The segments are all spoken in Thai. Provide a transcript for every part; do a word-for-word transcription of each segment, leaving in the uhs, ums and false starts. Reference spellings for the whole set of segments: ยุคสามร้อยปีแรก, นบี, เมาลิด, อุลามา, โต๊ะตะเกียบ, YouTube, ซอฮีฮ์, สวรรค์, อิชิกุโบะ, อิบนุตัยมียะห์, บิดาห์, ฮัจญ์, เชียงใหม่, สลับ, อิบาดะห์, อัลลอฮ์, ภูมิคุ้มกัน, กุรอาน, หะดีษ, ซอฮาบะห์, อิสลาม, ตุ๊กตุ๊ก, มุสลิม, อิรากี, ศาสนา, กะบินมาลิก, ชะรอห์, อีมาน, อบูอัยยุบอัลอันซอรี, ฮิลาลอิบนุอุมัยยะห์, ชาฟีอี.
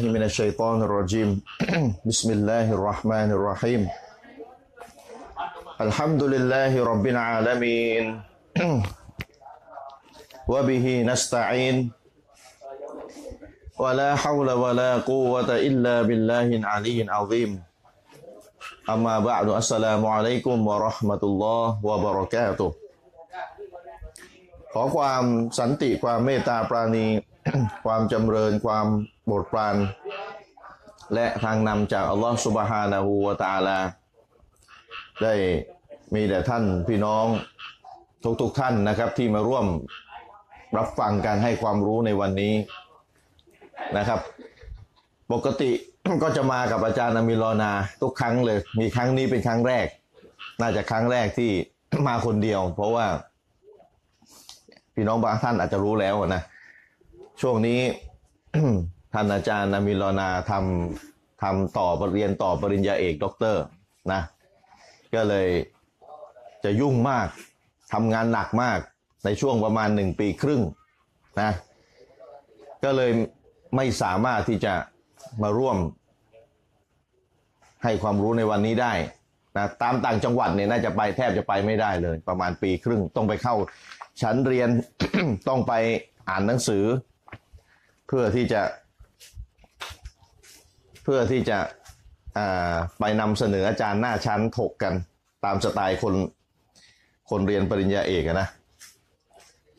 من الشيطان الرجيم بسم الله الرحمن الرحيم الحمد لله رب العالمين وبه نستعين ولا حول ولا قوة إلا بالله العلي العظيم أما بعد السلام عليكم ورحمة الله وبركاته ขอความสันติความเมตตาปราณี ความจำเริญความโปรดปรานและทางนำจากอัลลอฮฺซุบฮานะฮูวะตะอาลาได้มีแด่ท่านพี่น้องทุกๆ ท, ท่านนะครับที่มาร่วมรับฟังการให้ความรู้ในวันนี้นะครับปกติ ก็จะมากับอาจารย์อามิรอนาทุกครั้งเลยมีครั้งนี้เป็นครั้งแรกน่าจะครั้งแรกที่ มาคนเดียวเพราะว่าพี่น้องบางท่านอาจจะรู้แล้วนะช่วงนี้ ท่านอาจารย์อามิรอนาทำทำต่อเรียนต่อปริญญาเอกด็อกเตอร์นะก็เลยจะยุ่งมากทำงานหนักมากในช่วงประมาณหนึ่งปีครึ่งนะก็เลยไม่สามารถที่จะมาร่วมให้ความรู้ในวันนี้ได้นะตามต่างจังหวัดเนี่ยน่าจะไปแทบจะไปไม่ได้เลยประมาณปีครึ่งต้องไปเข้าชั้นเรียน ต้องไปอ่านหนังสือเพื่อที่จะเพื่อที่จะไปนำเสนออาจารย์หน้าชั้นถกกันตามสไตล์คนคนเรียนปริญญาเอกนะ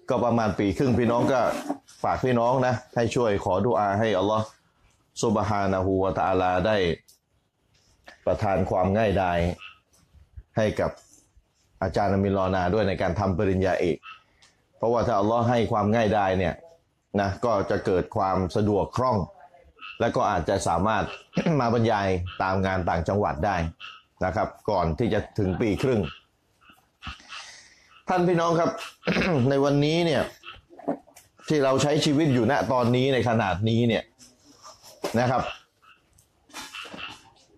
ก็ประมาณปีครึ่งพี่น้องก็ฝากพี่น้องนะให้ช่วยขอดุอาให้อัลลอฮฺซุบฮานะฮูวะตะอาลาได้ประทานความง่ายดายให้กับอาจารย์อามิรอนาด้วยในการทำปริญญาเอกเพราะว่าถ้าอัลลอฮฺให้ความง่ายดายเนี่ยนะก็จะเกิดความสะดวกคล่องและก็อาจจะสามารถ มาบรรยายตามงานต่างจังหวัดได้นะครับก่อนที่จะถึงปีครึ่งท่านพี่น้องครับ ในวันนี้เนี่ยที่เราใช้ชีวิตอยู่ณตอนนี้ในขนาดนี้เนี่ยนะครับ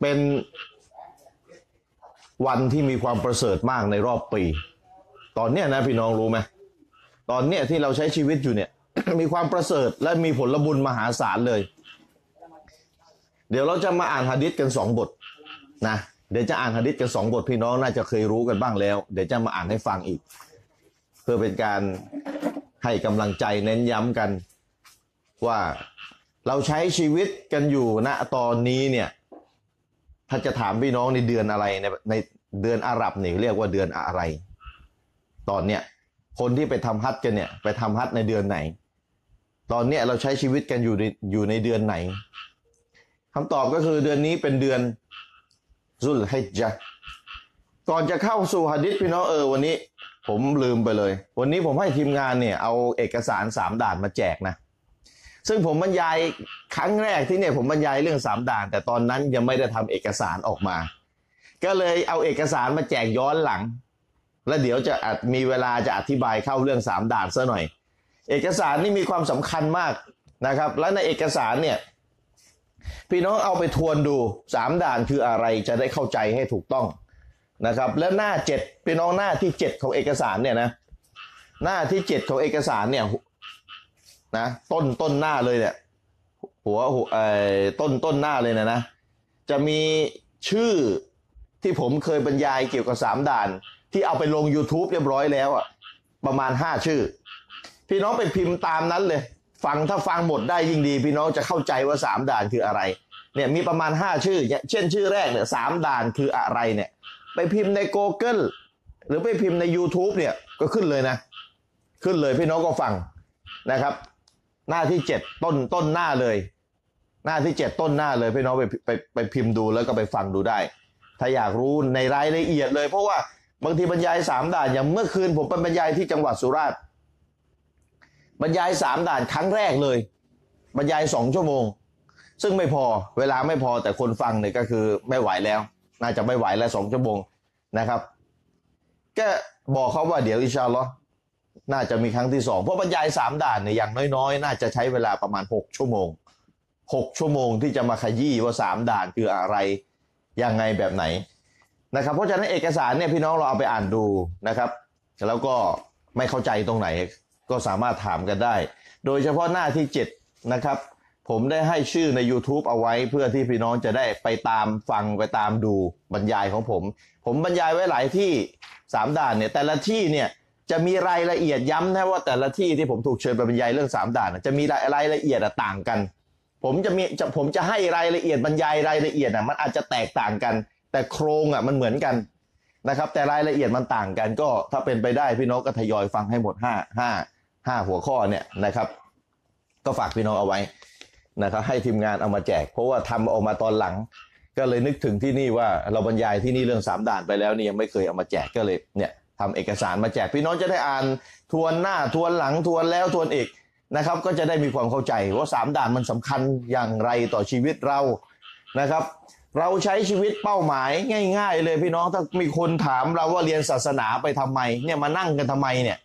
เป็นวันที่มีความประเสริฐมากในรอบปีตอนเนี้ยนะพี่น้องรู้ไหมตอนเนี้ยที่เราใช้ชีวิตอยู่เนี่ย มีความประเสริฐและมีผลบุญมหาศาลเลยเดี๋ยวเราจะมาอ่านหะดีษกันสองบทนะเดี๋ยวจะอ่านหะดีษกันสองบทพี่น้องน่าจะเคยรู้กันบ้างแล้วเดี๋ยวจะมาอ่านให้ฟังอีกเพื่อเป็นการให้กำลังใจเน้นย้ำกันว่าเราใช้ชีวิตกันอยู่ณตอนนี้เนี่ยถ้าจะถามพี่น้องในเดือนอะไรในในเดือนอาหรับเนี่ยเรียกว่าเดือนอะไรตอนเนี้ยคนที่ไปทำฮัจญ์กันเนี่ยไปทำฮัจญ์ในเดือนไหนตอนเนี้ยเราใช้ชีวิตกันอยู่ในอยู่ในเดือนไหนคำตอบก็คือเดือนนี้เป็นเดือนซุลฮิจญะห์ก่อนจะเข้าสู่หะดีษพี่น้องเออวันนี้ผมลืมไปเลยวันนี้ผมให้ทีมงานเนี่ยเอาเอกสารสามด่านมาแจกนะซึ่งผมบรรยายครั้งแรกที่เนี่ยผมบรรยายเรื่องสามด่านแต่ตอนนั้นยังไม่ได้ทำเอกสารออกมาก็เลยเอาเอกสารมาแจกย้อนหลังและเดี๋ยวจะมีเวลาจะอธิบายเข้าเรื่องสามด่านซะหน่อยเอกสารนี่มีความสำคัญมากนะครับและในเอกสารเนี่ยพี่น้องเอาไปทวนดูสามด่านคืออะไรจะได้เข้าใจให้ถูกต้องนะครับและหน้าเจ็ดพี่น้องหน้าที่เจ็ดของเอกสารเนี่ยนะหน้าที่เจ็ดของเอกสารเนี่ยนะต้นต้นหน้าเลยเนี่ยหัวหัวไอ้ต้นต้นหน้าเลยนะนะจะมีชื่อที่ผมเคยบรรยายเกี่ยวกับสามด่านที่เอาไปลง YouTube เรียบร้อยแล้วอ่ะประมาณห้าชื่อพี่น้องไปพิมพ์ตามนั้นเลยฟังถ้าฟังหมดได้ยิ่งดีพี่น้องจะเข้าใจว่าสามด่านคืออะไรเนี่ยมีประมาณห้าชื่อเช่นชื่อแรกเนี่ยสามด่านคืออะไรเนี่ยไปพิมพ์ใน Google หรือไปพิมพ์ใน YouTube เนี่ยก็ขึ้นเลยนะขึ้นเลยพี่น้องก็ฟังนะครับหน้าที่เจ็ดต้นต้นหน้าเลยหน้าที่เจ็ดต้นหน้าเลยพี่น้องไปไปไปพิมพ์ดูแล้วก็ไปฟังดูได้ถ้าอยากรู้ในรายละเอียดเลยเพราะว่าบางทีบรรยายสามด่านอย่างเมื่อคืนผมไปบรรยายที่จังหวัดสุราษฎร์บรรยายสามด่านครั้งแรกเลยบรรยายสองชั่วโมงซึ่งไม่พอเวลาไม่พอแต่คนฟังเนี่ยก็คือไม่ไหวแล้วน่าจะไม่ไหวแล้วสองชั่วโมงนะครับก็บอกเขาว่าเดี๋ยวอินชาอัลลอฮ์น่าจะมีครั้งที่สองเพราะบรรยายสามด่านเนี่ยอย่างน้อยๆน่าจะใช้เวลาประมาณหกชั่วโมงหกชั่วโมงที่จะมาขยี้ว่าสามด่านคืออะไรยังไงแบบไหนนะครับเพราะฉะนั้นเอกสารเนี่ยพี่น้องเราเอาไปอ่านดูนะครับแล้วก็ไม่เข้าใจตรงไหนก็สามารถถามกันได้โดยเฉพาะหน้าที่เจ็ดนะครับ ผมได้ให้ชื่อใน YouTube เอาไว้เพื่อที่พี่น้องจะได้ไปตามฟังไปตามดูบรรยายของผมผมบรรยายไว้หลายที่สามด่านเนี่ยแต่ละที่เนี่ยจะมีรายละเอียดย้ำนะว่าแต่ละที่ที่ผมถูกเชิญไปบรรยายเรื่องสามด่านจะมีรายละเอียดต่างกันผมจะมีจะผมจะให้รายละเอียดบรรยายรายละเอียดอ่ะมันอาจจะแตกต่างกันแต่โครงอ่ะมันเหมือนกันนะครับแต่รายละเอียดมันต่างกันก็ถ้าเป็นไปได้พี่น้องก็ทยอยฟังให้หมดห้า ห้า ห้าหัวข้อเนี่ยนะครับก็ฝากพี่น้องเอาไว้นะครับให้ทีมงานเอามาแจกเพราะว่าทำออกมาตอนหลังก็เลยนึกถึงที่นี่ว่าเราบรรยายที่นี่เรื่องสามด่านไปแล้วนี่ยังไม่เคยเอามาแจกก็เลยเนี่ยทำเอกสารมาแจกพี่น้องจะได้อ่านทวนหน้าทวนหลังทวนแล้วทวนอีกนะครับก็จะได้มีความเข้าใจว่าสามด่านมันสำคัญอย่างไรต่อชีวิตเรานะครับเราใช้ชีวิตเป้าหมายง่ายๆเลยพี่น้องถ้ามีคนถามเราว่าเรียนศาสนาไปทำไมเนี่ยมานั่งกันทำไมเนี่ย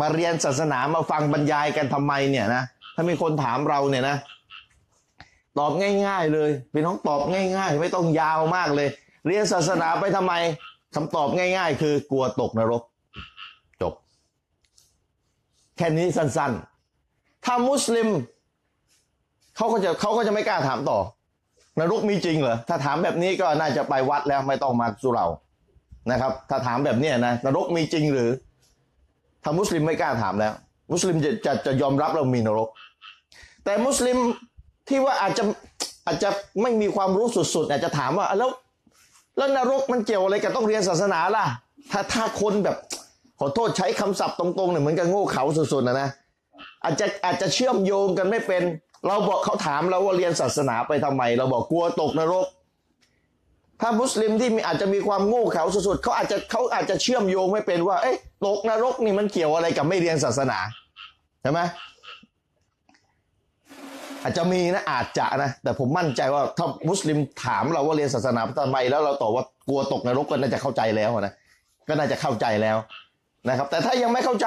มาเรียนศาสนามาฟังบรรยายกันทำไมเนี่ยนะถ้ามีคนถามเราเนี่ยนะตอบง่ายๆเลยพี่น้องตอบง่ายๆไม่ต้องยาวมากเลยเรียนศาสนาไปทำไมคำตอบง่ายๆคือกลัวตกนรกจบแค่นี้สั้นๆถ้ามุสลิมเขาก็จะเขาก็จะไม่กล้าถามต่อนรกมีจริงเหรอถ้าถามแบบนี้ก็น่าจะไปวัดแล้วไม่ต้องมาสู่เรานะครับถ้าถามแบบนี้นะนรกมีจริงหรือถ้ามุสลิมไม่กล้าถามแล้วมุสลิมจะจะจะยอมรับเรามีนรกแต่มุสลิมที่ว่าอาจจะอาจจะไม่มีความรู้สุดๆอาจจะถามว่าแล้วแล้วนรกมันเกี่ยวอะไรกับต้องเรียนศาสนาล่ะถ้าถ้าคนแบบขอโทษใช้คำศัพท์ตรงๆเนี่ยเหมือนกับโง่เขลาสุดๆนะนะอาจจะอาจจะเชื่อมโยงกันไม่เป็นเราบอกเขาถามเราว่าเรียนศาสนาไปทำไมเราบอกกลัวตกนรกถ้ามุสลิมที่มีอาจจะมีความโง่เขลาสุดๆเขาอาจจะเขาอาจจะเชื่อมโยงไม่เป็นว่าเอ๊ะตกนรกนี่มันเกี่ยวอะไรกับไม่เรียนศาสนาใช่ไหมอาจจะมีนะอาจจะนะแต่ผมมั่นใจว่าถ้ามุสลิมถามเราว่าเรียนศาสนาทำไมแล้วเราตอบว่ากลัวตกนรกก็น่าจะเข้าใจแล้วนะก็น่าจะเข้าใจแล้วนะครับแต่ถ้ายังไม่เข้าใจ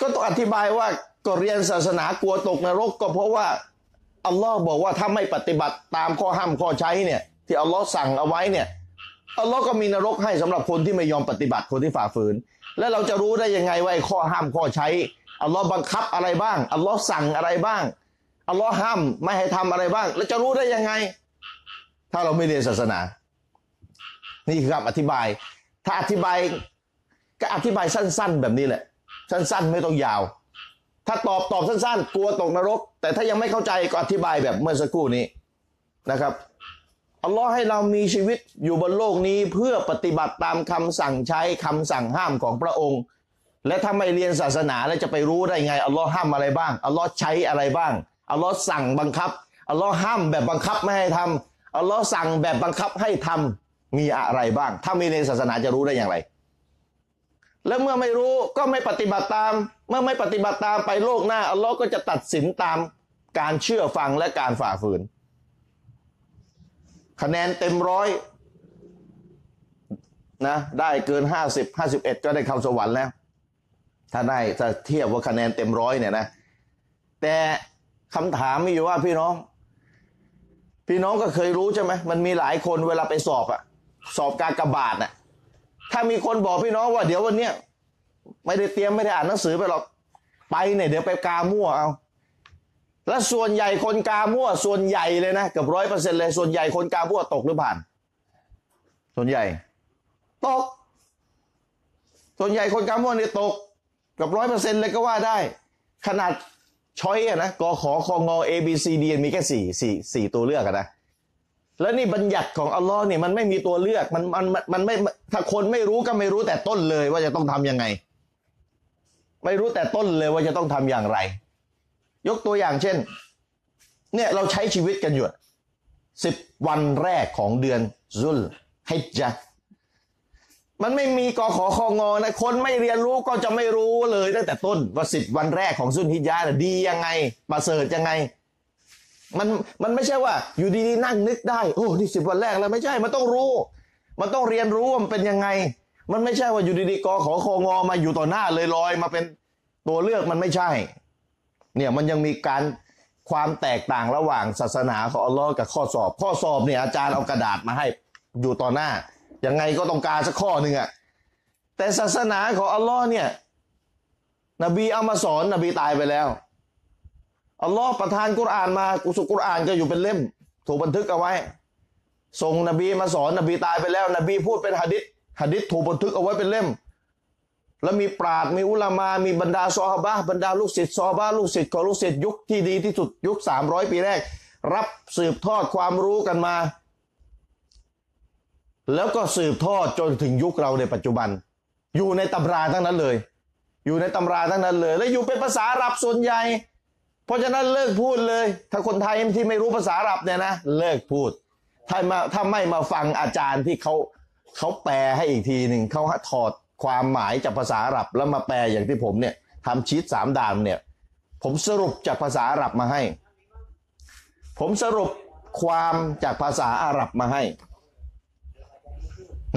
ก็ต้องอธิบายว่าก็เรียนศาสนากลัวตกนรกก็เพราะว่าอัลลอฮ์บอกว่าถ้าไม่ปฏิบัติตามข้อห้ามข้อใช้เนี่ยที่อัลลอฮ์สั่งเอาไว้เนี่ยอัลลอฮ์ก็มีนรกให้สำหรับคนที่ไม่ยอมปฏิบัติคนที่ฝ่าฝืนแล้วเราจะรู้ได้ยังไงว่าข้อห้ามข้อใช้อัลลอฮ์บังคับอะไรบ้างอัลลอฮ์สั่งอะไรบ้างอัลลอฮ์ห้ามไม่ให้ทำอะไรบ้างแล้วจะรู้ได้ยังไงถ้าเราไม่เรียนศาสนานี่คือคำอธิบายถ้าอธิบายก็อธิบายสั้นๆแบบนี้แหละสั้นๆไม่ต้องยาวถ้าตอบตอบสั้นๆกลัวตกนรกแต่ถ้ายังไม่เข้าใจก็อธิบายแบบเมื่อสักครู่นี้นะครับอัลลอฮ์ให้เรามีชีวิตอยู่บนโลกนี้เพื่อปฏิบัติตามคำสั่งใช้คำสั่งห้ามของพระองค์และถ้าไม่เรียนศาสนาแล้วจะไปรู้ได้ไงอัลลอฮ์ห้ามอะไรบ้างอัลลอฮ์ใช้อะไรบ้างอัลลอฮ์สั่งบังคับอัลลอฮ์ห้ามแบบบังคับไม่ให้ทำอัลลอฮ์สั่งแบบบังคับให้ทำมีอะไรบ้างถ้าไม่เรียนศาสนาจะรู้ได้อย่างไรแล้วเมื่อไม่รู้ก็ไม่ปฏิบัติตามเมื่อไม่ปฏิบัติตามไปโลกหน้าอัลลอฮ์ก็จะตัดสินตามการเชื่อฟังและการฝ่าฝืนคะแนนเต็มร้อยนะได้เกินห้าสิบ ห้าสิบเอ็ดก็ได้เข้าสวรรค์แล้วถ้าได้จะเทียบว่าคะแนนเต็มร้อยเนี่ยนะแต่คำถามมีอยู่ว่าพี่น้องพี่น้องก็เคยรู้ใช่ไหมมันมีหลายคนเวลาไปสอบอะสอบกากบาทน่ะถ้ามีคนบอกพี่น้องว่าเดี๋ยววันเนี้ยไม่ได้เตรียมไม่ได้อ่านหนังสือไปหรอกไปเนี่ยเดี๋ยวไปกามั่วเอาและส่วนใหญ่คนกามั่วส่วนใหญ่เลยนะเกือบร้อยเปอร์เซ็นต์เลยส่วนใหญ่คนกามั่วตกหรือผ่านส่วนใหญ่ตกส่วนใหญ่คนกามั่วเนี่ยตกเกือบร้อยเปอร์เซ็นต์เลยก็ว่าได้ขนาดช้อยอะนะกขอคงอ A B C D มีแค่สี่สี่สี่ตัวเลือกอะนะแล้วนี่บัญญัติของอัลลอฮ์เนี่ยมันไม่มีตัวเลือกมันมันมันไม่ถ้าคนไม่รู้ก็ไม่รู้แต่ต้นเลยว่าจะต้องทำยังไงไม่รู้แต่ต้นเลยว่าจะต้องทำอย่างไรยกตัวอย่างเช่นเนี่ยเราใช้ชีวิตกันอยู่สิบวันแรกของเดือนซุลฮิจญะห์มันไม่มีกขอคงอนะคนไม่เรียนรู้ก็จะไม่รู้เลยตั้งแต่ต้นว่าสิบวันแรกของซุลฮิจญะห์น่ะดียังไงประเสริฐยังไงมันมันไม่ใช่ว่าอยู่ดีๆนั่งนึกได้โอ้นี่สิบวันแรกแล้วไม่ใช่มันต้องรู้มันต้องเรียนรู้มันเป็นยังไงมันไม่ใช่ว่าอยู่ดีๆกขอคงอมาอยู่ต่อหน้าเลยลอยมาเป็นตัวเลือกมันไม่ใช่เนี่ยมันยังมีการความแตกต่างระหว่างศาสนาของอัลลอฮ์กับข้อสอบข้อสอบเนี่ยอาจารย์เอากระดาษมาให้อยู่ต่อหน้ายังไงก็ต้องการสักข้อหนึ่งอะแต่ศาสนาของอัลลอฮ์เนี่ยนบีเอามาสอนนบีตายไปแล้ว อัลลอฮ์ประทานกุรอานมากุศลกุรอานก็อยู่เป็นเล่มถูกบันทึกเอาไว้ส่งนบีมาสอนนบีตายไปแล้วนบีพูดเป็นหะดีษหะดีษถูกบันทึกเอาไว้เป็นเล่มแล้วมีปราชญ์มีอุลามามีบรรดาซอฮาบะห์บรรดาลูกศิษย์ซอฮาบะห์ลูกศิษย์ของลูกศิษย์ยุคที่ดีที่สุดยุคสามร้อยปีแรกรับสืบทอดความรู้กันมาแล้วก็สืบทอดจนถึงยุคเราในปัจจุบันอยู่ในตำราทั้งนั้นเลยอยู่ในตำราทั้งนั้นเลยและอยู่เป็นภาษาอาหรับส่วนใหญ่เพราะฉะนั้นเลิกพูดเลยถ้าคนไทยที่ไม่รู้ภาษาอาหรับเนี่ยนะเลิกพูดถ้ามาถ้าไม่มาฟังอาจารย์ที่เขาเขาแปลให้อีกทีหนึ่งเขาถอดความหมายจากภาษาอาหรับแล้วมาแปลอย่างที่ผมเนี่ยทำชีตสามดามเนี่ยผมสรุปจากภาษาอาหรับมาให้ผมสรุปความจากภาษาอาหรับมาให้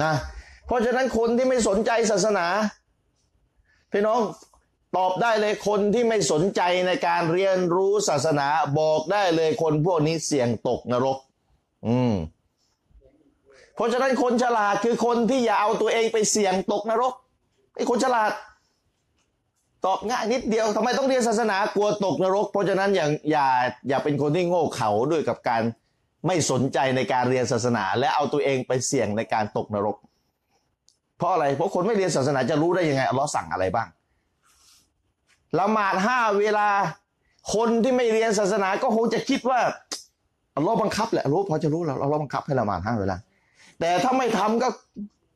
นะเพราะฉะนั้นคนที่ไม่สนใจศาสนาพี่น้องตอบได้เลยคนที่ไม่สนใจในการเรียนรู้ศาสนาบอกได้เลยคนพวกนี้เสี่ยงตกนรกอืมเพราะฉะนั้นคนฉลาดคือคนที่อย่าเอาตัวเองไปเสี่ยงตกนรกไอ้คนฉลาดตอบง่ายนิดเดียวทำไมต้องเรียนศาสนากลัวตกนรกเพราะฉะนั้นอย่าอย่าอย่าเป็นคนที่โง่เขลาด้วยกับการไม่สนใจในการเรียนศาสนาและเอาตัวเองไปเสี่ยงในการตกนรกเพราะอะไรเพราะคนไม่เรียนศาสนาจะรู้ได้ยังไงอัลลอฮ์สั่งอะไรบ้างละหมาดห้าเวลาคนที่ไม่เรียนศาสนาก็คงจะคิดว่าอัลลอฮ์บังคับแหละรู้พอจะรู้แล้วอัลลอฮ์บังคับให้ละหมาดห้าเวลาแต่ถ้าไม่ทำก็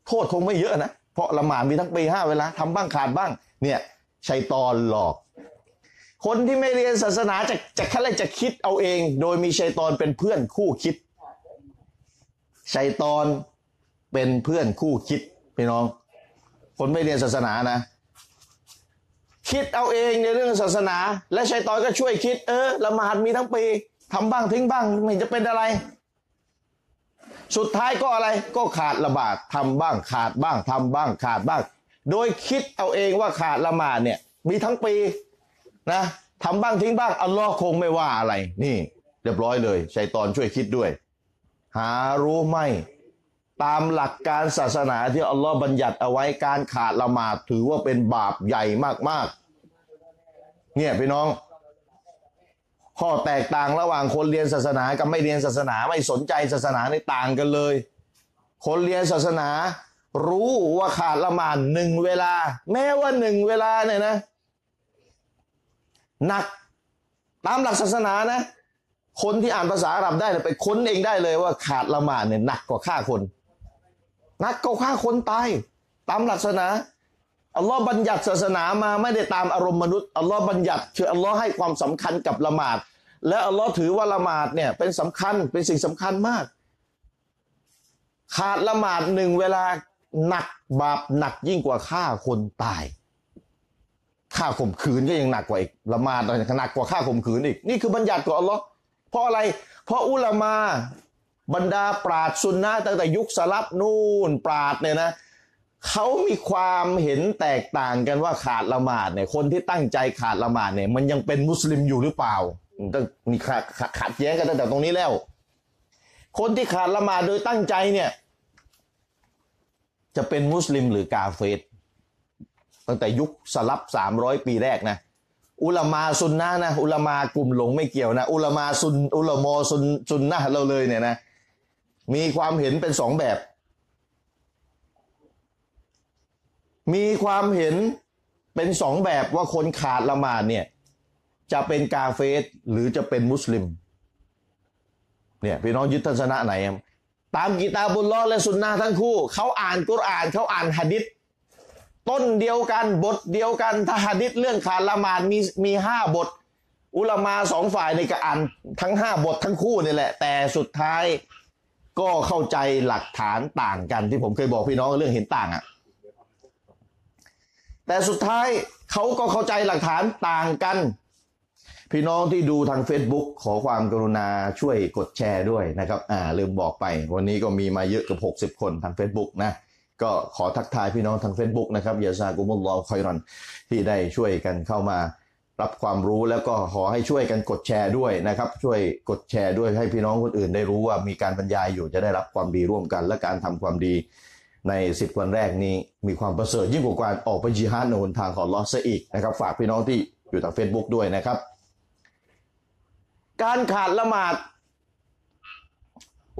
โทษคงไม่เยอะนะเพราะละหมาดมีทั้งปีห้าเวลาทำบ้างขาดบ้างเนี่ยชัยฏอนหลอกคนที่ไม่เรียนศาสนาจะจะแค่จะคิดเอาเองโดยมีชัยฏอนเป็นเพื่อนคู่คิดชัยฏอนเป็นเพื่อนคู่คิดพี่น้องคนไม่เรียนศาสนานะคิดเอาเองในเรื่องศาสนาและชัยฏอนก็ช่วยคิดเออละหมาดมีทั้งปีทำบ้างทิ้งบ้างไม่จะเป็นอะไรสุดท้ายก็อะไรก็ขาดละหมาดทำบ้างขาดบ้างทำบ้างขาดบ้างโดยคิดเอาเองว่าขาดละหมาดเนี่ยมีทั้งปีนะทำบ้างทิ้งบ้างอัลลอฮ์คงไม่ว่าอะไรนี่เรียบร้อยเลยชัยฏอนช่วยคิดด้วยหารู้ไหมตามหลักการศาสนาที่อัลลอฮ์บัญญัติเอาไว้การขาดละหมาดถือว่าเป็นบาปใหญ่มากๆเนี่ยพี่น้องข้อแตกต่างระหว่างคนเรียนศาสนากับไม่เรียนศาสนาไม่สนใจศาสนาในต่างกันเลยคนเรียนศาสนารู้ว่าขาดละหมาดหนึ่งเวลาแม้ว่าหนึ่งเวลาเนี่ยนะหนักตามหลักศาสนานะคนที่อ่านภาษาอาหรับได้ไปค้นเองได้เลยว่าขาดละหมาดเนี่ยหนักกว่าฆ่าคนหนักกว่าฆ่าคนตายตามหลักศาสนาอัลลอฮ์บัญญัติศาสนามาไม่ได้ตามอารมณ์มนุษย์อัลลอฮ์บัญญัติคืออัลลอฮ์ให้ความสำคัญกับละหมาดและอัลลอฮ์ถือว่าละหมาดเนี่ยเป็นสำคัญเป็นสิ่งสำคัญมากขาดละหมาดหนึ่งเวลาหนักบาปหนักยิ่งกว่าฆ่าคนตายฆ่าข่มขืนก็ยังหนักกว่าอีกละหมาดหนักกว่าฆ่าข่มขืนอีกนี่คือบัญญัติของอัลลอฮ์เพราะอะไรเพราะอุลามาบรรดาปราชญ์ซุนนะห์ตั้งแต่ยุคสลับนู่นปราชญ์เนี่ยนะเขามีความเห็นแตกต่างกันว่าขาดละหมาดเนี่ยคนที่ตั้งใจขาดละหมาดเนี่ยมันยังเป็นมุสลิมอยู่หรือเปล่าต้องมีขัดแย้งกันตั้งแต่ตรงนี้แล้วคนที่ขาดละหมาดโดยตั้งใจเนี่ยจะเป็นมุสลิมหรือกาเฟรตั้งแต่ยุคสลับสามร้อยปีแรกนะอุลามาซุนนะห์นะอุลามากลุ่มหลงไม่เกี่ยวนะอุลามาซุนอุลามอซุนซุนนะห์เราเลยเนี่ยนะมีความเห็นเป็นสองแบบมีความเห็นเป็นสองแบบว่าคนขาดละหมาดเนี่ยจะเป็นกาเฟรหรือจะเป็นมุสลิมเนี่ยพี่น้องยึดทัศนะไหนตามกิตาบุลลอฮ์และสุนนะห์ทั้งคู่เขาอ่านกุรอานเขาอ่านหะดีษต้นเดียวกันบทเดียวกันถ้าหะดีษเรื่องขาดละหมาดมีมีห้าบทอุลามาสองฝ่ายในก็อ่านทั้งห้าบททั้งคู่นี่แหละแต่สุดท้ายก็เข้าใจหลักฐานต่างกันที่ผมเคยบอกพี่น้องเรื่องเห็นต่างอ่ะแต่สุดท้ายเขาก็เข้าใจหลักฐานต่างกันพี่น้องที่ดูทาง Facebook ขอความกรุณาช่วยกดแชร์ด้วยนะครับอ่าลืมบอกไปวันนี้ก็มีมาเยอะกับหกสิบคนทาง Facebook นะก็ขอทักทายพี่น้องทาง Facebook นะครับยาซากุมุลลอฮฺคอยรอนที่ได้ช่วยกันเข้ามารับความรู้แล้วก็ขอให้ช่วยกันกดแชร์ด้วยนะครับช่วยกดแชร์ด้วยให้พี่น้องคนอื่นได้รู้ว่ามีการบรรยายอยู่จะได้รับความดีร่วมกันและการทำความดีในสิบวันแรกนี้มีความประเสริฐยิ่งกว่าการออกไปญิฮาดในหนทางของอัลเลาะห์ซะอีกนะครับฝากพี่น้องที่อยู่ทาง Facebook ด้วยนะครับ การขาดละหมาด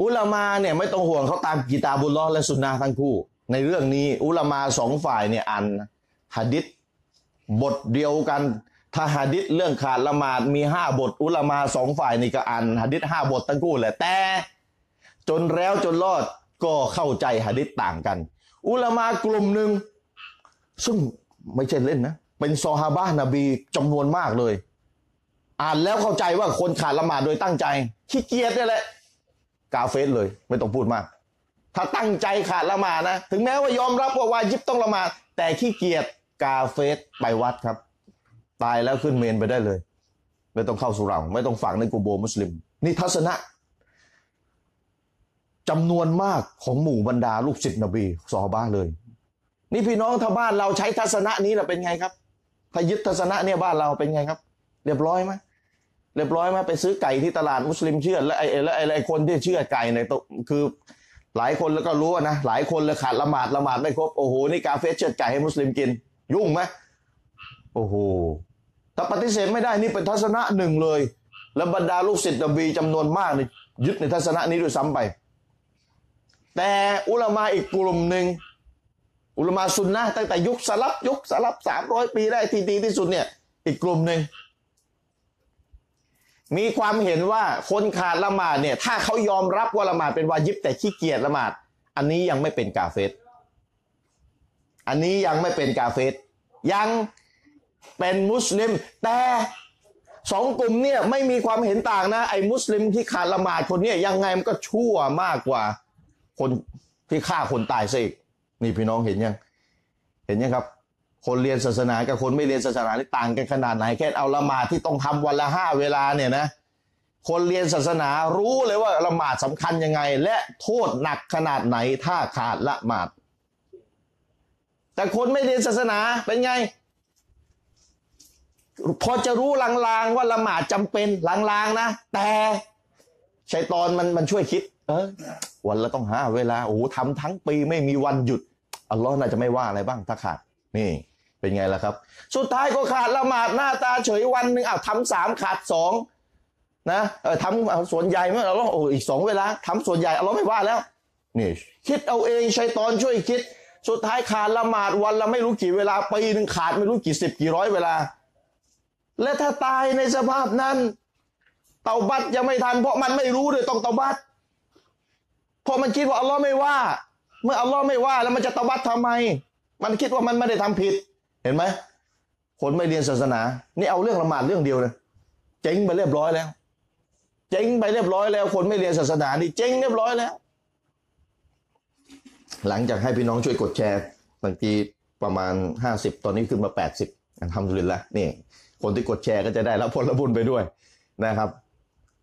อุลามาเนี่ยไม่ต้องห่วงเขาตามกีตาบุลลอฮ์และสุนนะทั้งคู่ในเรื่องนี้อุลามาสองฝ่ายเนี่ยอ่านหะดิษบทเดียวกันถ้าหะดิษเรื่องขาดละหมาดมีห้าบทอุลามาสองฝ่ายนี่ก็อ่านหะดิษห้าบททั้งคู่แหละแต่จนแล้วจนรอดก็เข้าใจหะดิษต่างกันอุลามากลุ่มหนึ่งซึ่งไม่ใช่เล่นนะเป็นซอฮาบะห์นบีจำนวนมากเลยอ่านแล้วเข้าใจว่าคนขาดละหมาดโดยตั้งใจขี้เกียจนี่แหละกาเฟสเลยไม่ต้องพูดมากถ้าตั้งใจขาดละหมาดนะถึงแม้ว่ายอมรับว่าวาญิบต้องละหมาดแต่ขี้เกียจกาเฟสไปวัดครับตายแล้วขึ้นเมนไปได้เลยไม่ต้องเข้าสุเหร่าไม่ต้องฝังในกุโบมุสลิมนี่ทัศนะจำนวนมากของหมู่บรรดาลูกศิษย์นบีซอฮาบะห์เลยนี่พี่น้องถ้าบ้านเราใช้ทัศนะนี้เราเป็นไงครับถ้ายึดทัศนะเนี่ยบ้านเราเป็นไงครับเรียบร้อยไหมเรียบร้อยไหมไปซื้อไก่ที่ตลาดมุสลิมเชื่อและไอ้และไอ้ไอ้คนที่เชื่อไก่เนี่ยคือหลายคนแล้วก็รู้นะหลายคนเลยขาดละหมาดละหมาดไม่ครบโอ้โหนี่กาเฟสเชื่อไก่ให้มุสลิมกินยุ่งไหมโอ้โหถ้าปฏิเสธไม่ได้นี่เป็นทัศนะหนึ่งเลยและบรรดาลูกศิษย์นบีจำนวนมากเนี่ยยึดในทัศนะนี้ด้วยซ้ำไปแต่อุลามาอีกกลุ่มหนึ่งอุลามาซุนนะตั้งแต่ยุคสลับยุคสลับสามร้อยปีได้ทีดีที่สุดเนี่ยอีกกลุ่มหนึ่งมีความเห็นว่าคนขาดละหมาดเนี่ยถ้าเขายอมรับว่าละหมาดเป็นวาญิบแต่ขี้เกียจละหมาดอันนี้ยังไม่เป็นกาเฟรอันนี้ยังไม่เป็นกาเฟรยังเป็นมุสลิมแต่สองกลุ่มเนี่ยไม่มีความเห็นต่างนะไอ้มุสลิมที่ขาดละหมาดคนนี้ยังไงมันก็ชั่วมากกว่าคนที่ฆ่าคนตายซะอีกนี่พี่น้องเห็นยังเห็นยังครับคนเรียนศาสนากับคนไม่เรียนศาสนานี่ต่างกันขนาดไหนแค่เอาละหมาดที่ต้องทำวันละห้าเวลาเนี่ยนะคนเรียนศาสนารู้เลยว่าละหมาดสำคัญยังไงและโทษหนักขนาดไหนถ้าขาดละหมาดแต่คนไม่เรียนศาสนาเป็นไงพอจะรู้ลางๆว่าละหมาดจำเป็นลางๆนะแต่ชัยฏอนมันมันช่วยคิดเออวันละต้องหาเวลาโอ้ทำทั้งปีไม่มีวันหยุดอัลลอฮ์น่าจะไม่ว่าอะไรบ้างถ้าขาดนี่เป็นไงล่ะครับสุดท้ายก็ขาดละหมาดหน้าตาเฉยวันหนึ่งอ้าวทำสามขาดสองนะเออทำส่วนใหญ่ไม่อัลลอฮ์โอ้อีกสองเวลาทำส่วนใหญ่อัลลอฮ์ไม่ว่าแล้วนี่คิดเอาเองชัยฏอนช่วยคิดสุดท้ายขาดละหมาดวันละไม่รู้กี่เวลาปีหนึ่งขาดไม่รู้กี่สิบกี่ร้อยเวลาและถ้าตายในสภาพนั้นเตาบัตยังไม่ทันเพราะมันไม่รู้เลยต้องเตาบัตพอมันคิดว่าอัลลอฮ์ไม่ว่าเมื่ออัลลอฮ์ไม่ว่าแล้วมันจะตะบัดทำไมมันคิดว่ามันไม่ได้ทำผิดเห็นไหมคนไม่เรียนศาสนานี่เอาเรื่องละหมาดเรื่องเดียวเลยเจ๊งไปเรียบร้อยแล้วเจ๊งไปเรียบร้อยแล้วคนไม่เรียนศาสนานี่เจ๊งเรียบร้อยแล้วหลังจากให้พี่น้องช่วยกดแชร์บางทีประมาณห้าสิบตอนนี้ขึ้นมาแปดสิบอัลฮัมดุลิลละนี่คนที่กดแชร์ก็จะได้รับผลบุญไปด้วยนะครับ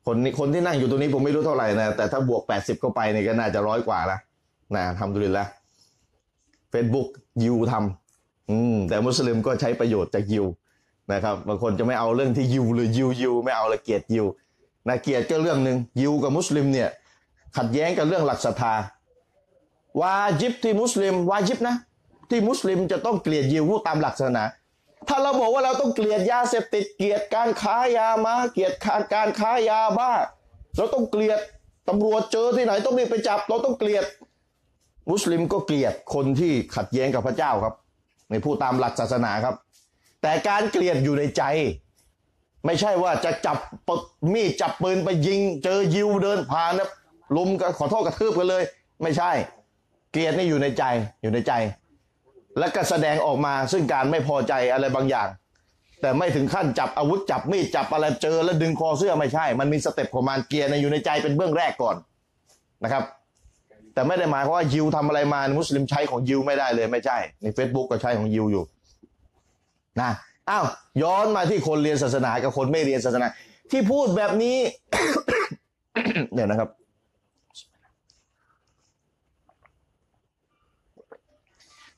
คนนี้คนที่นั่งอยู่ตรงนี้ผมไม่รู้เท่าไหร่นะแต่ถ้าบวกแปดสิบเข้าไปเนี่ยก็น่าจะร้อยกว่าละนะทำดูดิละ Facebook ยิวทำอืมแต่มุสลิมก็ใช้ประโยชน์จากยิวนะครับบางคนจะไม่เอาเรื่องที่ยิวหรือยิวยิวไม่เอาละเกียดยิวนะเกียดก็เรื่องหนึ่งยิวกับมุสลิมเนี่ยขัดแย้งกันเรื่องหลักศรัทธาวาญิบที่มุสลิมวาญิบนะที่มุสลิมจะต้องเกลียดยิวตามหลักศาสนาถ้าเราบอกว่าเราต้องเกลียดยาเสพติดเกลียดการค้ายามาเกลียดการค้ายาบ้าเราต้องเกลียดตำรวจเจอที่ไหนต้องรีบไปจับเราต้องเกลียดมุสลิมก็เกลียดคนที่ขัดแย้งกับพระเจ้าครับในผู้ตามหลักศาสนาครับแต่การเกลียดอยู่ในใจไม่ใช่ว่าจะจับมีดจับปืนไปยิงเจอยิวเดินผ่านนะลุมกันขอโทษกระทืบกันเลยไม่ใช่เกลียดนี่อยู่ในใจอยู่ในใจและก็แสดงออกมาซึ่งการไม่พอใจอะไรบางอย่างแต่ไม่ถึงขั้นจับอาวุธจับมีดจับอะไรเจอแล้วดึงคอเสื้อไม่ใช่มันมีสเต็ปของมันเกียร์ในอยู่ในใจเป็นเบื้องแรกก่อนนะครับแต่ไม่ได้หมายความว่ายิวทำอะไรมามุสลิมใช้ของยิวไม่ได้เลยไม่ใช่ใน Facebook ก็ใช้ของยิวอยู่นะอ้าวย้อนมาที่คนเรียนศาสนากับคนไม่เรียนศาสนาที่พูดแบบนี้ เดี๋ยวนะครับ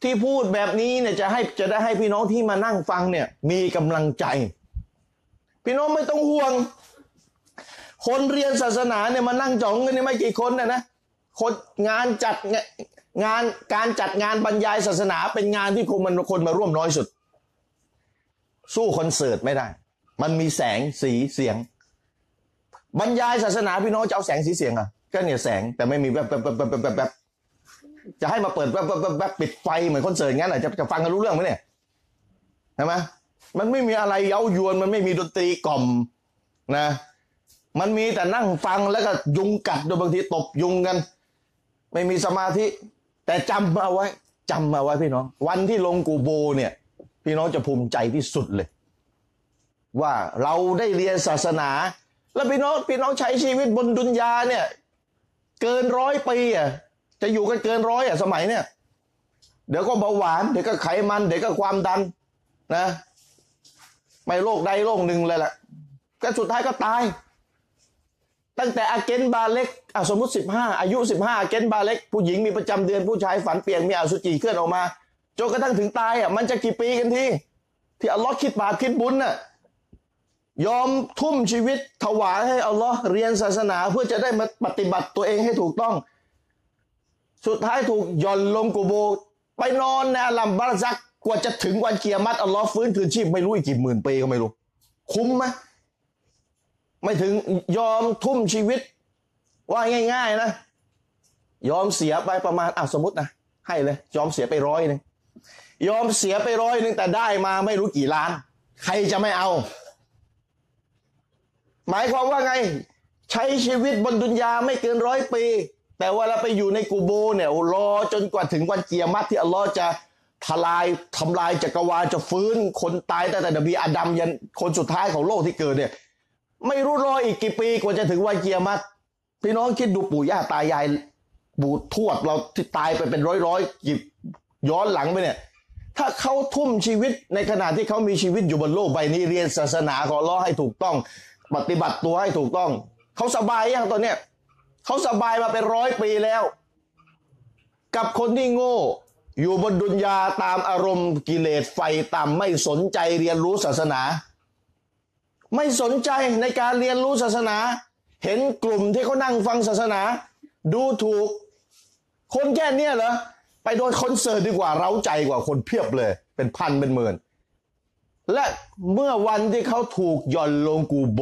ที่พูดแบบนี้เนี่ยจะให้จะได้ให้พี่น้องที่มานั่งฟังเนี่ยมีกำลังใจพี่น้องไม่ต้องห่วงคนเรียนศาสนาเนี่ยมานั่งจ้องกันเนี่ยไม่กี่คนนะนะคนงานจัดงานการจัดงานบรรยายศาสนาเป็นงานที่คนมันคนมาร่วมน้อยสุดสู้คอนเสิร์ตไม่ได้มันมีแสงสีเสียง บรรยายศาสนาพี่น้องจะเอาแสงสีเสียงอ่ะก็เนี่ยแสงแต่ไม่มีแบบแบบแบบแบบแบบจะให้มาเปิดแบบแบบแบบปิดไฟเหมือนคอนเสิร์ตงั้นเหรอจะจะฟังกันรู้เรื่องไหมเนี่ยใช่ไหมมันไม่มีอะไรเย้ายวนมันไม่มีดนตรีกล่อมนะมันมีแต่นั่งฟังแล้วก็ยุงกัดโดยบางทีตบยุงกันไม่มีสมาธิแต่จำเอาไว้จำเอาไว้พี่น้องวันที่ลงกูโบเนี่ยพี่น้องจะภูมิใจที่สุดเลยว่าเราได้เรียนศาสนาแล้วพี่น้องพี่น้องใช้ชีวิตบนดุนยาเนี่ยเกินร้อยปีอ่ะจะอยู่กันเกินร้อยอ่ะสมัยเนี่ยเดี๋ยวก็เบาหวานเดี๋ยวก็ไขมันเดี๋ยวก็ความดันนะไม่โรคใดโรคหนึ่งเลยแหละก็สุดท้ายก็ตายตั้งแต่อาเกนบาเล็กสมมติสิบห้าอายุสิบห้าอาเกนบาเล็กผู้หญิงมีประจำเดือนผู้ชายฝันเปียกมีอสุจิเคลื่อนออกมาจนกระทั่งถึงตายอ่ะมันจะกี่ปีกันทีที่อัลลอฮ์คิดบาปคิดบุญน่ะยอมทุ่มชีวิตถวายให้อัลลอฮ์เรียนศาสนาเพื่อจะได้มาปฏิบัติตัวเองให้ถูกต้องสุดท้ายถูกย่อนลงกูโบไปนอนในอัลลัมบาร์ซักกว่าจะถึงวันเกียรติอัลลอฮ์ฟื้นคืนชีพไม่รู้อีกกี่หมื่นปีก็ไม่รู้คุ้มไหมไม่ถึงยอมทุ่มชีวิตว่าง่ายๆนะยอมเสียไปประมาณอ่ะสมมตินะให้เลยยอมเสียไปร้อยหนึ่งยอมเสียไปร้อยหนึ่งแต่ได้มาไม่รู้กี่ล้านใครจะไม่เอาหมายความว่าไงใช้ชีวิตบนดุนยาไม่เกินร้อยปีแต่เวลาไปอยู่ในกูโบเนี่ยรอจนกว่าถึงวันเกียรติที่อัลลอฮ์จะทลายทำลายจักรวาลจะฟื้นคนตายตั้งแต่นบีอาดัมยันคนสุดท้ายของโลกที่เกิดเนี่ยไม่รู้รออีกกี่ปีกว่าจะถึงวันเกียรติพี่น้องคิดดูปู่ย่าตายายปู่ทวดเราที่ตายไปเป็นร้อยร้อยกี่ย้อนหลังไปเนี่ยถ้าเขาทุ่มชีวิตในขณะที่เขามีชีวิตอยู่บนโลกใบนี้เรียนศาสนาของอัลลอฮ์ให้ถูกต้องปฏิบัติตัวให้ถูกต้องเขาสบายอย่างตอนเนี้ยเขาสบายมาเป็นร้อยปีแล้วกับคนที่โง่อยู่บนดุนยาตามอารมณ์กิเลสไฟต่ำไม่สนใจเรียนรู้ศาสนาไม่สนใจในการเรียนรู้ศาสนาเห็นกลุ่มที่เขานั่งฟังศาสนาดูถูกคนแค่เนี้ยเหรอไปโดนคอนเสิร์ตดีกว่าเร้าใจกว่าคนเพียบเลยเป็นพันเป็นหมื่นและเมื่อวันที่เขาถูกย่อนลงกูโบ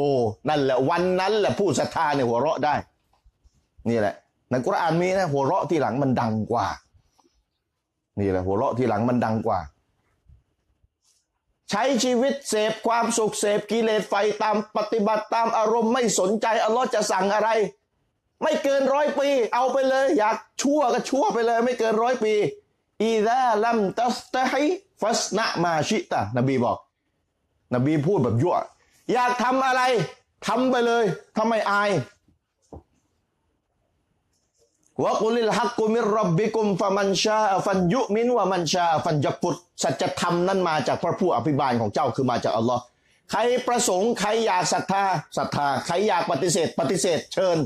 นั่นแหละวันนั้นแหละผู้ศรัทธาเนี่ยหัวเราะได้นี่แหละในกุรอานมีนะหัวเราะที่หลังมันดังกว่านี่แหละหัวเราะที่หลังมันดังกว่าใช้ชีวิตเสพความสุขเสพกิเลสไฟตามปฏิบัติตามอารมณ์ไม่สนใจอัลลอฮ์จะสั่งอะไรไม่เกินร้อยปีเอาไปเลยอยากชั่วก็ชั่วไปเลยไม่เกินร้อยปีอิซาลัมตัสตะฮิฟัสนะมาชิตะนบีบอกนบีพูดแบบยั่วอยากทำอะไรทำไปเลยทำไมอายวะกุลิลฮักกุมิร็อบบิกุมฟะมันชาอฟันยุมินวะมันชาอฟันยักฟุรสัจธรรมนั้นมาจากพระผู้อภิบาลของเจ้าคือมาจากอัลลอฮ์ใครประสงค์ใครอยากศรัทธาศรัทธาใครอยากปฏิเสธปฏิเสธเชิญ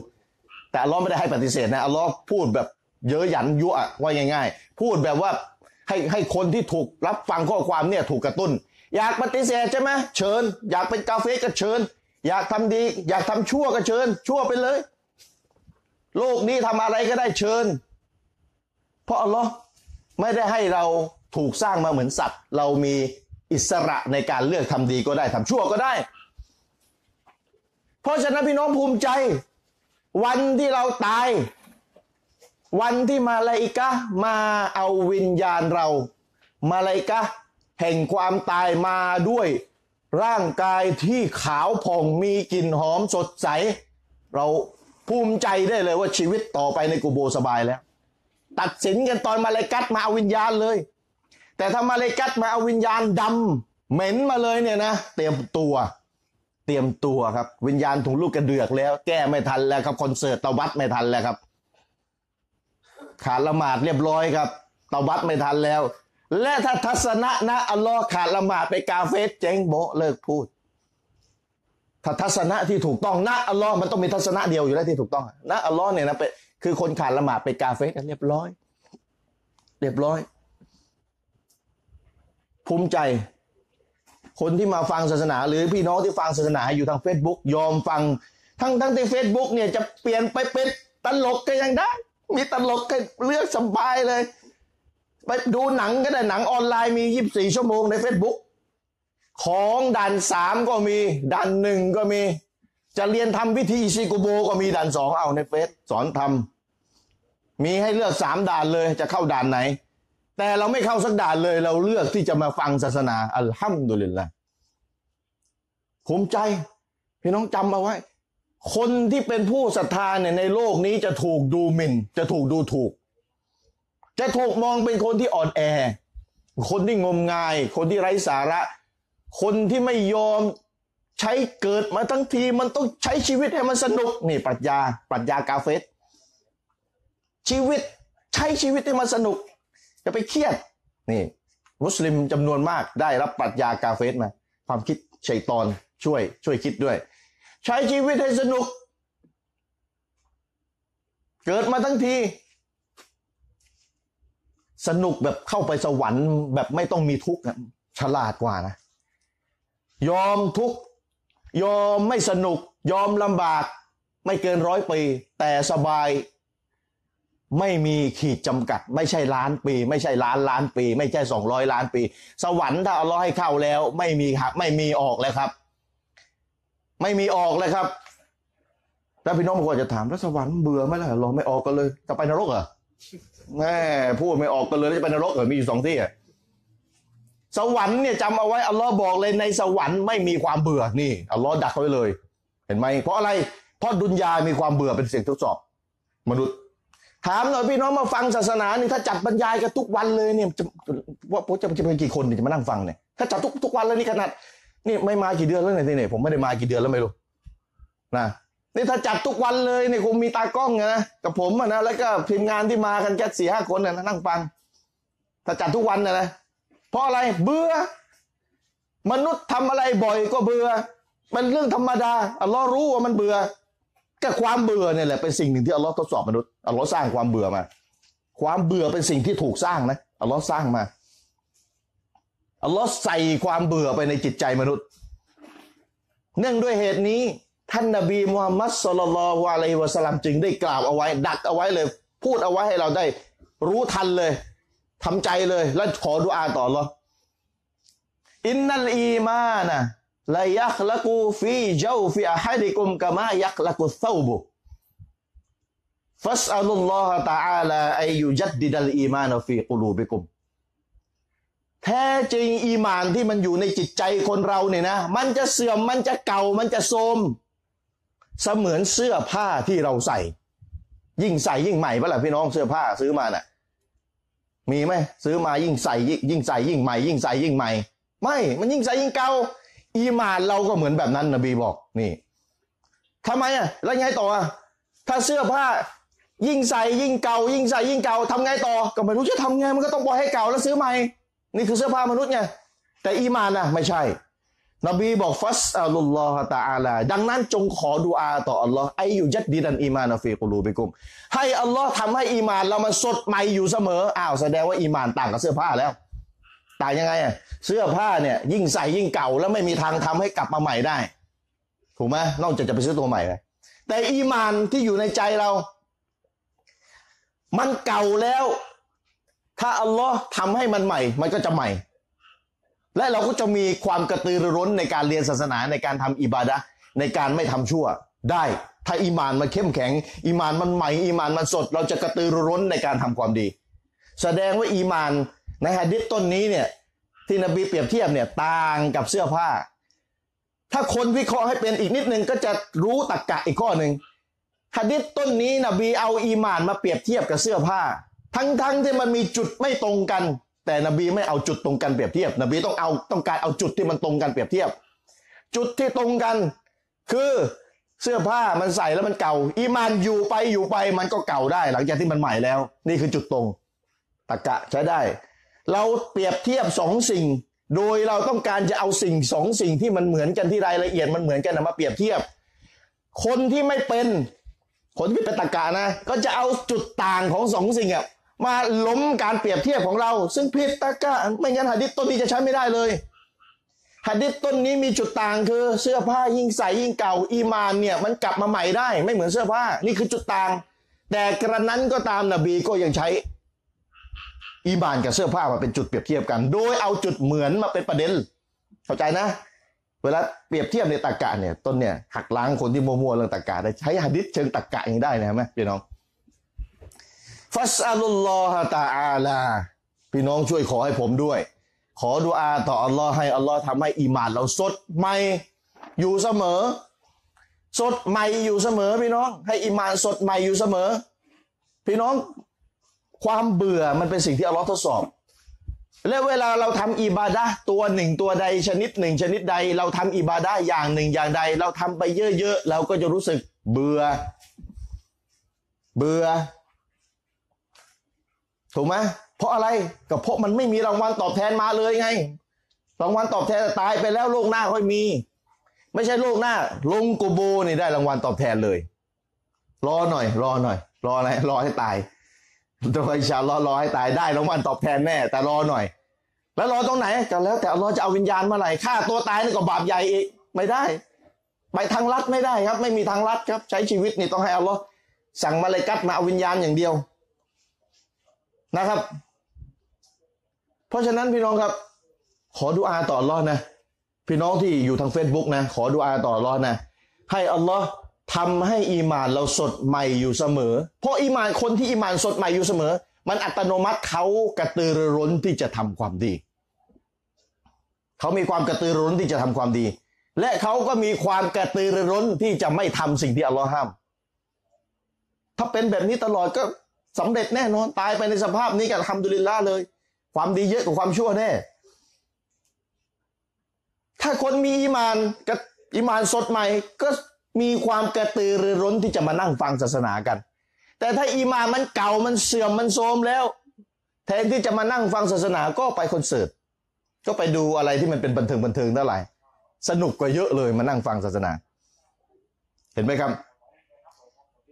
แต่อัลลอฮ์ไม่ได้ให้ปฏิเสธนะอัลลอฮ์พูดแบบเย้ยหยันยั่วว่าง่ายๆพูดแบบว่าให้ให้คนที่ถูกรับฟังข้อความเนี่ยถูกกระตุ้นอยากปฏิเสธใช่ไหมเชิญอยากเป็นกาเฟรก็เชิญอยากทำดีอยากทำชั่วก็เชิญชั่วไปเลยโลกนี้ทำอะไรก็ได้เชิญเพราะอัลลอฮ์ไม่ได้ให้เราถูกสร้างมาเหมือนสัตว์เรามีอิสระในการเลือกทำดีก็ได้ทำชั่วก็ได้เพราะฉะนั้นพี่น้องภูมิใจวันที่เราตายวันที่มาลาอิกะฮ์มาเอาวิญญาณเรามาลาอิกะฮ์แห่งความตายมาด้วยร่างกายที่ขาวผ่องมีกลิ่นหอมสดใสเราภูมิใจได้เลยว่าชีวิตต่อไปในกูโบสบายแล้วตัดสินกันตอนมาลาอิกะฮ์มาเอาวิญญาณเลยแต่ถ้ามาลาอิกะฮ์มาเอาวิญญาณดำเหม็นมาเลยเนี่ยนะเตรียมตัวเตรียมตัวครับวิญญาณถุงลูกกระเดือกแล้วแก้ไม่ทันแล้วครับคอนเสิร์ตเตาบัตไม่ทันแล้วครับขาดละหมาดเรียบร้อยครับเตาบัตไม่ทันแล้วและถ้าทัศนะนะอัลลอฮ์ขาดละหมาดไปกาเฟสเจ๊งโบเลิกพูดถ้าทัศนะที่ถูกต้องนะอัลลอฮ์มันต้องมีทัศนะเดียวอยู่แล้วที่ถูกต้องนะอัลลอฮ์เนี่ยนะเป็นคือคนขาดละหมาดไปกาเฟสเรียบร้อยเรียบร้อยภูมิใจคนที่มาฟังศาสนาหรือพี่น้องที่ฟังศาสนาอยู่ทาง Facebook ยอมฟังทั้งทั้งที่ Facebook เนี่ยจะเปลี่ยนไปเป็นตลกก็ยังได้มีตลกก็เลือกสบายเลยไปดูหนังก็ได้หนังออนไลน์มียี่สิบสี่ชั่วโมงใน Facebook ของด่านสามก็มีด่านหนึ่งก็มี จะเรียนทำวิธีอิชิโกโบก็มีด่านสองเอาในเฟซสอนทำมีให้เลือกสามด่านเลยจะเข้าด่านไหนแต่เราไม่เข้าสักด่านเลยเราเลือกที่จะมาฟังศาสนาอัลฮัมดุลิลละภูมิใจพี่น้องจำเอาไว้คนที่เป็นผู้ศรัทธาเนี่ยในโลกนี้จะถูกดูหมิ่นจะถูกดูถูกจะถูกมองเป็นคนที่อ่อนแอคนที่งมงายคนที่ไร้สาระคนที่ไม่ยอมใช้เกิดมาทั้งทีมันต้องใช้ชีวิตให้มันสนุกนี่ปรัชญาปรัชญากาเฟสชีวิตใช้ชีวิตให้มันสนุกอย่าไปเครียดนี่มุสลิมจำนวนมากได้รับปรัชญากาเฟสมาความคิดชัยฏอนช่วยช่วยคิดด้วยใช้ชีวิตให้สนุกเกิดมาทั้งทีสนุกแบบเข้าไปสวรรค์แบบไม่ต้องมีทุกข์ฉลาดกว่านะยอมทุกข์ยอมไม่สนุกยอมลำบากไม่เกินร้อยปีแต่สบายไม่มีขีดจำกัดไม่ใช่ล้านปีไม่ใช่ล้านล้านปีไม่ใช่สองร้อยล้านปีสวรรค์ถ้าอัลเลาะห์ให้เข้าแล้วไม่มีไม่มีออกแล้วครับไม่มีออกเลยครับแล้วพี่น้องบางคนจะถามแล้วสวรรค์เบื่อไหมล่ะรอไม่ออกกันเลยจะไปนรกเหรอแม่พูดไม่ออกกันเลยจะไปนรกเหรอมีอยู่สองที่สวรรค์เนี่ยจำเอาไว้อัลลอฮ์บอกเลยในสวรรค์ไม่มีความเบื่อนี่อัลลอฮ์ดักไว้เลยเห็นไหมเพราะอะไรเพราะดุนยามีความเบื่อเป็นสิ่งทดสอบมนุษย์ถามหน่อยพี่น้องมาฟังศาสนานี่ถ้าจัดบรรยายกันทุกวันเลยเนี่ยจะว่าจะจะเป็นกี่คนจะมานั่งฟังเนี่ยถ้าจัดทุกทุกวันเลยนี่ขนาดนี่ไม่มากี่เดือนแล้วเนี่ยเนี่ยผมไม่ได้มากี่เดือนแล้วไม่รู้นะนี่ถ้าจัดทุกวันเลยเนี่ยคงมีตากล้องนะกับผมนะแล้วก็ทีมงานที่มากันแค่สี่ห้าคนนะนั่งฟังถ้าจัดทุกวันนะนะเพราะอะไรเบื่อมนุษย์ทำอะไรบ่อยก็เบื่อมันเรื่องธรรมดาอัลลอฮ์รู้ว่ามันเบื่อก็ความเบื่อเนี่ยแหละเป็นสิ่งหนึ่งที่อัลลอฮ์ทดสอบมนุษย์อัลลอฮ์สร้างความเบื่อมาความเบื่อเป็นสิ่งที่ถูกสร้างนะอัลลอฮ์สร้างมาอัลลอฮ์ใส่ความเบื่อไปในจิตใจมนุษย์เนื่องด้วยเหตุนี้ท่านนบีมุฮัมมัดศ็อลลัลลอฮุอะลัยฮิวะซัลลัมจึงได้กล่าวเอาไว้ดักเอาไว้เลยพูดเอาไว้ให้เราได้รู้ทันเลยทำใจเลยและขอดุอาต่ออัลลอฮ์อินนัลอีมานะลายักละกูฟีเจ้าฟีอะฮัดิกุมกะมายักละกุซอบุฟัสอัลลอฮะตะอาลาอัยยุจัดดิดัลอีมานฟีกุลูบิกุมแท้จริงอีหม่านที่มันอยู่ในจิตใจคนเราเนี่ยนะมันจะเสื่อมมันจะเก่ามันจะโทรมเสมือนเสื้อผ้าที่เราใส่ยิ่งใส่ยิ่งใหม่ป่ะล่ะพี่น้องเสื้อผ้าซื้อมาน่ะมีไหมซื้อมายิ่งใส่ยิ่งใส่ยิ่งใหม่ยิ่งใส่ยิ่งใหม่ไม่มันยิ่งใส่ยิ่งเก่าอีหม่านเราก็เหมือนแบบนั้นนบีบอกนี่ทำไมอ่ะแล้วไงต่ออ่ะถ้าเสื้อผ้ายิ่งใส่ยิ่งเก่ายิ่งใส่ยิ่งเก่าทำไงต่อก็ไม่รู้จะทำไงมันก็ต้องปล่อยให้เก่าแล้วซื้อใหม่นี่คือเสื้อผ้ามนุษย์ไงแต่อีมานนะไม่ใช่นบีบอกฟัสอัลลอฮฺตะอาลาดังนั้นจงขอดุอาต่ออัลลอฮ์ไออยู่ยัดดีดันอีมานะฟีกุลูบิกุมให้อัลลอฮ์ทำให้อีมานเรามันสดใหม่อยู่เสมออ้าวแสดงว่าอีมานต่างกับเสื้อผ้าแล้วต่างยังไงอ่ะเสื้อผ้าเนี่ยยิ่งใส่ยิ่งเก่าแล้วไม่มีทางทำให้กลับมาใหม่ได้ถูกไหมนอกจากจะไปซื้อตัวใหม่เลยแต่อีมานที่อยู่ในใจเรามันเก่าแล้วถ้าอัลลอฮ์ทำให้มันใหม่มันก็จะใหม่และเราก็จะมีความกระตือรือร้นในการเรียนศาสนาในการทำอิบาดะห์ในการไม่ทำชั่วได้ถ้าอีหม่านมันเข้มแข็งอีหม่านมันใหม่อีหม่านมันสดเราจะกระตือรือร้นในการทำความดีแสดงว่าอีหม่านในหะดีษต้นนี้เนี่ยที่นบีเปรียบเทียบเนี่ยต่างกับเสื้อผ้าถ้าคนวิเคราะห์ให้เป็นอีกนิดนึงก็จะรู้ตรรกะอีกข้อหนึ่งหะดีษต้นนี้นบีเอาอีหม่านมาเปรียบเทียบกับเสื้อผ้าทั้งๆ ท, ที่มันมีจุดไม่ตรงกันแต่นบีไม่เอาจุดตรงกันเปรียบเทียบนบีต้องเอาต้องการเอาจุดที่มันตรงกันเปรียบเทียบจุดที่ตรงกันคือเสื้อผ้ามันใส่แล้วมันเก่าอีมานอยู่ไปอยู่ไปมันก็เก่าได้หลังจากที่มันใหม่แล้วนี่คือจุดตรงตรรกะใช้ได้เราเปรียบเทียบสองสิ่งโดยเราต้องการจะเอาสิ่งสองสิ่งที่มันเหมือนกันที่รายละเอียดมันเหมือนกันมาเปรียบเทียบคนที่ไม่เป็นคนที่เป็นตรรกะนะก็จะเอาจุดต่างของสองสิ่งอะมาล้มการเปรียบเทียบของเราซึ่งผิดตะกะไม่งั้นหะดีษต้นนี้จะใช้ไม่ได้เลยหะดีษต้นนี้มีจุดต่างคือเสื้อผ้ายิ่งใส่ยิ่งเก่าอีมานเนี่ยมันกลับมาใหม่ได้ไม่เหมือนเสื้อผ้านี่คือจุดต่างแต่กระนั้นก็ตามนบีก็ยังใช้อีมานกับเสื้อผ้ามาเป็นจุดเปรียบเทียบกันโดยเอาจุดเหมือนมาเป็นประเด็นเข้าใจนะ เวลาเปรียบเทียบในตรรกะเนี่ยต้นเนี่ยหักล้างคนที่มัวมัวเรื่องตรรกะได้ใช้หะดีษเชิงตรรกะอย่างนี้ได้นะไหมพี่น้องฟัสอัลลอฮฺตะอาลาพี่น้องช่วยขอให้ผมด้วยขอดุอาต่ออัลลอฮ์ให้อัลลอฮ์ทำให้อีหม่านเราสดใหม่อยู่เสมอสดใหม่อยู่เสมอพี่น้องให้อีหม่านสดใหม่อยู่เสมอพี่น้องความเบื่อมันเป็นสิ่งที่อัลลอฮ์ทดสอบและเวลาเราทำอิบาดะห์ตัวหนึ่งตัวใดชนิดหนึ่งชนิดใดเราทำอิบาดะห์อย่างหนึ่งอย่างใดเราทำไปเยอะๆเราก็จะรู้สึกเบื่อเบื่อถูกไหมเพราะอะไรก็เพราะมันไม่มีรางวัลตอบแทนมาเลยไงรางวัลตอบแทนตายไปแล้วโลกหน้าค่อยมีไม่ใช่โลกหน้าลงกูโบนี่ได้รางวัลตอบแทนเลยรอหน่อยรอหน่อยรออะไรรอให้ตายตัวอินชาอัลเลาะห์รอให้ตายได้รางวัลตอบแทนแน่แต่รอหน่อยแล้วรอตรงไหนก็แล้วแต่อัลเลาะห์จะเอาวิญญาณเมื่อไหร่ฆ่าตัวตายนี่ก็บาปใหญ่อีกไม่ได้ไปทางลัดไม่ได้ครับไม่มีทางลัดครับใช้ชีวิตนี่ต้องให้อัลเลาะห์สั่งมาเลกัตมาเอาวิญญาณอย่างเดียวนะครับเพราะฉะนั้นพี่น้องครับขอดุอาต่ออัลเลาะห์นะพี่น้องที่อยู่ทาง Facebook นะขอดุอาต่ออัลเลาะห์นะให้อัลเลาะห์ทำให้อีหม่านเราสดใหม่อยู่เสมอเพราะอีหม่านคนที่อีหม่านสดใหม่อยู่เสมอมันอัตโนมัติเขากระตือรือร้นที่จะทำความดีเขามีความกระตือรือร้นที่จะทำความดีและเขาก็มีความกระตือรือร้นที่จะไม่ทำสิ่งที่อัลเลาะห์ห้ามถ้าเป็นแบบนี้ตลอดก็สำเร็จแน่นอนตายไปในสภาพนี้ก็อัลฮัมดุลิลลาห์เลยความดีเยอะกว่าความชั่วแน่ถ้าคนมีอีหม่านกับอีหม่านสดใหม่ก็มีความกระตือรือร้นที่จะมานั่งฟังศาสนากันแต่ถ้าอีหม่านมันเก่ามันเสื่อมมันโทรมแล้วแทนที่จะมานั่งฟังศาสนาก็ไปคอนเสิร์ตก็ไปดูอะไรที่มันเป็นบันเทิงบันเทิงเท่าไหร่สนุกกว่าเยอะเลยมานั่งฟังศาสนาเห็นไหมครับ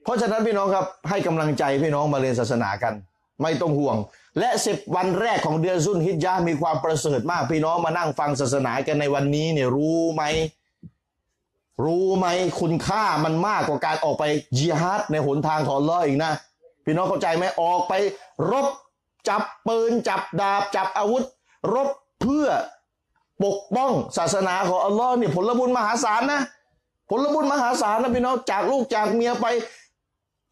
เพราะฉะนั้นพี่น้องครับให้กำลังใจพี่น้องมาเรียนศาสนากันไม่ต้องห่วงและสิบวันแรกของเดือนซุลฮิจญะห์มีความประเสริฐมากพี่น้องมานั่งฟังศาสนากันในวันนี้เนี่ยรู้ไหมรู้ไหมคุณค่ามันมากกว่าการออกไปญิฮาดในหนทางของอัลเลาะห์อีกนะพี่น้องเข้าใจไหมออกไปรบจับปืนจับดาบจับอาวุธรบเพื่อปกป้องศาสนาของอัลเลาะห์นี่ผลบุญมหาศาลนะผลบุญมหาศาลนะพี่น้องจากลูกจากเมียไป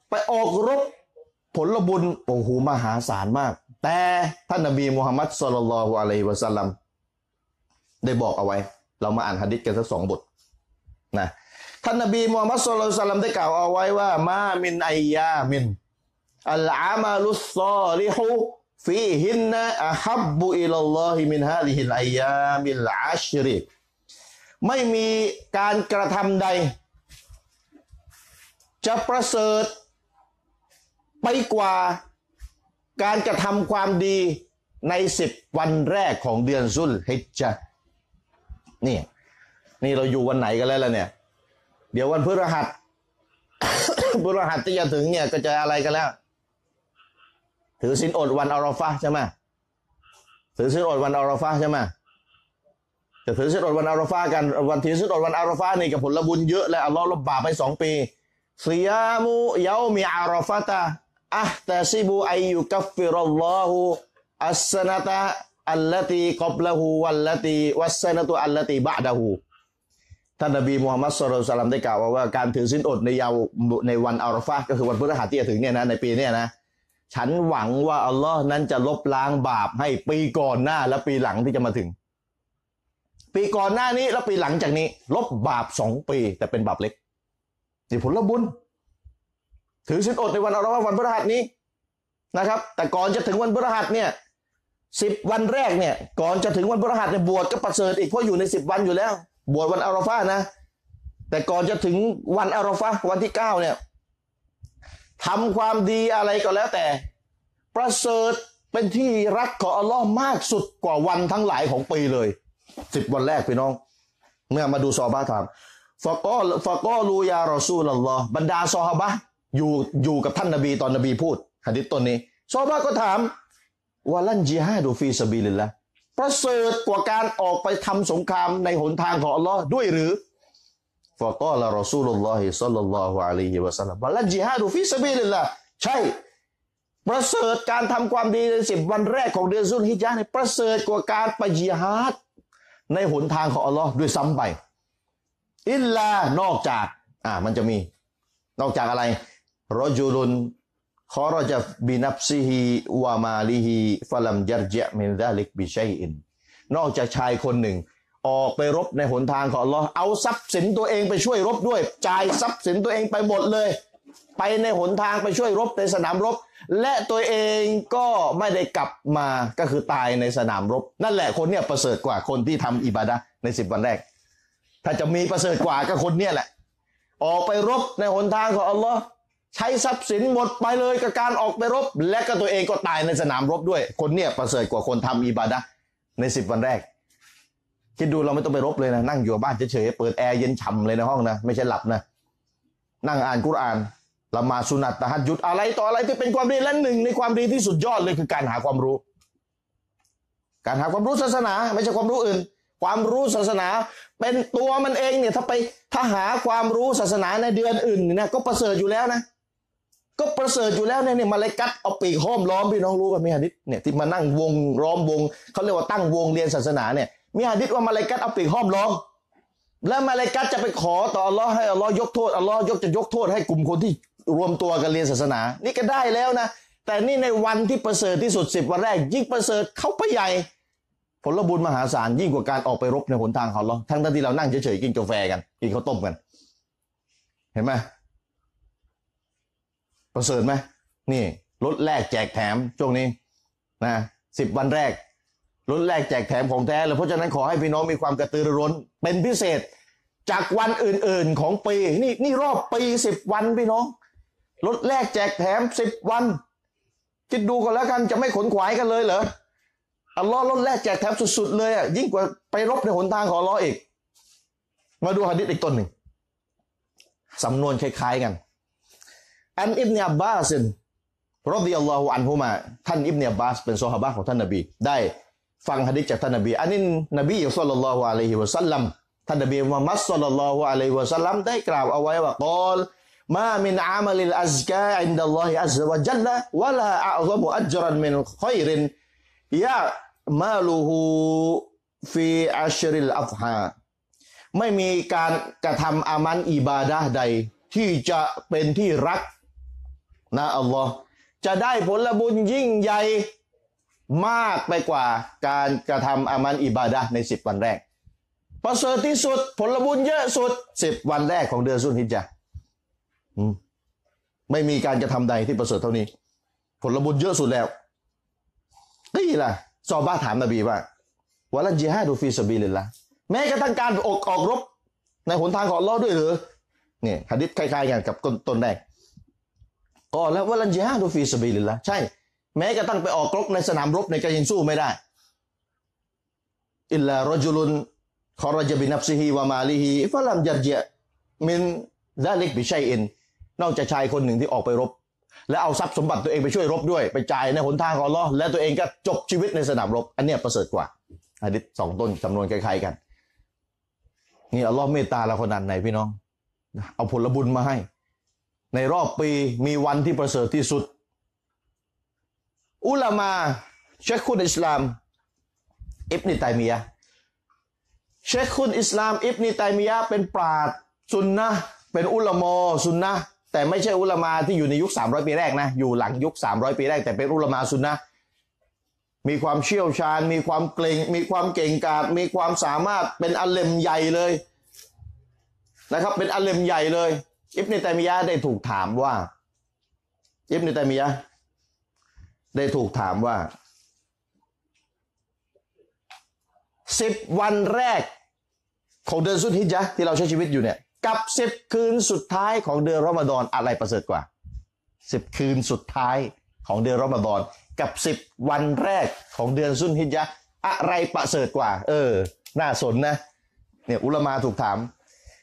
ไปออกรบผลบุญโอ้โหมหาศาลมากแต่ท่านนบีมุฮัมมัดศ็อลลัลลอฮุอะลัยฮิวะซัลลัมได้บอกเอาไว้เรามาอ่านหะดีษกันสักสองบทนะท่านนบีมูฮัมมัดศ็อลลัลลอฮุอะลัยฮิวะซัลลัมได้กล่าวเอาไว้ว่ามามินอัยยามินอัลอามัลุศศอลิฮุฟีฮินนะอะฮับบุอิลลัลลอฮิมินฮาซิฮิลอัยยามิลอัชริไม่มีการกระทำใดจะประเสริฐไปกว่าการกระทำความดีในสิบวันแรกของเดือนซุลฮิจญะห์นี่นี่เราอยู่วันไหนกันแล้วล่ะเนี่ยเดี๋ยววันพฤหัส พฤหัสที่จะถึงเนี่ยก็จะอะไรกันแล้วถือศีลอดวันอาราฟะห์ใช่ไหมถือศีลอดวันอาราฟะห์ใช่ไหมจะถือศีลอดวันอาราฟะห์กันวันถือศีลอดวันอาราฟะห์นี่กับผลบุญเยอะแล้วอัลเลาะห์ลบบาปไปสองปีซิยามุเยามิอาราฟะตะอัตซิบุอัยยุกัฟฟิรัลลอฮุอัสซะนะตะอัลลตีกับละฮูวัลลตีวัสซะนะตุอัลลตีบะดะฮูท่านนบีมูฮัมมัดศ็อลลัลลอฮุอะลัยฮิวะซัลลัมได้กล่าวว่าการถือศีลอดในยาวในวันอาราฟะห์ก็คือวันพฤหัสที่จะถึงเนี่ยนะในปีนี้นะฉันหวังว่าอัลลอฮ์นั้นจะลบล้างบาปให้ปีก่อนหน้าและปีหลังที่จะมาถึงปีก่อนหน้านี้และปีหลังจากนี้ลบบาปสองปีแต่เป็นบาปเล็กนี่ผลบุญถือศีลอดในวันอาราฟะห์วันพฤหัสนี้นะครับแต่ก่อนจะถึงวันพฤหัสเนี่ยสิบวันแรกเนี่ยก่อนจะถึงวันพฤหัสเนี่ยบวชก็ประเสริฐอีกเพราะอยู่ในสิบวันอยู่แล้วบวชวันอาราฟะห์นะแต่ก่อนจะถึงวันอาราฟะห์วันที่เก้าเนี่ยทำความดีอะไรก็แล้วแต่ประเสริฐเป็นที่รักของอัลลอฮ์มากสุดกว่าวันทั้งหลายของปีเลยสิบวันแรกพี่น้องเมื่อมาดูซอฮาบะห์ถามฟะกอลฟะกอลูยารอซูลอัลลอฮ์บรรดาซอฮาบะห์อยู่อยู่กับท่านนบีตอนนบีพูดหะดีษต้นนี้ซอฮาบะห์ก็ถามวะลันญิฮาดุฟีซะบีลิลลาห์ประเสริฐกว่าการออกไปทำสงครามในหนทางของอัลลอฮ์ด้วยหรือฟะกอลรอซูลุลลอฮิศ็อลลัลลอฮุอะลัยฮิวะซัลลัมวะลันญิฮาดุฟีซะบีลิลลาห์ใช่ประเสริฐการทำความดีในสิบวันแรกของเดือนซุลฮิจญะห์ประเสริฐกว่าการไปญิฮาดในหนทางของอัลลอฮ์ด้วยซ้ำไป อิลลานอกจากอ่ามันจะมีนอกจากอะไรรอจุลุนขอเราจะบินับซีฮีวามาลีฮีฟะลัมยัรจะมินซาลิกบิชัยอินนอกจากชายคนหนึ่งออกไปรบในหนทางของอัลเลาะห์เอาทรัพย์สินตัวเองไปช่วยรบด้วยจ่ายทรัพย์สินตัวเองไปหมดเลยไปในหนทางไปช่วยรบในสนามรบและตัวเองก็ไม่ได้กลับมาก็คือตายในสนามรบนั่นแหละคนเนี้ยประเสริฐกว่าคนที่ทำอิบาดะห์ในสิบวันแรกถ้าจะมีประเสริฐกว่าก็คนเนี้ยแหละออกไปรบในหนทางของอัลเลาะห์ใช้ทรัพย์สินหมดไปเลยกับการออกไปรบและก็ตัวเองก็ตายในสนามรบด้วยคนเนี้ยประเสริฐกว่าคนทำอิบาดะห์ในสิบวันแรกคิดดูเราไม่ต้องไปรบเลยนะนั่งอยู่บ้านเฉยๆเปิดแอร์เย็นฉ่าเลยในห้องนะไม่ใช่หลับนะนั่งอ่านกุรอานละหมาดสุนัตตะฮัจญุดอะไรต่ออะไรที่เป็นความดีและหนึ่งในความดีที่สุดยอดเลยคือการหาความรู้การหาความรู้ศาสนาไม่ใช่ความรู้อื่นความรู้ศาสนาเป็นตัวมันเองเนี่ยถ้าไปถ้าหาความรู้ศาสนาในเดือนอื่นเนี่ยก็ประเสริฐอยู่แล้วนะก็ประเสริฐอยู่แล้วเนี่ยเนี่ยมาเลกัดเอาปีกห้อมล้อมพี่น้องรู้กันมีหะดิษเนี่ยที่มานั่งวงล้อมวงเขาเรียกว่าตั้งวงเรียนศาสนาเนี่ยมีหะดิษว่ามาเลกัดเอาปีกห้อมล้อมและมาเลกัดจะไปขอต่ออัลลอฮ์ให้อัลลอฮ์ยกโทษอัลลอฮ์ยกจะยกโทษให้กลุ่มคนที่รวมตัวกันเรียนศาสนานี่ก็ได้แล้วนะแต่นี่ในวันที่ประเสริฐที่สุดสิบวันแรกยิ่งประเสริฐเข้าไปใหญ่ผลบุญมหาศาลยิ่งกว่าการออกไปรบในหนทางของเราทั้งที่เรานั่งเฉยๆกินกาแฟกันกินข้าวต้มกันเห็นไหมประเสริฐไหมนี่ลดแรกแจกแถมช่วงนี้นะสิบวันแรกลดแรกแจกแถมของแท้เลยเพราะฉะนั้นขอให้พี่น้องมีความกระตือรือร้นเป็นพิเศษจากวันอื่นๆของปีนี่นี่รอบปีสิบวันพี่น้องลดแรกแจกแถมสิบวันคิดดูกันแล้วกันจะไม่ขนขวายกันเลยเหรออัลลอฮ์ลดแรกแจกแถมสุดๆเลยอ่ะยิ่งกว่าไปรบในหนทางของอัลลอฮ์อีกมาดูหะดีษอีกต้นหนึ่งสำนวนคล้ายๆกันอันอิบเนียบาสินรอฎิยัลลอฮุอันฮุมาท่านอิบเนียบาสเป็นซอฮาบะห์ของท่านนบีได้ฟังหะดีษจากท่านนบีอันนี้นบีศ็อลลัลลอฮุอะลัยฮิวะซัลลัมท่านนบีมุฮัมมัดศ็อลลัลลอฮุอะลัยฮิวะซัลลัมได้กล่าวเอาไว้ว่ากอลมามินอามัลิลอัซกาอินดัลลอฮิอัซวะจัลละวะลาอะอซะมุอัจรันมินฆอยรินยะมาลูฮูฟีอัชริลอัฎฮาไม่มีการกระทำอามันอิบาดะห์ใดที่จะเป็นที่รักนะอัลลอฮ์จะได้ผลบุญยิ่งใหญ่มากไปกว่าการกระทำอามันอิบาดะห์ในสิบวันแรกประเสริฐที่สุดผลบุญเยอะสุดสิบวันแรกของเดือนซุลฮิจญะห์ไม่มีการกระทำใดที่ประเสริฐเท่านี้ผลบุญเยอะสุดแล้วนี่ล่ะซอฮาบะห์ถามนบีว่าวะลันญิฮาดุฟีซะบีลิลลาห์แม้กระทั่งการออกออกรบในหนทางของอัลเลาะห์ด้วยหรือเนี่ยหะดีษคล้ายๆกันกับต้นต้นแรกก็แล้ววะลันญิฮาดุฟีซะบีลิลลาห์ใช่แม้กระทั่งไปออกรบในสนามรบในการยิงสู้ไม่ได้อิลลารอจุลุนคอรจบินับซิฮีวามาลีฮีฟะลัมยัรญิมินซาลิกบิชัยอินนอกจากชายคนหนึ่งที่ออกไปรบและเอาทรัพย์สมบัติตัวเองไปช่วยรบด้วยไปจ่ายในหนทางของอัลเลาะห์และตัวเองก็จบชีวิตในสนามรบอันเนี้ยประเสริฐกว่าหะดีษสองต้นจำนวนคล้ายๆกันนี่อัลเลาะห์เมตตาเราขนาดไหนพี่น้องเอาผลบุญมาให้ในรอบปีมีวันที่ประเสริฐที่สุดอุลามาเชคคุนอิสลามอิบนุตัยมียะห์เชคคุนอิสลามอิบนุตัยมียะห์เป็นปราชญ์ซุนนะห์เป็นอุลามอซุนนะห์แต่ไม่ใช่อุลามาที่อยู่ในยุคสามร้อยปีแรกนะอยู่หลังยุคสามร้อยปีแรกแต่เป็นอุลามาซุนนะห์มีความเชี่ยวชาญมีความเก่งมีความเก่งกาจมีความสามารถเป็นอาเลมใหญ่เลยนะครับเป็นอาเลมใหญ่เลยอิบนุตัยมียะห์ได้ถูกถามว่าอิบนุตัยมียะห์ได้ถูกถามว่าสิบวันแรกของเดือนซุลฮิจญะห์ที่เราใช้ชีวิตอยู่เนี่ยกับสิบคืนสุดท้ายของเดือนรอมฎอนอะไรประเสริฐกว่าสิบคืนสุดท้ายของเดือนรอมฎอนกับสิบวันแรกของเดือนซุลฮิจญะห์อะไรประเสริฐกว่าเออน่าสนนะเนี่ยอุลามะถูกถาม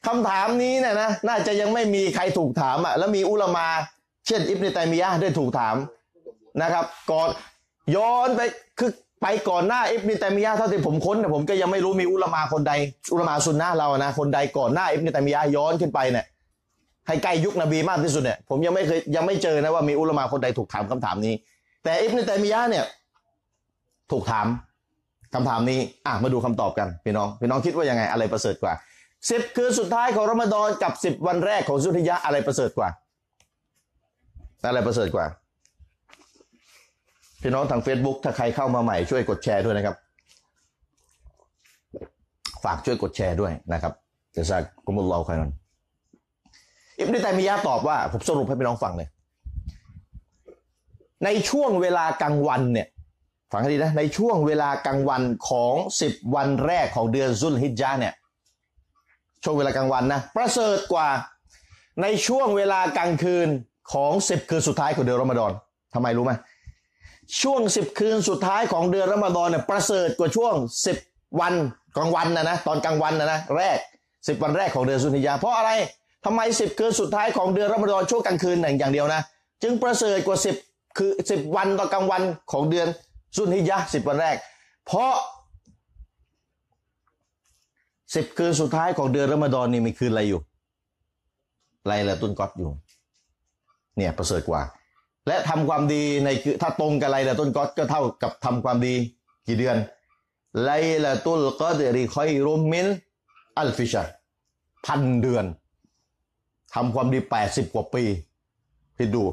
คำถามนี้เนี่ยนะน่าจะยังไม่มีใครถูกถามอ่ะแล้วมีอุลามะเช่นอิบนุตัยมียะห์ได้ถูกถามนะครับก่อนย้อนไปคือไปก่อนหน้าอิบนุตัยมียะห์เท่าที่ผมค้นแต่ผมก็ยังไม่รู้มีอุลามะคนใดอุลามะซุนนะห์เรานะคนใดก่อนหน้าอิบนุตัยมียะห์ย้อนขึ้นไปเนี่ยให้ใกล้ยุคนบีมากที่สุดเนี่ยผมยังไม่เคยยังไม่เจอนะว่ามีอุลามะคนใดถูกถามคำถามนี้แต่อิบนุตัยมียะห์เนี่ยถูกถามคำถามนี้อ่ะมาดูคำตอบกันพี่น้องพี่น้องคิดว่ายังไงอะไรประเสริฐกว่า สิบคืนสุดท้ายของรอมฎอนกับสิบวันแรกของซุลฮิญญะห์อะไรประเสริฐกว่าอะไรประเสริฐกว่าพี่น้องทาง Facebook ถ้าใครเข้ามาใหม่ช่วยกดแชร์ด้วยนะครับฝากช่วยกดแชร์ด้วยนะครับจะซากุมุลลอฮ์คอยนอนอิบนุตัยมียะห์ตอบว่าผมสรุปให้พี่น้องฟังเลยในช่วงเวลากลางวันเนี่ยฟังให้ดีนะในช่วงเวลากลางวันของสิบวันแรกของเดือนซุลฮิจญะห์เนี่ยช่วงเวลากลางวันนะประเสริฐกว่าในช่วงเวลากลางคืนของสิบคืนสุดท้ายของเดือนรอมฎอนทำไมรู้ไหมช่วงสิบคืนสุดท้ายของเดือนรอมฎอนเนี่ยประเสริฐกว่าช่วงสิบวันกลางวันนะนะตอนกลางวันนะนะแรกสิบวันแรกของเดือนซุลฮิจญะห์เพราะอะไรทำไมสิบคืนสุดท้ายของเดือนรอมฎอนช่วงกลางคืนอย่างเดียวนะจึงประเสริฐกว่าสิบคือสิบวันตอนกลางวันของเดือนซุลฮิจญะห์สิบวันแรกเพราะสิบคืนสุดท้ายของเดือนรอมฎอนนี่มีคืนอะไรอยู่ไลลาตุลกอดอยู่เนี่ยประเสริฐกว่าและทำความดีในถ้าตรงกับไลลาตุลกอดก็เท่ากับทำความดีกี่เดือนไลลาตุลกอดริคอยรุมมินอัลฟิชะห์พันเดือนทำความดีแปดสิบกว่าปีคิดดู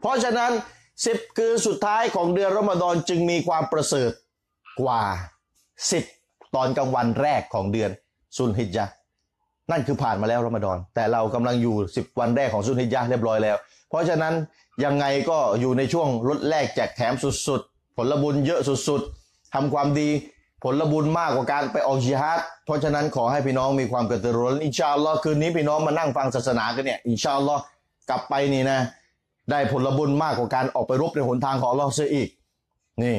เพราะฉะนั้นสิบคืนสุดท้ายของเดือนรอมฎอนจึงมีความประเสริฐกว่าสิบตอนกลางวันแรกของเดือนซุลฮิจญะห์นั่นคือผ่านมาแล้วรอมฎอนแต่เรากำลังอยู่สิบวันแรกของซุลฮิจญะห์เรียบร้อยแล้วเพราะฉะนั้นยังไงก็อยู่ในช่วงลดแลกแจกแถมสุดๆผลบุญเยอะสุดๆทำความดีผลบุญมากกว่าการไปออกจิฮาดเพราะฉะนั้นขอให้พี่น้องมีความกระตือรือร้นอินชาอัลลอฮ์คืนนี้พี่น้องมานั่งฟังศาสนากันเนี่ยอินชาอัลลอฮ์กลับไปนี่นะได้ผลบุญมากกว่าการออกไปรบในหนทางของอัลลอฮ์เสียอีกนี่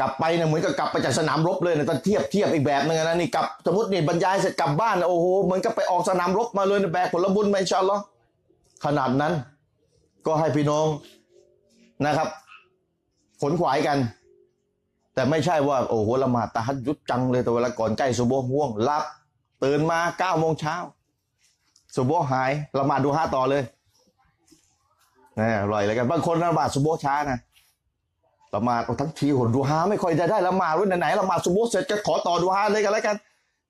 กลับไปนะเหมือนกับกลับไปจากสนามรบเลยนะต้องเทียบเทียบอีกแบบนึงนะนี่กลับสมมตินี่บรรยายเสร็จกลับบ้านนะโอ้โหเหมือนกับไปออกสนามรบมาเลยนะแบกผลบุญมาอินชาอัลลอฮ์ขนาดนั้นก็ให้พี่น้องนะครับขนขวายกันแต่ไม่ใช่ว่าโอ้โหละหมาดตะฮัจญุดจังเลยแต่เวลาก่อนใกล้ซุบฮ์ห่วงหลับตื่นมาเก้าโมงเช้าซุบฮ์หายละหมาดดูฮาต่อเลยนี่อร่อยเลยกันบางคนละหมาดซุบฮ์ช้านะละหมาดทั้งทีคนดูฮาไม่ค่อยจะได้ละหมาดวันไหนละหมาดซุบฮ์เสร็จก็ขอต่อดูฮาเลยกันแล้วกัน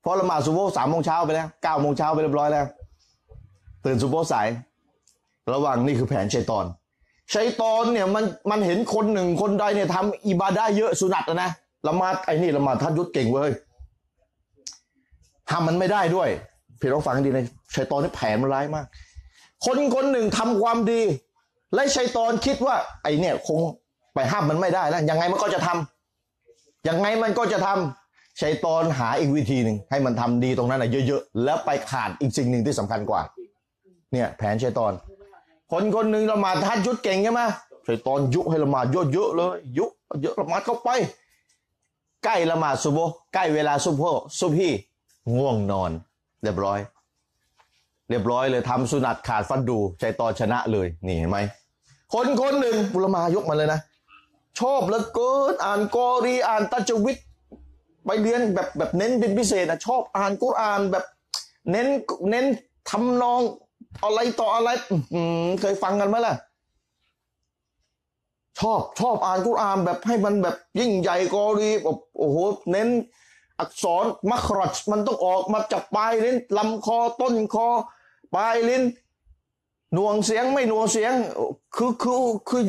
เพราะละหมาดซุบฮ์สามโมงเช้าไปแล้วเก้าโมงเช้าไปเรียบร้อยแล้วตื่นซุบฮ์สายระวังนี่คือแผนชัยฏอนชัยฏอนเนี่ยมันมันเห็นคนหนึ่งคนใดเนี่ยทำอิบาดะห์เยอะสุนัตนะละหมาดไอ้นี่ละหมาดทัดยุทธเก่งเว้ยทำมันไม่ได้ด้วยพี่น้องฟังกันดีนะชัยฏอนนี่แผนมันร้ายมากคนคนหนึ่งทำความดีและชัยฏอนคิดว่าไอ้เนี่ยคงไปห้ามมันไม่ได้แล้วยังไงมันก็จะทำยังไงมันก็จะทำชัยฏอนหาอีกวิธีหนึ่งให้มันทำดีตรงนั้นนะเยอะๆแล้วไปขาดอีกสิ่งหนึ่งที่สำคัญกว่าเนี่ยแผนชัยฏอนคนคนหนึ่งละหมาดทัดยุดเก่งใช่ไหมชัยฏอนยุให้ละหมาดเยอะๆเลยยุเยอะละหมาดเข้าไปใกล้ละหมาดซุบฮ์ใกล้เวลาซุบฮ์ซุบฮีง่วงนอนเรียบร้อยเรียบร้อยเลยทำสุนัตขาดฟันดูชัยฏอนชนะเลยนี่เห็นไหมคนคนหนึ่งอุละมายกมันเลยนะชอบเหลือเกินอ่านกอรีอ่านตัจวิดไปเรียนแบบแบบเน้นเป็นพิเศษนะชอบอ่านกุรอานแบบเน้นเน้นทำนองอะไรต่ออะไรเคยฟังกันไหมล่ะชอบชอบอ่านกุรอานแบบให้มันแบบยิ่งใหญ่กอรีแบบโอ้โหเน้นอักษรมัครัจมันต้องออกมาจากปลายลิ้นลำคอต้นคอปลายลิ้นหน่วงเสียงไม่หน่วงเสียงคือคือคือ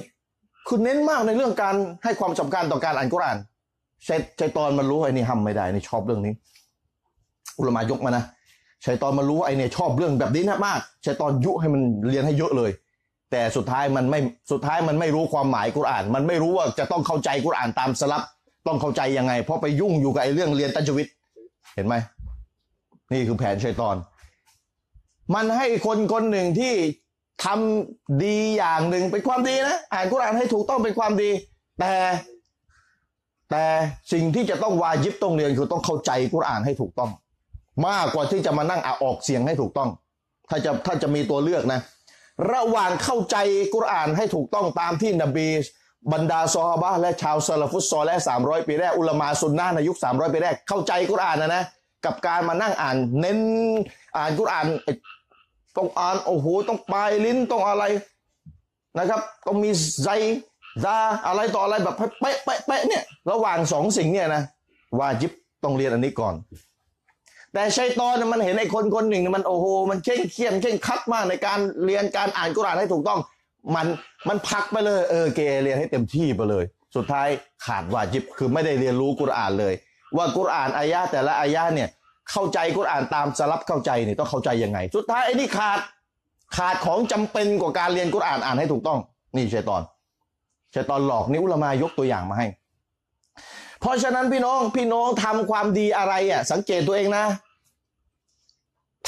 คือเน้นมากในเรื่องการให้ความสำคัญต่อการอ่านกุรอานใช่ใช่ตอนมันรู้ไอ้นี่ห้ามไม่ได้นี่ชอบเรื่องนี้อุลามายกมานะชัยฏอนมันรู้ว่าไอเนี่ยชอบเรื่องแบบนี้นะมากชัยฏอนยุให้มันเรียนให้เยอะเลยแต่สุดท้ายมันไม่สุดท้ายมันไม่รู้ความหมายกุรอานมันไม่รู้ว่าจะต้องเข้าใจกุรอานตามสลับต้องเข้าใจยังไงเพราะไปยุ่งอยู่กับไอเรื่องเรียนตัจวิดเห็นไหมนี่คือแผนชัยฏอนมันให้คนคนหนึ่งที่ทำดีอย่างหนึ่งเป็นความดีนะอ่านกุรอานให้ถูกต้องเป็นความดีแต่แต่สิ่งที่จะต้องวาญิบต้องเรียนคือต้องเข้าใจกุรอานให้ถูกต้องมากกว่าที่จะมานั่งอ่ะออกเสียงให้ถูกต้องถ้าจะถ้าจะมีตัวเลือกนะระหว่างเข้าใจกุรอานให้ถูกต้องตามที่นบีบรรดาซอฮาบะห์และชาวซะลาฟุสซอและสามร้อยปีแรกอุลามะซุนนะห์ในยุคสามร้อยปีแรกเข้าใจกุรอานนะนะกับการมานั่งอ่านเน้นอ่านกุรอานต้องอ่านโอ้โหต้องปลายลิ้นต้องอะไรนะครับก็มีใจดาอะไรต่ออะไรแบบเป๊ะเป๊ะเนี่ยระหว่างสองสิ่งเนี่ยนะวาญิบต้องเรียนอันนี้ก่อน แต่ชัยฏอนมันเห็นไอ้คนคนหนึ่งมันโอ้โหมันเคร่งเครียดเคร่งครัดมากในการเรียนการอ่านกุรอานให้ถูกต้องมันมันพักไปเลยเออเกเรียนให้เต็มที่ไปเลยสุดท้ายขาดวาญิบคือไม่ได้เรียนรู้กุรอานเลยว่ากุรอานอายะแต่ละอายะเนี่ยเข้าใจกุรอานตามสลับเข้าใจเนี่ยต้องเข้าใจยังไงสุดท้ายไอ้นี่ขาดขาดของจำเป็นกว่าการเรียนกุรอานอ่านให้ถูกต้องนี่ชัยฏอนชัยฏอนหลอกนี่อุลามายกตัวอย่างมาให้เพราะฉะนั้นพี่น้องพี่น้องทำความดีอะไรอ่ะสังเกตตัวเองนะ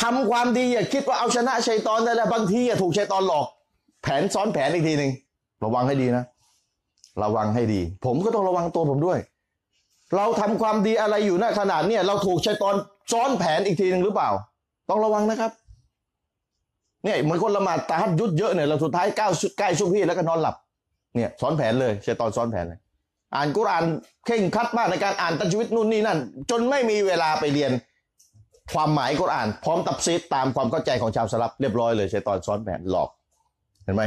ทำความดีอย่าคิดว่าเอาชนะชัยฏอนได้แล้วบางทีอย่าถูกชัยฏอนหลอกแผนซ้อนแผนอีกทีหนึ่งระวังให้ดีนะระวังให้ดีผมก็ต้องระวังตัวผมด้วยเราทำความดีอะไรอยู่ณขนาดเนี้ยเราถูกชัยฏอนซ้อนแผนอีกทีหนึ่งหรือเปล่าต้องระวังนะครับเนี่ยเหมือนคนละหมาดตะฮัจญุดเยอะเนี่ยเราสุดท้ายก้าวสุดใกล้ช่วงพี่แล้วก็นอนหลับเนี่ยซ้อนแผนเลยชัยฏอนซ้อนแผนเลยอ่านกุรอานเคร่งครัดมากในการอ่านตัจวีดนู่นนี่นั่นจนไม่มีเวลาไปเรียนความหมายกุรอานพร้อมตับซีดตามความเข้าใจของชาวสลับเรียบร้อยเลยชัยฏอนซ้อนแผนหลอกเห็นไหม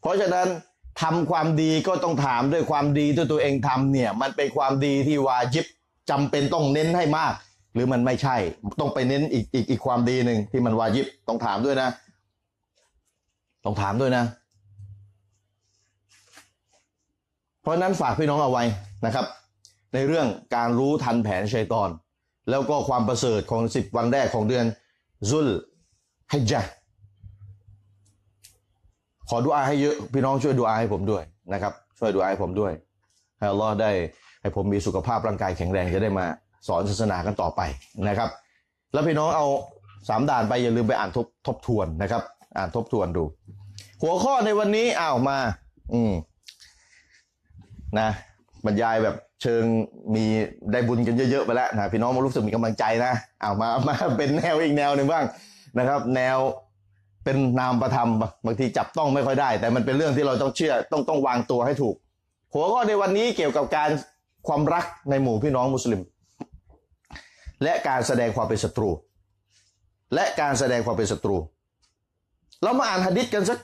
เพราะฉะนั้นทำความดีก็ต้องถามด้วยความดีที่ตัวเองทำเนี่ยมันเป็นความดีที่วาญิบจำเป็นต้องเน้นให้มากหรือมันไม่ใช่ต้องไปเน้นอีกอีกอีกความดีหนึ่งที่มันวาญิบต้องถามด้วยนะต้องถามด้วยนะเพราะนั้นฝากพี่น้องเอาไว้นะครับในเรื่องการรู้ทันแผนชัยฏอนแล้วก็ความประเสริฐของสิบวันแรกของเดือนซุลฮิจญะห์ขอดุอาให้เยอะพี่น้องช่วยดุอาให้ผมด้วยนะครับช่วยดุอาให้ผมด้วยให้อัลลอฮ์ได้ให้ผมมีสุขภาพร่างกายแข็งแรงจะได้มาสอนศาสนากันต่อไปนะครับแล้วพี่น้องเอาสามด่านไปอย่าลืมไปอ่านทบทบทวนนะครับอ่านทบทวนดูหัวข้อในวันนี้อ้าวมาอืมนะบรรยายแบบเชิงมีได้บุญกันเยอะๆไปแล้วนะพี่น้องมารู้สึกมีกำลังใจนะอ้าวมามาเป็นแนวอีกแนวหนึ่งบ้างนะครับแนวเป็นนามประธรรมบางทีจับต้องไม่ค่อยได้แต่มันเป็นเรื่องที่เราต้องเชื่อต้องต้องวางตัวให้ถูกหัวข้อในวันนี้เกี่ยวกับการความรักในหมู่พี่น้องมุสลิมและการแสดงความเป็นศัตรูและการแสดงความเป็นศัตรูเรามาอ่านหะดีษกันสัก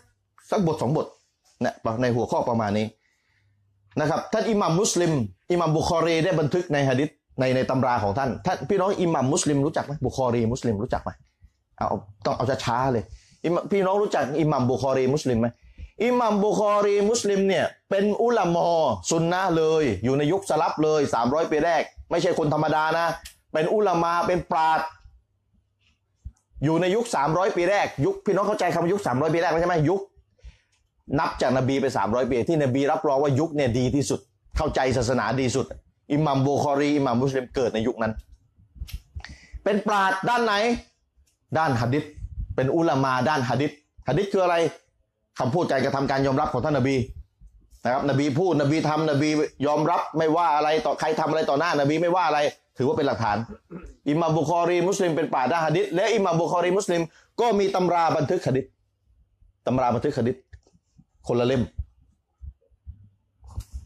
สักบทสองบทเนี่ยในหัวข้อประมาณนี้นะครับท่านอิหม่ามมุสลิมอิหม่ามบุคอรีได้บันทึกในหะดีษในในตำราของท่านท่านพี่น้องอิหม่ามมุสลิมรู้จักไหมบุคอรีมุสลิมรู้จักไหมเอาต้องเอาช้าๆเลยพี่น้องรู้จักอิหม่ามบุคอรีมุสลิมไหมอิหม่ามบุคอรีมุสลิมเนี่ยเป็นอุลามอซุนนะห์เลยอยู่ในยุคสลับเลยสามร้อยปีแรกไม่ใช่คนธรรมดานะเป็นอุลามะเป็นปราชญ์อยู่ในยุคสามร้อยปีแรกยุคพี่น้องเข้าใจคำว่ายุคสามร้อยปีแรกใช่ไหมยุคนับจากนบีไปสามร้อยปีที่นบีรับรองว่ายุคเนี่ยดีที่สุดเข้าใจศาสนาดีสุดอิหม่ามบุคอรีอิหม่ามมุสลิมเกิดในยุคนั้นเป็นปราชญ์ด้านไหนด้านหะดีษเป็นอุลามาด้านหะดีษหะดีษคืออะไรคำพูดการกระทำการยอมรับของท่านนบีนะครับนบีพูดนบีทำนบียอมรับไม่ว่าอะไรต่อใครทำอะไรต่อหน้านบีไม่ว่าอะไรถือว่าเป็นหลักฐานอิหม่ามบุคอรีมุสลิมเป็นปราชญ์ด้านหะดีษและอิหม่ามบุคอรีมุสลิมก็มีตำราบันทึกหะดีษตำราบันทึกหะดีษคนละเล่ม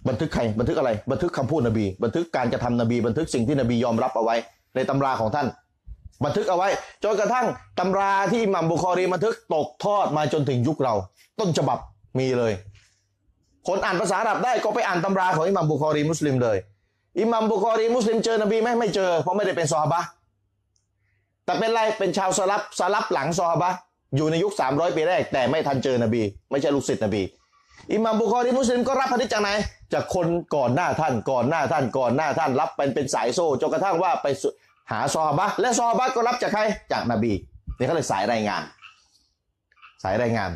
บันทึกใครบันทึกอะไรบันทึกคำพูดนบีบันทึกการกระทำนบีบันทึกสิ่งที่นบียอมรับเอาไว้ในตำราของท่านบันทึกเอาไว้จนกระทั่งตำราที่อิหม่ามบุคอรีบันทึกตกทอดมาจนถึงยุคเราต้นฉบับมีเลยคนอ่านภาษาอาหรับได้ก็ไปอ่านตำราของอิหม่ามบุคอรีมุสลิมเลยอิหม่ามบุคอรีมุสลิมเจอนบีไหมไม่เจอเพราะไม่ได้เป็นซอฮาบะห์แต่เป็นไรเป็นชาวสลับสลับหลังซอฮาบะห์อยู่ในยุคสามร้อยปีแรกแต่ไม่ทันเจอนบีไม่ใช่ลูกศิษย์นบีอิหม่ามบุคอรีมุสลิมก็รับหะดีษจากไหนจากคนก่อนหน้าท่านก่อนหน้าท่านก่อนหน้าท่านรับเป็นเป็นสายโซ่จนกระทั่งว่าไปหาซอฮาบะและซอฮาบะก็รับจากใครจากนบีนี่เขาเลยสายรายงานสายรายงาน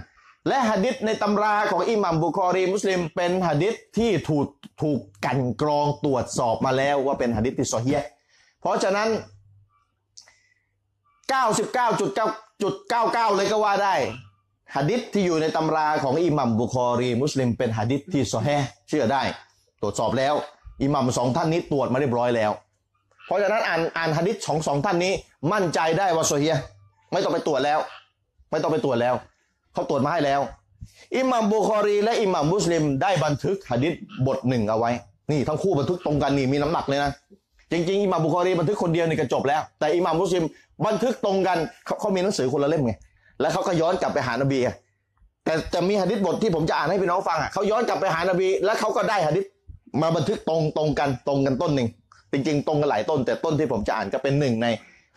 และหะดีษในตำราของอิหม่ามบุคอรีมุสลิมเป็นหะดีษที่ถูกถูกกันกรองตรวจสอบมาแล้วว่าเป็นหะดีษที่ซอฮีฮ์เพราะฉะนั้น เก้าสิบเก้าจุดเก้าเก้า เลยก็ว่าได้หะดีษที่อยู่ในตำราของอิหม่ามบุคอรีมุสลิมเป็นหะดีษที่ซอฮีฮ์เชื่อได้ตรวจสอบแล้วอิหม่ามสองท่านนี้ตรวจมาเรียบร้อยแล้วเพราะฉะนั้นอ่านอ่านหะดีษของสองท่านนี้มั่นใจได้ว่าซอฮีฮ์ไม่ต้องไปตรวจแล้วไม่ต้องไปตรวจแล้วเขาตรวจมาให้แล้วอิหม่ามบุคอรีและอิหม่ามมุสลิมได้บันทึกหะดีษบทหนึ่งเอาไว้นี่ทั้งคู่บันทึกตรงกันนี่มีน้ำหนักเลยนะจริงๆอิหม่ามบุคอรีบันทึกคนเดียวนี่ก็จบแล้วแต่อิหม่ามมุสลิมบันทึกตรงกันเขาเขามีหนังสือคนละเล่มไงแล้วเขาก็ย้อนกลับไปหานบีแต่จะมีหะดีษบทที่ผมจะอ่านให้พี่น้องฟังอ่ะเขาย้อนกลับไปหานบีแล้วเขาก็ได้หะดีษมาบันทึกตรงตรงกันตรงกันต้นหนึ่งจริงๆตรงกันหลายต้นแต่ต้นที่ผมจะอ่านก็เป็นหนึ่งใน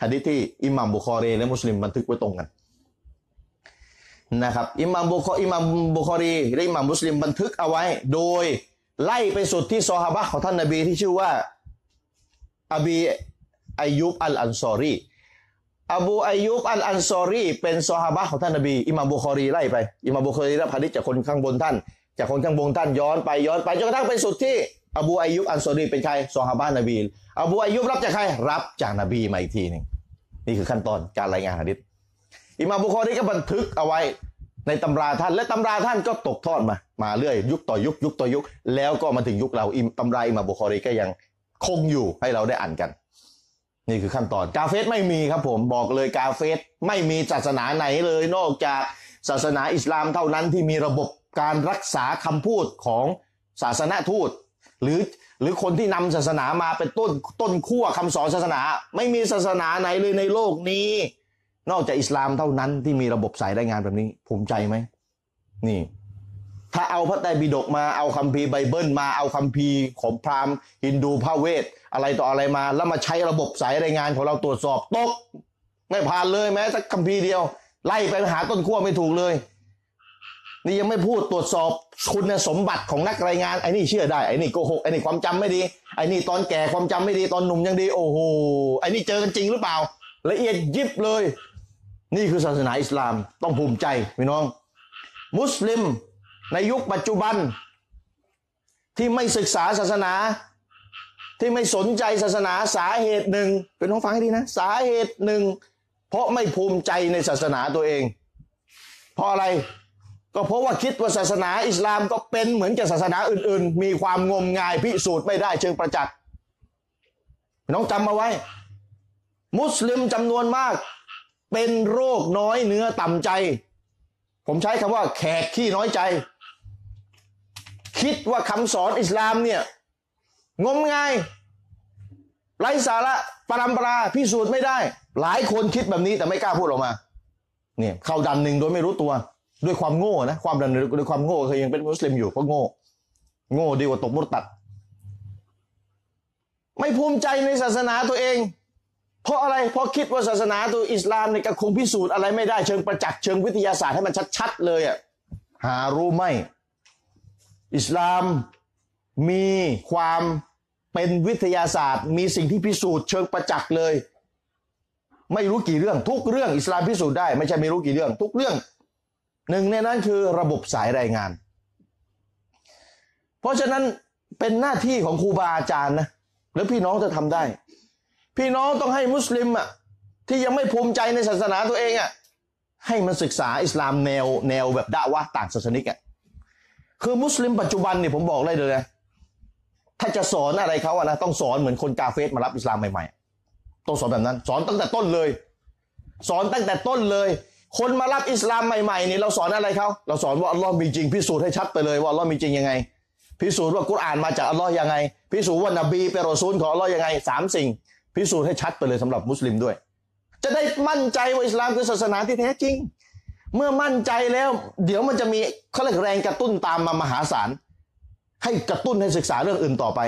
หะดีษที่อิหม่ามบุคอรีและมุสลิมบันทึกไว้ตรงกันนะครับอิหม่ามบุคออิหม่ามบุคอรีและอิหม่ามมุสลิมบันทึกเอาไว้โดยไล่ไปสุดที่ซอฮาบะห์ของท่านนบีที่ชื่อว่าอบีอัยยุบอัลอันซอรีอบูอัยยุบอัลอันซอรีเป็นซอฮาบะห์ของท่านนบีอิหม่ามบุคอรีไล่ไปอิหม่ามบุคอรีรับหะดีษจากคนข้างบนท่านจากคนข้างบนท่านย้อนไปย้อนไปจนกระทั่งไปสุดที่อบูอัยยุบอันซอรีเป็นใครซอฮาบะห์นบีอบูอัยยุบรับจากใครรับจากนบีมาอีกทีหนึ่งนี่คือขั้นตอนการรายงานหะดีษอิหม่ามบุคอรีก็บันทึกเอาไว้ในตำราท่านและตำราท่านก็ตกทอดมามาเรื่อยยุคต่อยุคยุคต่อยุคแล้วก็มาถึงยุคเราอิมตำราอิหม่ามบุคอรีก็ยังคงอยู่ให้เราได้อ่านกันนี่คือขั้นตอนกาเฟสไม่มีครับผมบอกเลยกาเฟสไม่มีศาสนาไหนเลยนอกจากศาสนาอิสลามเท่านั้นที่มีระบบการรักษาคำพูดของศาสนทูตหรือหรือคนที่นำศาสนามาเป็นต้นต้นขั้วคำสอนศาสนาไม่มีศาสนาไหนเลยในโลกนี้นอกจากอิสลามเท่านั้นที่มีระบบสายรายงานแบบนี้ภูมิใจไหมนี่ถ้าเอาพระไตรปิฎกมาเอาคัมภีร์ไบเบิลมาเอาคัมภีร์ของพราหมณ์ฮินดูพระเวทอะไรต่ออะไรมาแล้วมาใช้ระบบสายรายงานของเราตรวจสอบตกไม่ผ่านเลยแม้สักคัมภีร์เดียวไล่ไปหาต้นขั้วไม่ถูกเลยนี่ยังไม่พูดตรวจสอบคุณสมบัติของนักรายงานไอ้นี่เชื่อได้ไอ้นี่โกหกไอ้นี่ความจำไม่ดีไอ้นี่ตอนแก่ความจำไม่ดีตอนหนุ่มยังดีโอ้โหไอ้นี่เจอกันจริงหรือเปล่าละเอียดยิบเลยนี่คือศาสนาอิสลามต้องภูมิใจพี่น้องมุสลิมในยุคปัจจุบันที่ไม่ศึกษาศาสนาที่ไม่สนใจศาสนาสาเหตุหนึ่งเป็นน้องฟังให้ดีนะสาเหตุหนึ่งเพราะไม่ภูมิใจในศาสนาตัวเองเพราะอะไรก็เพราะว่าคิดว่าศาสนาอิสลามก็เป็นเหมือนกับศาสนาอื่นๆมีความงมงายพิสูจน์ไม่ได้เชิงประจักษ์น้องจำมาไว้มุสลิมจำนวนมากเป็นโรคน้อยเนื้อต่ำใจผมใช้คำว่าแขกขี้น้อยใจคิดว่าคำสอนอิสลามเนี่ยงมงายไร้สาระปรัมปราพิสูจน์ไม่ได้หลายคนคิดแบบนี้แต่ไม่กล้าพูดออกมาเนี่ยเข้าดันหนึ่งโดยไม่รู้ตัวด้วยความโง่นะความดันด้วยความโง่เคยยังเป็นมุสลิมอยู่เพราะโง่โง่ดีกว่าตกมุรตัดไม่ภูมิใจในศาสนาตัวเองเพราะอะไรเพราะคิดว่าศาสนาตัวอิสลามเนี่ยก็คงพิสูจน์อะไรไม่ได้เชิงประจักษ์เชิงวิทยาศาสตร์ให้มันชัดๆเลยอ่ะหารู้ไหมอิสลามมีความเป็นวิทยาศาสตร์มีสิ่งที่พิสูจน์เชิงประจักษ์เลยไม่รู้กี่เรื่องทุกเรื่องอิสลามพิสูจน์ได้ไม่ใช่ไม่รู้กี่เรื่องทุกเรื่องหนึ่งในนั้นคือระบบสายรายงานเพราะฉะนั้นเป็นหน้าที่ของครูบาอาจารย์นะแล้วพี่น้องจะทำได้พี่น้องต้องให้มุสลิมอ่ะที่ยังไม่ภูมิใจในศาสนาตัวเองอ่ะให้มันศึกษาอิสลามแนวแนวแบบดะวะห์ต่างศาสนิกอ่ะคือมุสลิมปัจจุบันเนี่ยผมบอกได้เลยนะถ้าจะสอนอะไรเขาอ่ะนะต้องสอนเหมือนคนกาเฟรมารับอิสลามใหม่ๆต้องสอนแบบนั้นสอนตั้งแต่ต้นเลยสอนตั้งแต่ต้นเลยคนมารับอิสลามใหม่ๆนี่เราสอนอะไรเขาเราสอนว่าอัลลอฮ์มีจริงพิสูจน์ให้ชัดไปเลยว่าอัลลอฮ์มีจริงยังไงพิสูจน์ว่ากุรอานมาจากอัลลอฮ์ยังไงพิสูจน์ว่านบีเป็นรอซูลของอัลลอฮ์ยังไงสามสิ่งพิสูจน์ให้ชัดไปเลยสำหรับมุสลิมด้วยจะได้มั่นใจว่าอิสลามคือศาสนาที่แท้จริงเมื่อมั่นใจแล้วเดี๋ยวมันจะมีเขาเรียกแรงกระตุ้นตามมามหาศาลให้กระตุ้นให้ศึกษาเรื่องอื่นต่อไป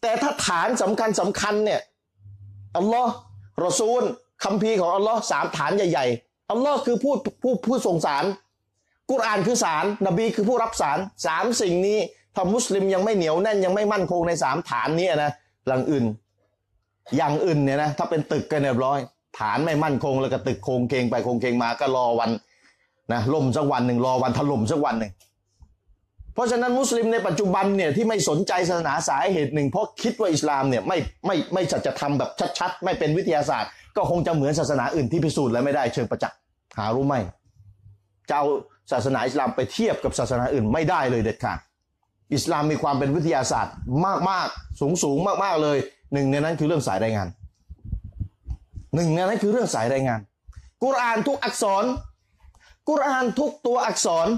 แต่ถ้าฐานสำคัญสำคัญเนี่ยอัลลอฮ์รอซูลคัมภีร์ของอัลลอฮ์สามฐานใหญ่อัลลอฮ์คือผู้ผู้ผู้ส่งสารกุรอานคือสารนบีคือผู้รับสารสามสิ่งนี้ถ้ามุสลิมยังไม่เหนียวแน่นยังไม่มั่นคงในสามฐานนี้นะหลังอื่นอย่างอื่นเนี่ยนะถ้าเป็นตึกกันเรียบร้อยฐานไม่มั่นคงแล้วก็ตึกโครงเคงไปโครงเคงมาก็รอวันนะล่มสักวันหนึ่งรอวันถล่มสักวันหนึ่งเพราะฉะนั้นมุสลิมในปัจจุบันเนี่ยที่ไม่สนใจศาสนาสาเหตุหนึ่งเพราะคิดว่าอิสลามเนี่ยไม่ไม่ไม่สัจธรรมแบบชัดๆไม่เป็นวิทยาศาสตร์ก็คงจะเหมือนศาสนาอื่นที่พิสูจน์แล้วไม่ได้เชิงประจักษ์หารู้ไหมจะเอาศาสนาอิสลามไปเทียบกับศาสนาอื่นไม่ได้เลยเด็ดขาดอิสลามมีความเป็นวิทยาศาสตร์มากๆสูงๆมากๆเลยหนึ่งในนั้นคือเรื่องสายรายงานหนึ่งในนั้นคือเรื่องสายรายงานกุรอานทุกอักษรกุรอานทุกตัวอักษร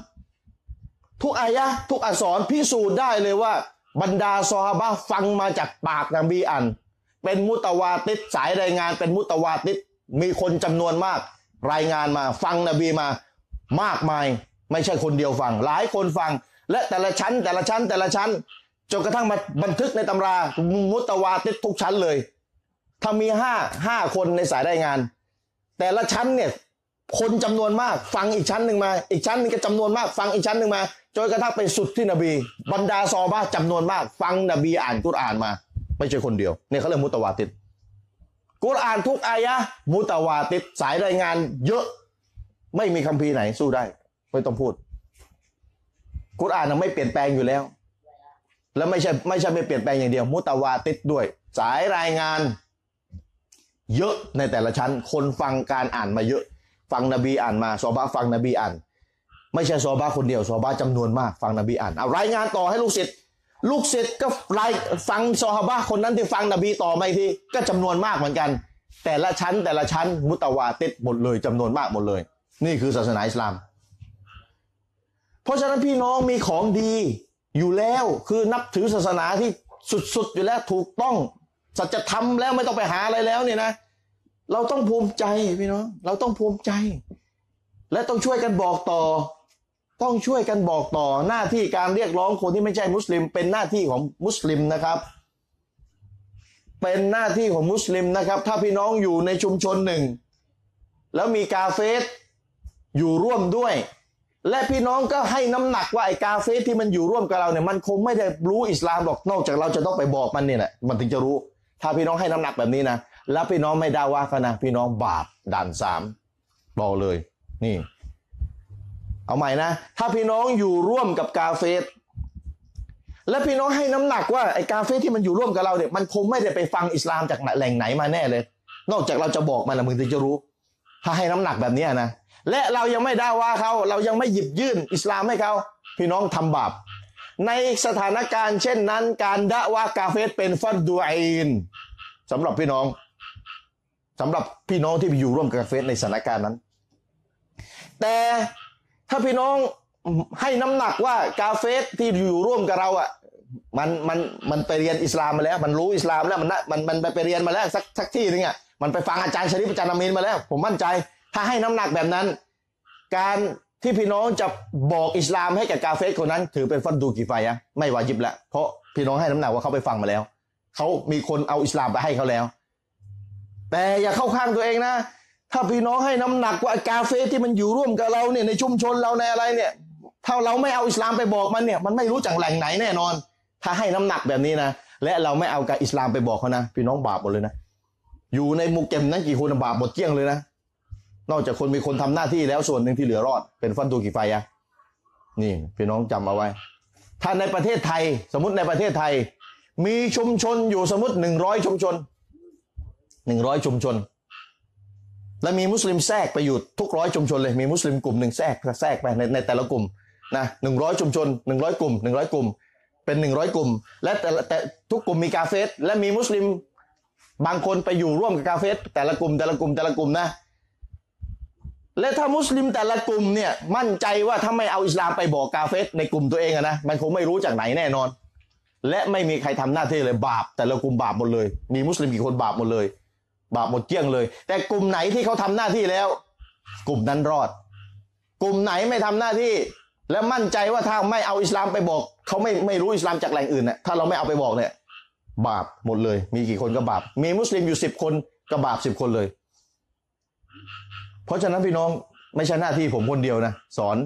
ทุกอายะห์ทุกอักษรพิสูจน์ได้เลยว่าบรรดาซอฮาบะห์ฟังมาจากปากนบีอันเป็นมุตะวาติดสายรายงานเป็นมุตะวาติดมีคนจำนวนมากรายงานมาฟังนบีมามากมายไม่ใช่คนเดียวฟังหลายคนฟังและแต่ละชั้นแต่ละชั้นแต่ละชั้นจนกระทั่งมาบันทึกในตำรามุตะวาติดทุกชั้นเลย ถ้ามีห้าห้าคนในสายได้งานแต่ละชั้นเนี่ยคนจำนวนมากฟังอีกชั้นหนึ่งมาอีกชั้นนึงก็จำนวนมากฟังอีกชั้นหนึ่งมาจนกระทั่งไปสุดที่นบีบรรดาซอฮาบะห์จำนวนมากฟังนบีอ่านกุรอานมาไม่ใช่คนเดียวเนี่ยเขาเรียกมุตะวาติรกุรอานทุกอายะห์มุตะวาติรสายรายงานเยอะไม่มีคัมภีร์ไหนสู้ได้ไม่ต้องพูดกุรอานน่ะไม่เปลี่ยนแปลงอยู่แล้วแล้วไม่ใช่ไม่ใช่ไม่เปลี่ยนแปลงอย่างเดียวมุตะวาติรด้วยสายรายงานเยอะในแต่ละชั้นคนฟังการอ่านมาเยอะฟังนบีอ่านมาซอฮาบะห์ฟังนบีอ่านไม่ใช่ซอฮาบะห์คนเดียวซอฮาบะห์จำนวนมากฟังนบีอ่านเอารายงานต่อให้ลูกศิษย์ลูกศิษย์ก็รายฟังซอฮาบะห์คนนั้นที่ฟังนบีต่อมาอีกทีก็จำนวนมากเหมือนกันแต่ละชั้นแต่ละชั้นมุตะวาติรหมดเลยจำนวนมากหมดเลยนี่คือศาสนาอิสลามเพราะฉะนั้นพี่น้องมีของดีอยู่แล้วคือนับถือศาสนาที่สุดๆอยู่แล้วถูกต้องสัจธรรมแล้วไม่ต้องไปหาอะไรแล้วเนี่ยนะเราต้องภูมิใจพี่น้องเราต้องภูมิใจและต้องช่วยกันบอกต่อต้องช่วยกันบอกต่อหน้าที่การเรียกร้องคนที่ไม่ใช่มุสลิมเป็นหน้าที่ของมุสลิมนะครับเป็นหน้าที่ของมุสลิมนะครับถ้าพี่น้องอยู่ในชุมชนหนึ่งแล้วมีกาเฟสอยู่ร่วมด้วยและพี่น้องก็ให้น้ำหนักว่าไอ้กาเฟสที่มันอยู่ร่วมกับเราเนี่ยมันคงไม่ได้รู้อิสลามหรอกนอกจากเราจะต้องไปบอกมันเนี่ยแหละมันถึงจะรู้ถ้าพี่น้องให้น้ำหนักแบบนี้นะแล้วพี่น้องไม่ได้ว่ากันนะพี่น้องบาปด่านสามบอกเลยนี่เอาใหม่นะถ้าพี่น้องอยู่ร่วมกับกาเฟสและพี่น้องให้น้ำหนักว่าไอ้กาเฟสที่มันอยู่ร่วมกับเราเนี่ยมันคงไม่ได้ไปฟังอิสลามจากแหล่งไหนมาแน่เลยนอกจากเราจะบอกมันนะมึงถึงจะรู้ถ้าให้น้ำหนักแบบนี้นะและเรายังไม่ได้ว่าเขาเรายังไม่หยิบยื่นอิสลามให้เขาพี่น้องทำบาปในสถานการณ์เช่นนั้นการด่าว่ากาเฟสเป็นฟัรดูอินสำหรับพี่น้องสำหรับพี่น้องที่อยู่ร่วมกับกาเฟสในสถานการณ์นั้นแต่ถ้าพี่น้องให้น้ำหนักว่ากาเฟสที่อยู่ร่วมกับเราอ่ะมันมันมันไปเรียนอิสลามมาแล้วมันรู้อิสลามแล้วมันมันมันไปเรียนมาแล้วสักสักที่นึงอ่ะมันไปฟังอาจารย์ชริฟอาจารย์อามีนมาแล้วผมมั่นใจถ้าให้น้ำหนักแบบนั้นการที่พี่น้องจะบอกอิสลามให้กับกาเฟสคนนั้นถือเป็นฟัรดูกิฟายะห์ไม่วาญิบละเพราะพี่น้องให้น้ำหนักว่าเขาไปฟังมาแล้วเขามีคนเอาอิสลามไปให้เขาแล้วแต่อย่าเข้าข้างตัวเองนะถ้าพี่น้องให้น้ำหนักว่ากาเฟสที่มันอยู่ร่วมกับเราเนี่ยในชุมชนเราในอะไรเนี่ยถ้าเราไม่เอาอิสลามไปบอกมันเนี่ยมันไม่รู้จากแหล่งไหนแน่นอนถ้าให้น้ำหนักแบบนี้นะและเราไม่เอากับอิสลามไปบอกเขานะพี่น้องบาปหมดเลยนะอยู่ในหมู่เก็มนั้นกี่คนบาปหมดเกลี้ยงเลยนะนอกจากคนมีคนทำหน้าที่แล้วส่วนหนึ่งที่เหลือรอดเป็นฟันดูกิฟายะห์นี่พี่น้องจำเอาไว้ถ้าในประเทศไทยสมมติในประเทศไทยมีชุมชนอยู่สมมติหนึ่งร้อยชุมชนหนึ่งร้อยชุมชนและมีมุสลิมแทรกไปอยู่ทุกร้อยชุมชนเลยมีมุสลิมกลุ่มหนึ่งแทรกแทรกไปในในแต่ละกลุ่มนะหนึ่งร้อยชุมชนหนึ่งร้อยกลุ่มหนึ่งร้อยกลุ่มเป็นหนึ่งร้อยกลุ่มและแต่แต่ทุกกลุ่มมีกาเฟสและมีมุสลิมบางคนไปอยู่ร่วมกับกาเฟสแต่ละกลุ่มแต่ละกลุ่มแต่ละกลุ่มนะและถ้ามุสลิมแต่ละกลุ่มเนี่ยมั่นใจว่าถ้าไม่เอาอิสลามไปบอกกาเฟสในกลุ่มตัวเองอะนะมันคงไม่รู้จากไหนแน่นอนและไม่มีใครทำหน้าที่เลยบาปแต่ละกลุ่มบาปหมดเลยมีมุสลิมกี่คนบาปหมดเลยบาปหมดเกลี้ยงเลยแต่กลุ่มไหนที่เขาทำหน้าที่แล้วกลุ่มนั้นรอดกลุ่มไหนไม่ทำหน้าที่และมั่นใจว่าถ้าไม่เอาอิสลามไปบอกเขาไม่ไม่รู้อิสลามจากแหล่งอื่นเนี่ยถ้าเราไม่เอาไปบอกเนี่ยบาปหมดเลยมีกี่คนก็บาปมีมุสลิมอยู่สิบคนก็บาปสิบคนเลยเพราะฉะนั้นพี่น้องไม่ใช่หน้าที่ผมคนเดียวนะสอน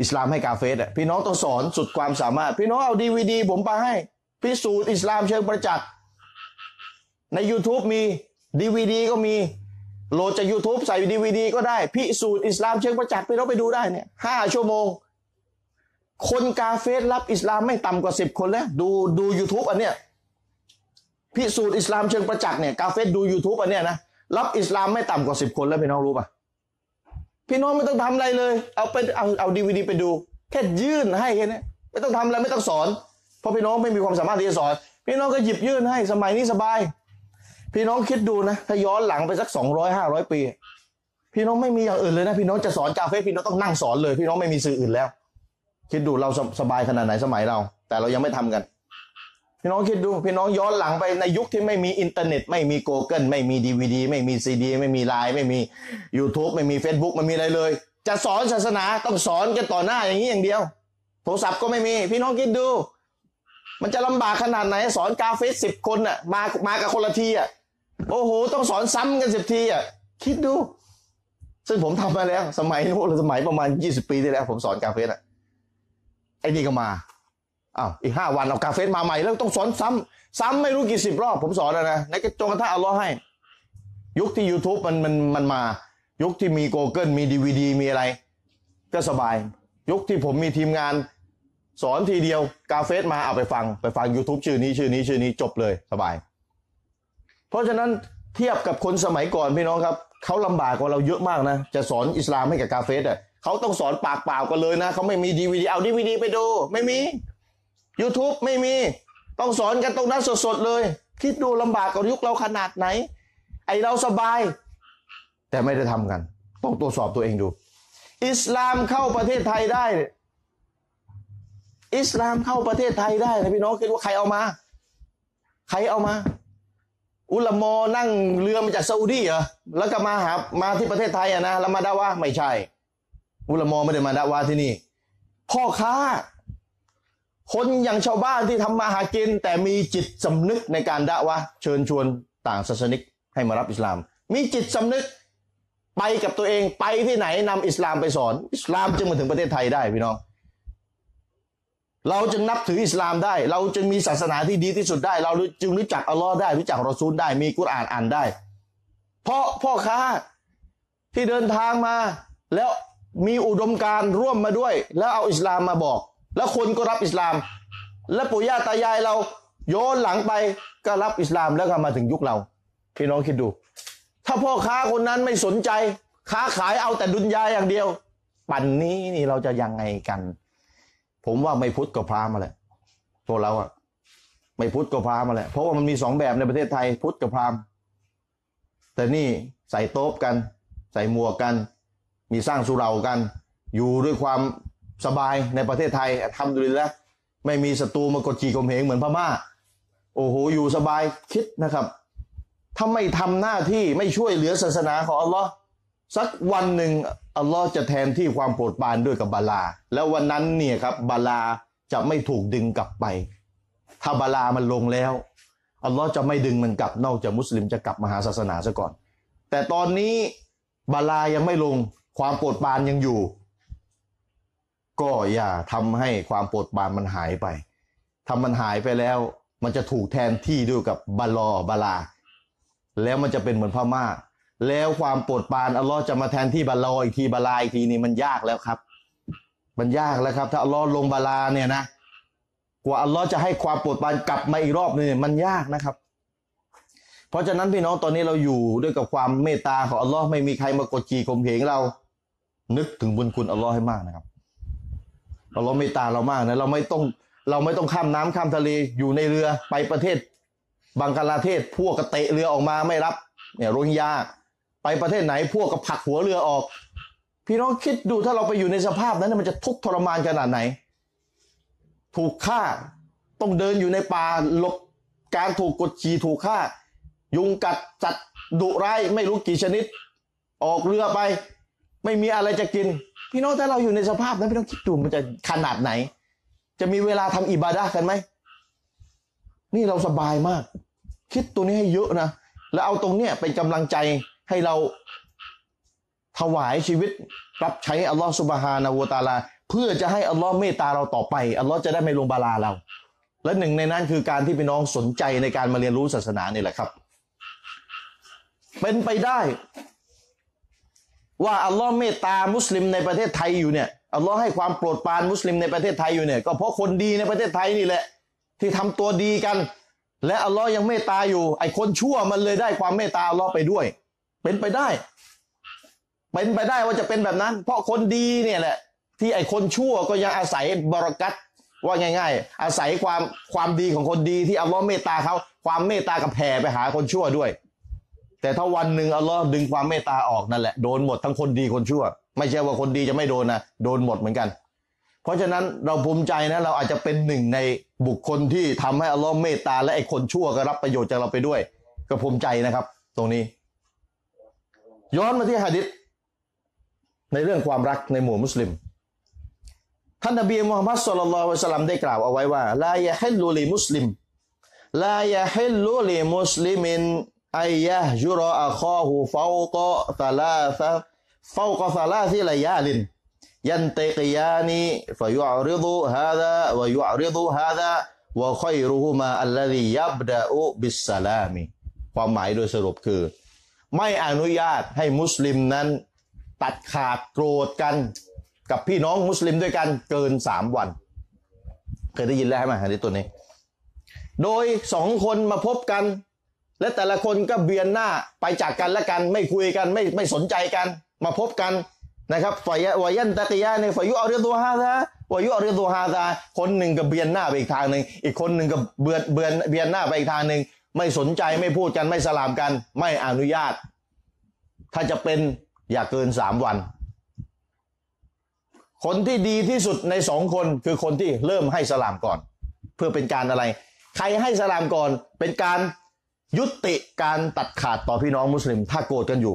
อิสลามให้กาเฟสอ่ะพี่น้องต้องสอนสุดความสามารถพี่น้องเอาดีวีดีผมไปให้พิสูจน์อิสลามเชิงประจักษ์ใน YouTube มีดีวีดีก็มีโหลดจาก YouTube ใส่ดีวีดีก็ได้พิสูจน์อิสลามเชิงประจักษ์พี่น้องไปดูได้เนี่ยห้าชั่วโมงคนกาเฟสรับอิสลามไม่ต่ำกว่าสิบคนแล้วดูดู YouTube อันเนี้ยพิสูจน์อิสลามเชิงประจักษ์เนี่ยกาเฟสดู YouTube อันเนี้ยนะรับอิสลามไม่ต่ำกว่าสิบคนแล้วพี่น้องรู้ป่ะพี่น้องไม่ต้องทำอะไรเลยเอาไปเอาเอาดีวีดีไปดูแค่ยื่นให้แค่นี้ไม่ต้องทำอะไรไม่ต้องสอนเพราะพี่น้องไม่มีความสามารถที่จะสอนพี่น้องก็หยิบยื่นให้สมัยนี้สบายพี่น้องคิดดูนะถ้าย้อนหลังไปสักสองร้อยห้าร้อยปีพี่น้องไม่มีอย่างอื่นเลยนะพี่น้องจะสอนกาเฟสพี่น้องต้องนั่งสอนเลยพี่น้องไม่มีสื่ออื่นแล้วคิดดูเราสบายขนาดไหนสมัยเราแต่เรายังไม่ทำกันพี่น้องคิดดูพี่น้องย้อนหลังไปในยุคที่ไม่มีอินเทอร์เน็ตไม่มี Google ไม่มี ดี วี ดี ไม่มี ซี ดี ไม่มี ไลน์ ไม่มี YouTube ไม่มี Facebook ไม่มีอะไรเลยจะสอนศาสนาต้องสอนกันต่อหน้าอย่างนี้อย่างเดียวโทรศัพท์ก็ไม่มีพี่น้องคิดดูมันจะลำบากขนาดไหนสอนกาเฟสสิบคนน่ะมามากับคนละทีอ่ะ โอ้โหต้องสอนซ้ำกันสิบทีอ่ะคิดดูซึ่งผมทำมาแล้วสมัยโน้นสมัยประมาณยี่สิบปีที่แล้วผมสอนกราฟเฟสอ่ะไอ้นี่ก็มาอ้าวอีกห้าวันเอากราฟเฟสมาใหม่แล้วต้องสอนซ้ำซ้ำไม่รู้กี่สิบรอบผมสอนแล้วนะในกระจงกระทะอัลเลาะห์ให้ยุคที่ YouTube มันมันมันมายุคที่มี Google มี ดี วี ดี มีอะไรก็สบายยุคที่ผมมีทีมงานสอนทีเดียวกราฟเฟสมาเอาไปฟังไปฟัง YouTube ชื่อนี้ชื่อนี้ชื่อนี้จบเลยสบายเพราะฉะนั้นเทียบกับคนสมัยก่อนพี่น้องครับเขาลำบากกว่าเราเยอะมากนะจะสอนอิสลามให้กับกาเฟสอ่ะเขาต้องสอนปากเปล่ากันเลยนะเขาไม่มี ดี วี ดี เอา ดี วี ดี ไปดูไม่มี YouTube ไม่มีต้องสอนกันตรงนั้นสดๆเลยคิดดูลำบากกับยุคเราขนาดไหนไอเราสบายแต่ไม่ได้ทำกันต้องตรวจสอบตัวเองดูอิสลามเข้าประเทศไทยได้อิสลามเข้าประเทศไทยได้นะพี่น้องคิดว่าใครเอามาใครเอามาอุลามอนั่งเรือมาจากซาอุดีเหรอแล้วก็มาหามาที่ประเทศไทยอ่ะนะแล้วมาดะวะห์ไม่ใช่อุลามอไม่ได้มาดะวะห์ที่นี่พ่อค้าคนอย่างชาวบ้านที่ทำมาหากินแต่มีจิตสำนึกในการดะวะห์เชิญชวนต่างศาสนิกให้มารับอิสลามมีจิตสำนึกไปกับตัวเองไปที่ไหนนำอิสลามไปสอนอิสลามจึงมาถึงประเทศไทยได้พี่น้องเราจึงนับถืออิสลามได้เราจึงมีศาสนาที่ดีที่สุดได้เราจึงรู้จักอัลลอฮ์ได้รู้จักรอซูลได้มีกุรอานอ่านได้เพราะพ่อค้าที่เดินทางมาแล้วมีอุดมการณ์ร่วมมาด้วยแล้วเอาอิสลามมาบอกแล้วคนก็รับอิสลามและปู่ย่าตายายเราโยนหลังไปก็รับอิสลามแล้วก็มาถึงยุคเราพี่น้องคิดดูถ้าพ่อค้าคนนั้นไม่สนใจค้าขายเอาแต่ดุนยาอย่างเดียวปั่นนี้นี่เราจะยังไงกันผมว่าไม่พุทธก็พราหมณ์มาแหละพวกเราอะไม่พุทธก็พราหมณ์มาแหละเพราะว่ามันมีสองแบบในประเทศไทยพุทธกับพราหมณ์แต่นี่ใส่โต๊ะกันใส่หมวกกันมีสร้างสุเหร่ากันอยู่ด้วยความสบายในประเทศไทยทำดูดีแล้วไม่มีศัตรูมากดขี่ข่มเหงเหมือนพม่าโอ้โหอยู่สบายคิดนะครับถ้าไม่ทำหน้าที่ไม่ช่วยเหลือศาสนาของอัลลอฮ์สักวันหนึ่งอัลลอฮ์จะแทนที่ความโปรดปรานด้วยกับบาลาแล้ววันนั้นเนี่ยครับบาลาจะไม่ถูกดึงกลับไปถ้าบาลามันลงแล้วอัลลอฮ์จะไม่ดึงมันกลับนอกจากมุสลิมจะกลับมาหาศาสนาซะก่อนแต่ตอนนี้บาลายังไม่ลงความโปรดปรานยังอยู่ก็อย่าทำให้ความโปรดปรานมันหายไปถ้ามันหายไปแล้วมันจะถูกแทนที่ด้วยกับบาลอบาลาแล้วมันจะเป็นเหมือนพม่าแล้วความโปรดปรานอัลลอฮ์จะมาแทนที่บาลออีกทีบาลาอีกทีนี่มันยากแล้วครับมันยากแล้วครับถ้าอัลลอฮ์ลงบาลาเนี่ยนะกว่าอัลลอฮ์จะให้ความโปรดปรานกลับมาอีกรอบนึงเนี่ยมันยากนะครับเพราะฉะนั้นพี่น้องตอนนี้เราอยู่ด้วยกับความเมตตาของอัลลอฮ์ไม่มีใครมากดขี่ข่มเหงเรานึกถึงบุญคุณอัลลอฮ์ให้มากนะครับอัลลอฮ์เมตตาเรามากนะเราไม่ต้องเราไม่ต้องข้ามน้ำข้ามทะเลอยู่ในเรือไปประเทศบังกลาเทศพวกกระเตะเรือออกมาไม่รับเนี่ยโรฮิงญาไปประเทศไหนพวกกับผักหัวเรือออกพี่น้องคิดดูถ้าเราไปอยู่ในสภาพนั้นมันจะทุกข์ทรมานขนาดไหนถูกฆ่าต้องเดินอยู่ในป่าหลบการถูกกดขี่ถูกฆ่ายุงกัดจัดดุร้ายไม่รู้กี่ชนิดออกเรือไปไม่มีอะไรจะกินพี่น้องถ้าเราอยู่ในสภาพนั้นพี่น้องคิดดูมันจะขนาดไหนจะมีเวลาทำอิบาดะห์กันไหมนี่เราสบายมากคิดตัวนี้ให้เยอะนะแล้วเอาตรงเนี้ยเป็นกำลังใจให้เราถวายชีวิตรับใช้อัลลอฮฺซุบฮานะฮูวะตะอาลาเพื่อจะให้อัลลอฮฺเมตตาเราต่อไปอัลลอฮฺจะได้ไม่ลงบาลาเราและหนึ่งในนั้นคือการที่พี่น้องสนใจในการมาเรียนรู้ศาสนานี่แหละครับเป็นไปได้ว่าอัลลอฮฺเมตตามุสลิมในประเทศไทยอยู่เนี่ยอัลลอฮฺให้ความโปรดปรานมุสลิมในประเทศไทยอยู่เนี่ยก็เพราะคนดีในประเทศไทยนี่แหละที่ทำตัวดีกันและอัลลอฮฺยังเมตตาอยู่ไอ้คนชั่วมันเลยได้ความเมตตาอัลลอฮฺไปด้วยเป็นไปได้เป็นไปได้ว่าจะเป็นแบบนั้นเพราะคนดีเนี่ยแหละที่ไอ้คนชั่วก็ยังอาศัยบารอกัตว่าง่ายๆอาศัยความความดีของคนดีที่อัลลอฮ์เมตตาเขาความเมตตากับแผ่ไปหาคนชั่วด้วยแต่ถ้าวันหนึ่งอัลลอฮ์ดึงความเมตตาออกนั่นแหละโดนหมดทั้งคนดีคนชั่วไม่ใช่ว่าคนดีจะไม่โดนนะโดนหมดเหมือนกันเพราะฉะนั้นเราภูมิใจนะเราอาจจะเป็นหนึ่งในบุคคลที่ทำให้อัลลอฮ์เมตตาและไอ้คนชั่วก็รับประโยชน์จากเราไปด้วยก็ภูมิใจนะครับตรงนี้ย้อนมาที่หะดีษในเรื่องความรักในหมู่มุสลิมท่านนบีมุฮัมมัดศ็อลลัลลอฮุอะลัยฮิวะซัลลัมได้กล่าวเอาไว้ว่าลายะฮิลลุลิมุสลิมลายะฮิลลุลิมุสลิมิน ไอยะยุรออะคอหูเฝ้าก็ซาลาซะเฝ้าก็ซาลาซิลายาลินยันเตกิยานีฟะยุอริดุฮาซาวะยุอริดุฮาซาวะค็อยรุฮุมาอัลลซียับดะอุบิสซะลามีความหมายโดยสรุปคือไม่อนุญาตให้มุสลิมนั้นตัดขาดโกรธกันกับพี่น้องมุสลิมด้วยกันเกินสามวันเคยได้ยินแล้วใช่ไหมฮะในตัวนี้โดยสองคนมาพบกันและแต่ละคนก็เบียนหน้าไปจากกันและกันไม่คุยกันไม่ไม่สนใจกันมาพบกันนะครับฝ่ายวายันตะกิยาในฝ่ายยุอริตัวฮาซาวายุอริตัวฮาซาคนหนึ่งก็เบียนหน้าไปอีกทางหนึ่งอีกคนหนึ่งก็เบือนเบือนเบียนหน้าไปอีกทางหนึ่งไม่สนใจไม่พูดกันไม่สลามกันไม่อนุญาตถ้าจะเป็นอย่าเกินสามวันคนที่ดีที่สุดในสองคนคือคนที่เริ่มให้สลามก่อนเพื่อเป็นการอะไรใครให้สลามก่อนเป็นการยุติการตัดขาดต่อพี่น้องมุสลิมถ้าโกรธกันอยู่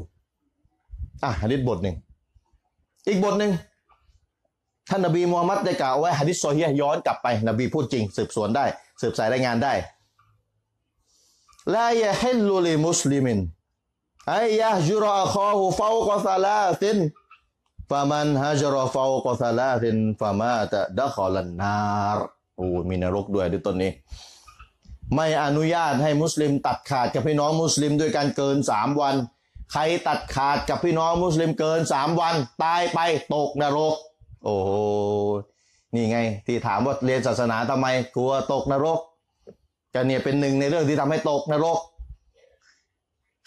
อ่ะหะดีษบทหนึ่งอีกบทหนึ่งท่านนบีมูฮัมมัดได้กล่าวไว้หะดีษซอฮีฮ์ย้อนกลับไปนบีพูดจริงสืบสวนได้สืบสายรายงานได้ลายะฮิลลุลิมุสลิมินไอยะจุรอคอหูฟาวกอซาลาตินฟามันฮะจรอฟาวกอซาลาตินฟามาตะดะคอลันนารโอ้มีนรกด้วยด้วยต้นนี้ไม่อนุญาตให้มุสลิมตัดขาดกับพี่น้องมุสลิมด้วยการเกินสามวันใครตัดขาดกับพี่น้องมุสลิมเกินสามวันตายไปตกนรกโอ้นี่ไงที่ถามว่าเรียนศาสนาทำไมกลัวตกนรกกันเนี่ยเป็นหนึ่งในเรื่องที่ทำให้ตกนรก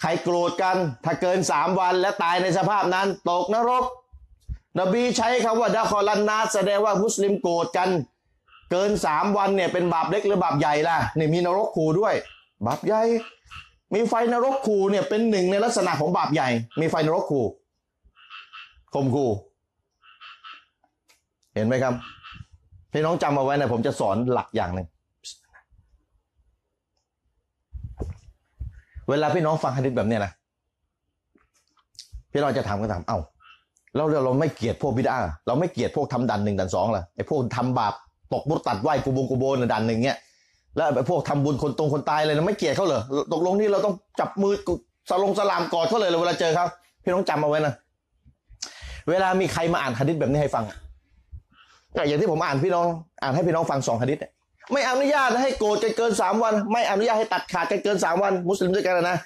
ใครโกรธกันถ้าเกินสามวันและตายในสภาพนั้นตกนรกนบีใช้คำว่าดะคอลันนาสแสดงว่ามุสลิมโกรธกันเกินสามวันเนี่ยเป็นบาปเล็กหรือบาปใหญ่ล่ะนี่มีนรกขู่ด้วยบาปใหญ่มีไฟนรกขู่เนี่ยเป็นหนึ่งในลักษณะของบาปใหญ่มีไฟนรกขู่ข่มขู่เห็นไหมครับพี่น้องจำเอาไว้นะผมจะสอนหลักอย่างหนึ่งเวลาพี่น้องฟังหะดีษแบบนี้นะพี่น้องจะถามก็ถามเอ้าเราเราไม่เกลียดพวกบิดาเราไม่เกลียดพวกทำดันหนึ่งดันสองล่ะไอ้พวกทำบาปตกมุตตัดไหวกูบงกูโบนดันหนึ่งเงี้ยแล้วไอ้พวกทำบุญคนตรงคนตายเลยเราไม่เกลียดเขาเหรอตกลงนี่เราต้องจับมือสลงสลามกอดเขาเลยเวลาเจอเขาพี่น้องจำเอาไว้นะเวลามีใครมาอ่านหะดีษแบบนี้ให้ฟังอย่างที่ผมอ่านพี่น้องอ่านให้พี่น้องฟังสองหะดีษไม่อนุญาตให้โกรธกันเกินสามวันไม่อนุญาตให้ตัดขาดกันเกินสามวันมุสลิมด้วยกันนะ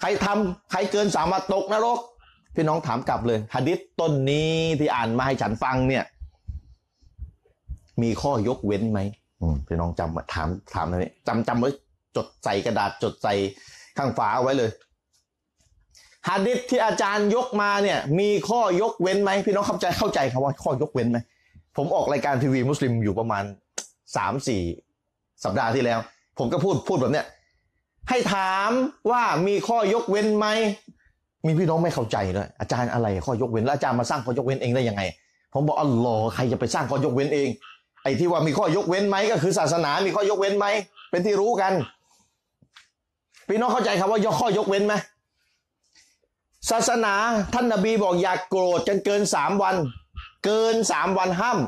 ใครทำใครเกินสามวันตกนรกพี่น้องถามกลับเลยหะดีษต้นนี้ที่อ่านมาให้ฉันฟังเนี่ยมีข้อยกเว้นไหมพี่น้องจำถามถามนี่จำจำไว้จดใส่กระดาษจดใส่ข้างฝาเอาไว้เลยหะดีษที่อาจารย์ยกมาเนี่ยมีข้อยกเว้นไหมพี่น้องเข้าใจเข้าใจคำว่าข้อยกเว้นไหมผมออกรายการทีวีมุสลิมอยู่ประมาณสามสี่สัปดาห์ที่แล้วผมก็พูดพูดแบบเนี้ยให้ถามว่ามีข้อยกเว้นไหมมีพี่น้องไม่เข้าใจเลยอาจารย์อะไรข้อยกเว้นแล้วอาจารย์มาสร้างข้อยกเว้นเองได้ยังไงผมบอกอัลลอฮ์ใครจะไปสร้างข้อยกเว้นเองไอ้ที่ว่ามีข้อยกเว้นไหมก็คือศาสนามีข้อยกเว้นไหมเป็นที่รู้กันพี่น้องเข้าใจครับว่ายกข้อยกเว้นไหมศาสนาท่านนบีบอกอย่าโกรธกันเกินสามวันเกินสามวันห้าม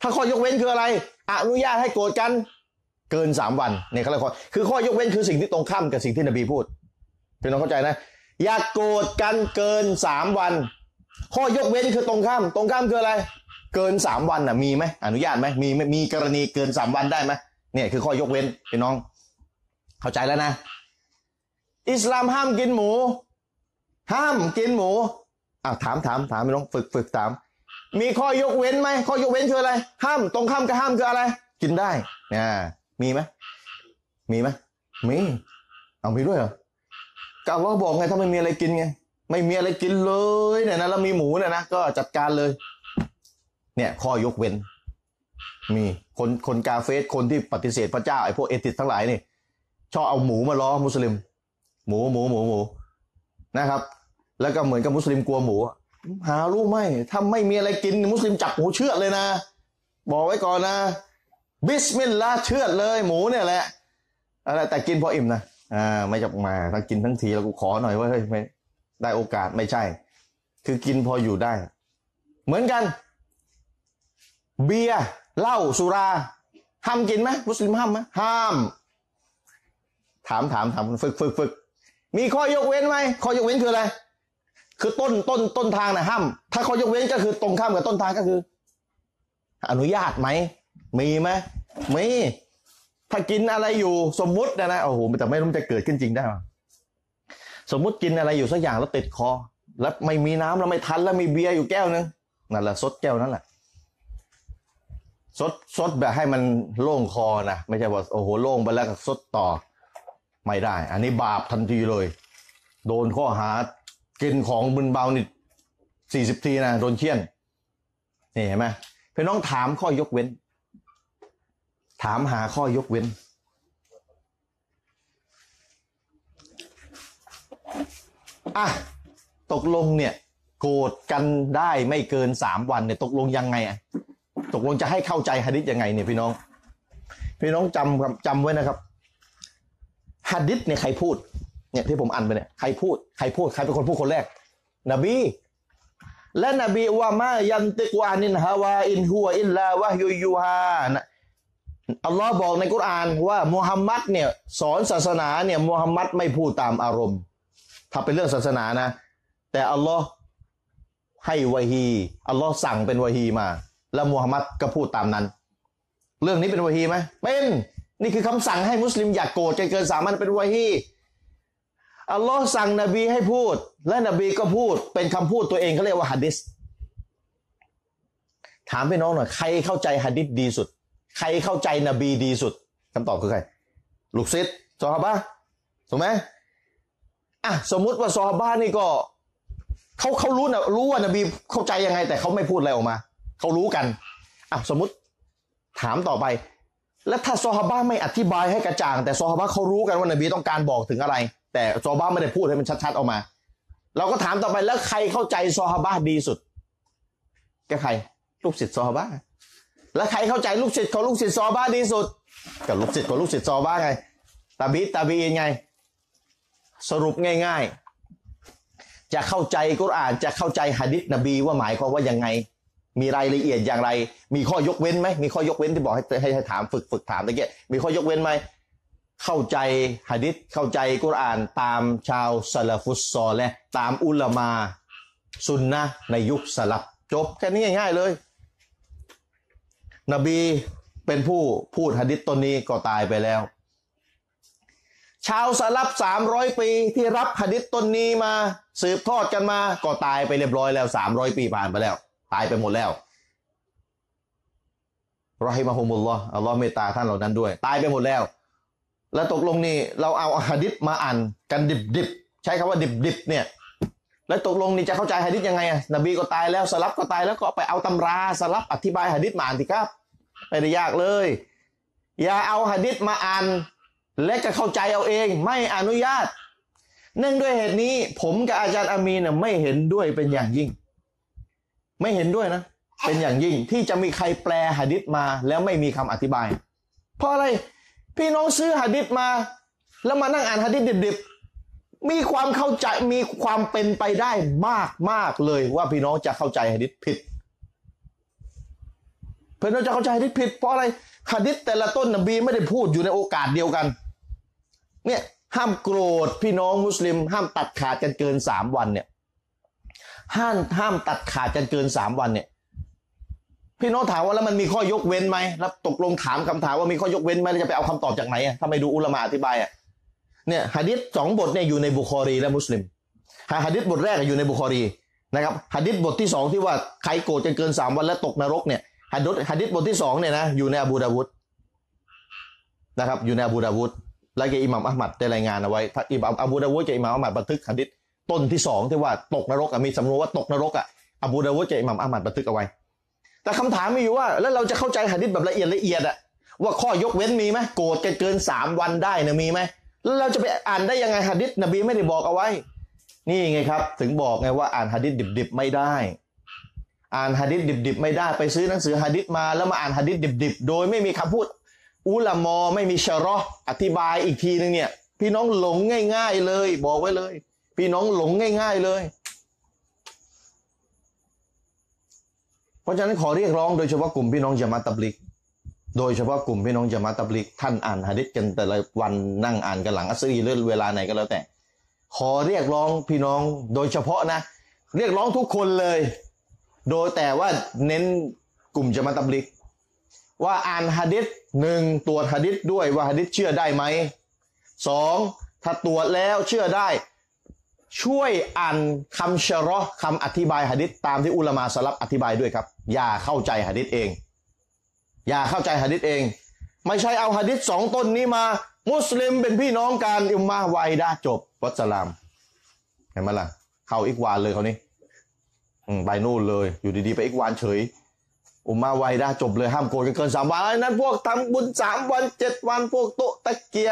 ถ้าข้อยกเว้นคืออะไรอนุญาตให้โกรธกันเกินสามวันเนี่ยครับคือข้อยกเว้นคือสิ่งที่ตรงข้ามกับสิ่งที่นบีพูดพี่น้องเข้าใจนะอย่าโกรธกันเกินสามวันข้อยกเว้นคือตรงข้ามตรงข้ามคืออะไรเกินสามวันอ่ะมีไหมอนุญาตไหมมีมีกรณีเกินสามวันได้ไหมเนี่ยคือข้อยกเว้นพี่น้องเข้าใจแล้วนะอิสลามห้ามกินหมูห้ามกินหมูอ่ะถามถามถามพี่น้องฝึกฝึกถามมีข้อยกเว้นไหมข้อยกเว้นคืออะไรห้ามตรงข้ามกับห้ามคืออะไรกินได้นะมีไหมมีไหมมีเอามีด้วยเหรอกล่าวว่าบอกไงถ้าไม่มีอะไรกินไงไม่มีอะไรกินเลยเนี่ยนะแล้วมีหมูเนี่ยนะก็จัดการเลยเนี่ยข้อยกเว้นมีคนคนกาเฟสคนที่ปฏิเสธพระเจ้าไอ้พวกเอติสทั้งหลายนี่ชอบเอาหมูมาล้อมุสลิมหมูหมูหมูหมูนะครับแล้วก็เหมือนกับมุสลิมกลัวหมูหารู้ไหมถ้าไม่มีอะไรกินมุสลิมจับหมูเชือดเลยนะบอกไว้ก่อนนะบิสมิลลาห์เชือดเลยหมูเนี่ยแหละอะไรแต่กินพออิ่มนะอ่าไม่จับมาถ้ากินทั้งทีเรากูขอหน่อยว่าเฮ้ยไม่ได้โอกาสไม่ใช่คือกินพออยู่ได้เหมือนกันเบียร์เหล้าสุราห้ามกินไหมมุสลิมห้ามไหมห้ามถามถามถามฝึกฝึกฝึก มีข้อยกเว้นไหมข้อยกเว้นคืออะไรคือต้นต้นต้นทางนะห้ามถ้าข้อยกเว้นก็คือตรงข้ามกับต้นทางก็คืออนุญาตไหมมีไหมมีถ้ากินอะไรอยู่สมมุตินะนะโอ้โหแต่ไม่รู้จะเกิดขึ้นจริงได้ไหมสมมุติกินอะไรอยู่สักอย่างแล้วติดคอแล้วไม่มีน้ำแล้วไม่ทันแล้วมีเบียร์อยู่แก้วนึงนั่นแหละซดแก้วนั่นแหละซดซดแบบให้มันโล่งคอนะไม่ใช่ว่าโอ้โหโล่งไปแล้วก็ซดต่อไม่ได้อันนี้บาปทันทีเลยโดนข้อหากินของมึนเมานี่สี่สิบทีนะโดนเคี่ยนนี่เห็นไหมพี่น้องถามข้อยกเว้นถามหาข้อยกเว้นอ่ะตกลงเนี่ยโกรธกันได้ไม่เกินสามวันเนี่ยตกลงยังไงอ่ะตกลงจะให้เข้าใจหะดีษยังไงเนี่ยพี่น้องพี่น้องจำจำไว้นะครับหะดีษเนี่ยใครพูดเนี่ยที่ผมอ่านไปเนี่ยใครพูดใครพูดใครเป็นคนพูดคนแรกนบีและนบีว่ามายันติกวานินฮาวาอินฮัวอินลาวะยุยูฮานะอัลลอฮ์บอกในกุรอานว่ามุฮัมมัดเนี่ยสอนศาสนาเนี่ยมุฮัมมัดไม่พูดตามอารมณ์ถ้าเป็นเรื่องศาสนานะแต่อัลลอฮ์ให้วะฮีอัลลอฮ์สั่งเป็นวะฮีมาแล้วมุฮัมมัดก็พูดตามนั้นเรื่องนี้เป็นวะฮีไหมเป็นนี่คือคำสั่งให้มุสลิมอย่าโกรธจนเกินสามวันเป็นวะฮีอัลลอฮ์สั่งนบีให้พูดและนบีก็พูดเป็นคำพูดตัวเองเขาเรียกว่าหะดีษถามพี่น้องหน่อยใครเข้าใจหะดีษดีสุดใครเข้าใจนบีดีสุดคำตอบคือใครลูกศิษย์ซอฮาบะห์ถูกไหมอ่ะสมมุติว่าซอฮาบะห์นี่ก็เขาเขารู้นะรู้ว่านบีเข้าใจยังไงแต่เขาไม่พูดอะไรออกมาเขารู้กันอ่ะสมมุติถามต่อไปแล้วถ้าซอฮาบะห์ไม่อธิบายให้กระจ่างแต่ซอฮาบะห์เขารู้กันว่านบีต้องการบอกถึงอะไรแต่ซอฮาบะห์ไม่ได้พูดให้มันชัดๆออกมาเราก็ถามต่อไปแล้วใครเข้าใจซอฮาบะห์ดีสุดก็ใครลูกศิษย์ซอฮาบะห์แล้วใครเข้าใจลูกศิษย์ของลูกศิษย์ซอฮาบะห์ดีสุดกับลูกศิษย์ของลูกศิษย์ซอฮาบะห์ไงตาบีตาบีไงสรุปง่ายๆจะเข้าใจกุรอานจะเข้าใจหะดีษนบีว่าหมายความว่ายังไงมีรายละเอียดอย่างไรมีข้อยกเว้นไหมมีข้อยกเว้นที่บอกให้ให้ให้ถามฝึกฝึกถามตะเกียบมีข้อยกเว้นไหมเข้าใจหะดีษเข้าใจกุรอานตามชาวซะลาฟุสซอและตามอุลามาซุนนะห์ในยุคสลับจบแค่นี้ง่ายๆเลยนบีเป็นผู้พูดหะดีษต้นนี้ก็ตายไปแล้วชาวสลับสามร้อยปีที่รับหะดีษต้นนี้มาสืบทอดกันมาก็ตายไปเรียบร้อยแล้วสามร้อยปีผ่านไปแล้วตายไปหมดแล้วรอฮิมะฮุมุลลอฮ์อัลลอฮ์เมตตาท่านเหล่านั้นด้วยตายไปหมดแล้วแล้วตกลงนี่เราเอาหะดีษมาอ่านกันดิบๆใช้คำว่าดิบๆเนี่ยแล้วตกลงนี่จะเข้าใจหะดีษยังไงนบีก็ตายแล้วสลับก็ตายแล้วก็ไปเอาตำราสลับอธิบายหะดีษมาอ่านสิครับไม่ได้ยากเลยอย่าเอาหะดีษมาอ่านและจะเข้าใจเอาเองไม่อนุญาตเนื่องด้วยเหตุนี้ผมกับอาจารย์อามีนไม่เห็นด้วยเป็นอย่างยิ่งไม่เห็นด้วยนะเป็นอย่างยิ่งที่จะมีใครแปลหะดีษมาแล้วไม่มีคำอธิบายเพราะอะไรพี่น้องซื้อหะดีษมาแล้วมานั่งอ่านหะดีษดิบๆมีความเข้าใจมีความเป็นไปได้มากมากเลยว่าพี่น้องจะเข้าใจหะดีษผิดพี่น้องจะเข้าใจหะดีษผิดเพราะอะไรหะดีษแต่ละต้นนบีไม่ได้พูดอยู่ในโอกาสเดียวกันเนี่ยห้ามโกรธพี่น้องมุสลิมห้ามตัดขาดกันเกินสามวันเนี่ยห้ามห้ามตัดขาดกันเกินสามวันเนี่ยพี่น้องถามว่าแล้วมันมีข้อยกเว้นไหมแล้วตกลงถามคำถามว่ามีข้อยกเว้นไหมจะไปเอาคำตอบจากไหนอ่ะถ้าไม่ดูอุลามะอธิบายอ่ะเนี่ยหะดีษสองบทเนี่ยอยู่ในบุคอรีและมุสลิมหะดีษบทแรกอยู่ในบุคอรีนะครับหะดีษบทที่สองที่ว่าใครโกรธจนเกินสามวันแล้วตกนรกเนี่ยหะดีษหะดีษบทที่สองเนี่ยนะอยู่ในอบูดาวุดนะครับอยู่ในอบูดาวุดและอิหม่ามอะห์มัดได้รายงานเอาไว้อิหม่ามอบูดาวุดกับอิหม่ามอะห์มัดบันทึกหะดีษต้นที่สองที่ว่าตกนรกมีสำนวนว่าตกนรกอ่ะอบูดาวุดกับอิหม่ามอะห์มัดบันทึกเอาไว้แต่คำถามมีอยู่ว่าแล้วเราจะเข้าใจหะดีษแบบละเอียดละเอียดอ่ะว่าข้อยกเว้นมีไหมโกรธกันเกินสามวันได้เนี่ยมีไหมแล้วเราจะไปอ่านได้ยังไงหะดีษนบีไม่ได้บอกเอาไว้นี่ไงครับถึงบอกไงว่าอ่านหะดีษดิบๆไม่ได้อ่านหะดีษดิบๆไม่ได้ไปซื้อหนังสือหะดีษมาแล้วมาอ่านหะดีษดิบๆโดยไม่มีคำพูดอุลามะไม่มีชะรอห์อธิบายอีกทีนึงเนี่ยพี่น้องหลงง่ายๆเลยบอกไว้เลยพี่น้องหลงง่ายๆเลยเพราะฉะนั้นขอเรียกร้องโดยเฉพาะกลุ่มพี่น้องญะมาอะห์ตับลิกโดยเฉพาะกลุ่มพี่น้องญะมาอะห์ตับลิกท่านอ่านหะดีษกันแต่ละวันนั่งอ่านกันหลังอัสรีเวลาไหนก็แล้วแต่ ขอเรียกร้องพี่น้องโดยเฉพาะนะเรียกร้องทุกคนเลยโดยแต่ว่าเน้นกลุ่มญะมาอะตับลิกว่าอ่านหะดีษหนึ่งตรวจหะดีษด้วยว่าหะดีษเชื่อได้ไหมสองถ้าตรวจแล้วเชื่อได้ช่วยอ่านคำชะรอฮ์คำอธิบายหะดีษตามที่อุลามะสลัฟอธิบายด้วยครับอย่าเข้าใจหะดีษเองอย่าเข้าใจหะดีษเองไม่ใช่เอาหะดีษสองต้นนี้มามุสลิมเป็นพี่น้องกันอุมมะห์วาฮิดะห์จบวัสลามเห็นไหมล่ะเข้าอิกวานเลยเขานี่ไปนู่นเลยอยู่ดีๆไปอิกวานเฉยอุมมะห์วาฮิดะห์จบเลยห้ามโกรธกันเกินสามวันนั้นพวกทำบุญสามวันเจ็ดวันพวกโตะตะเกีย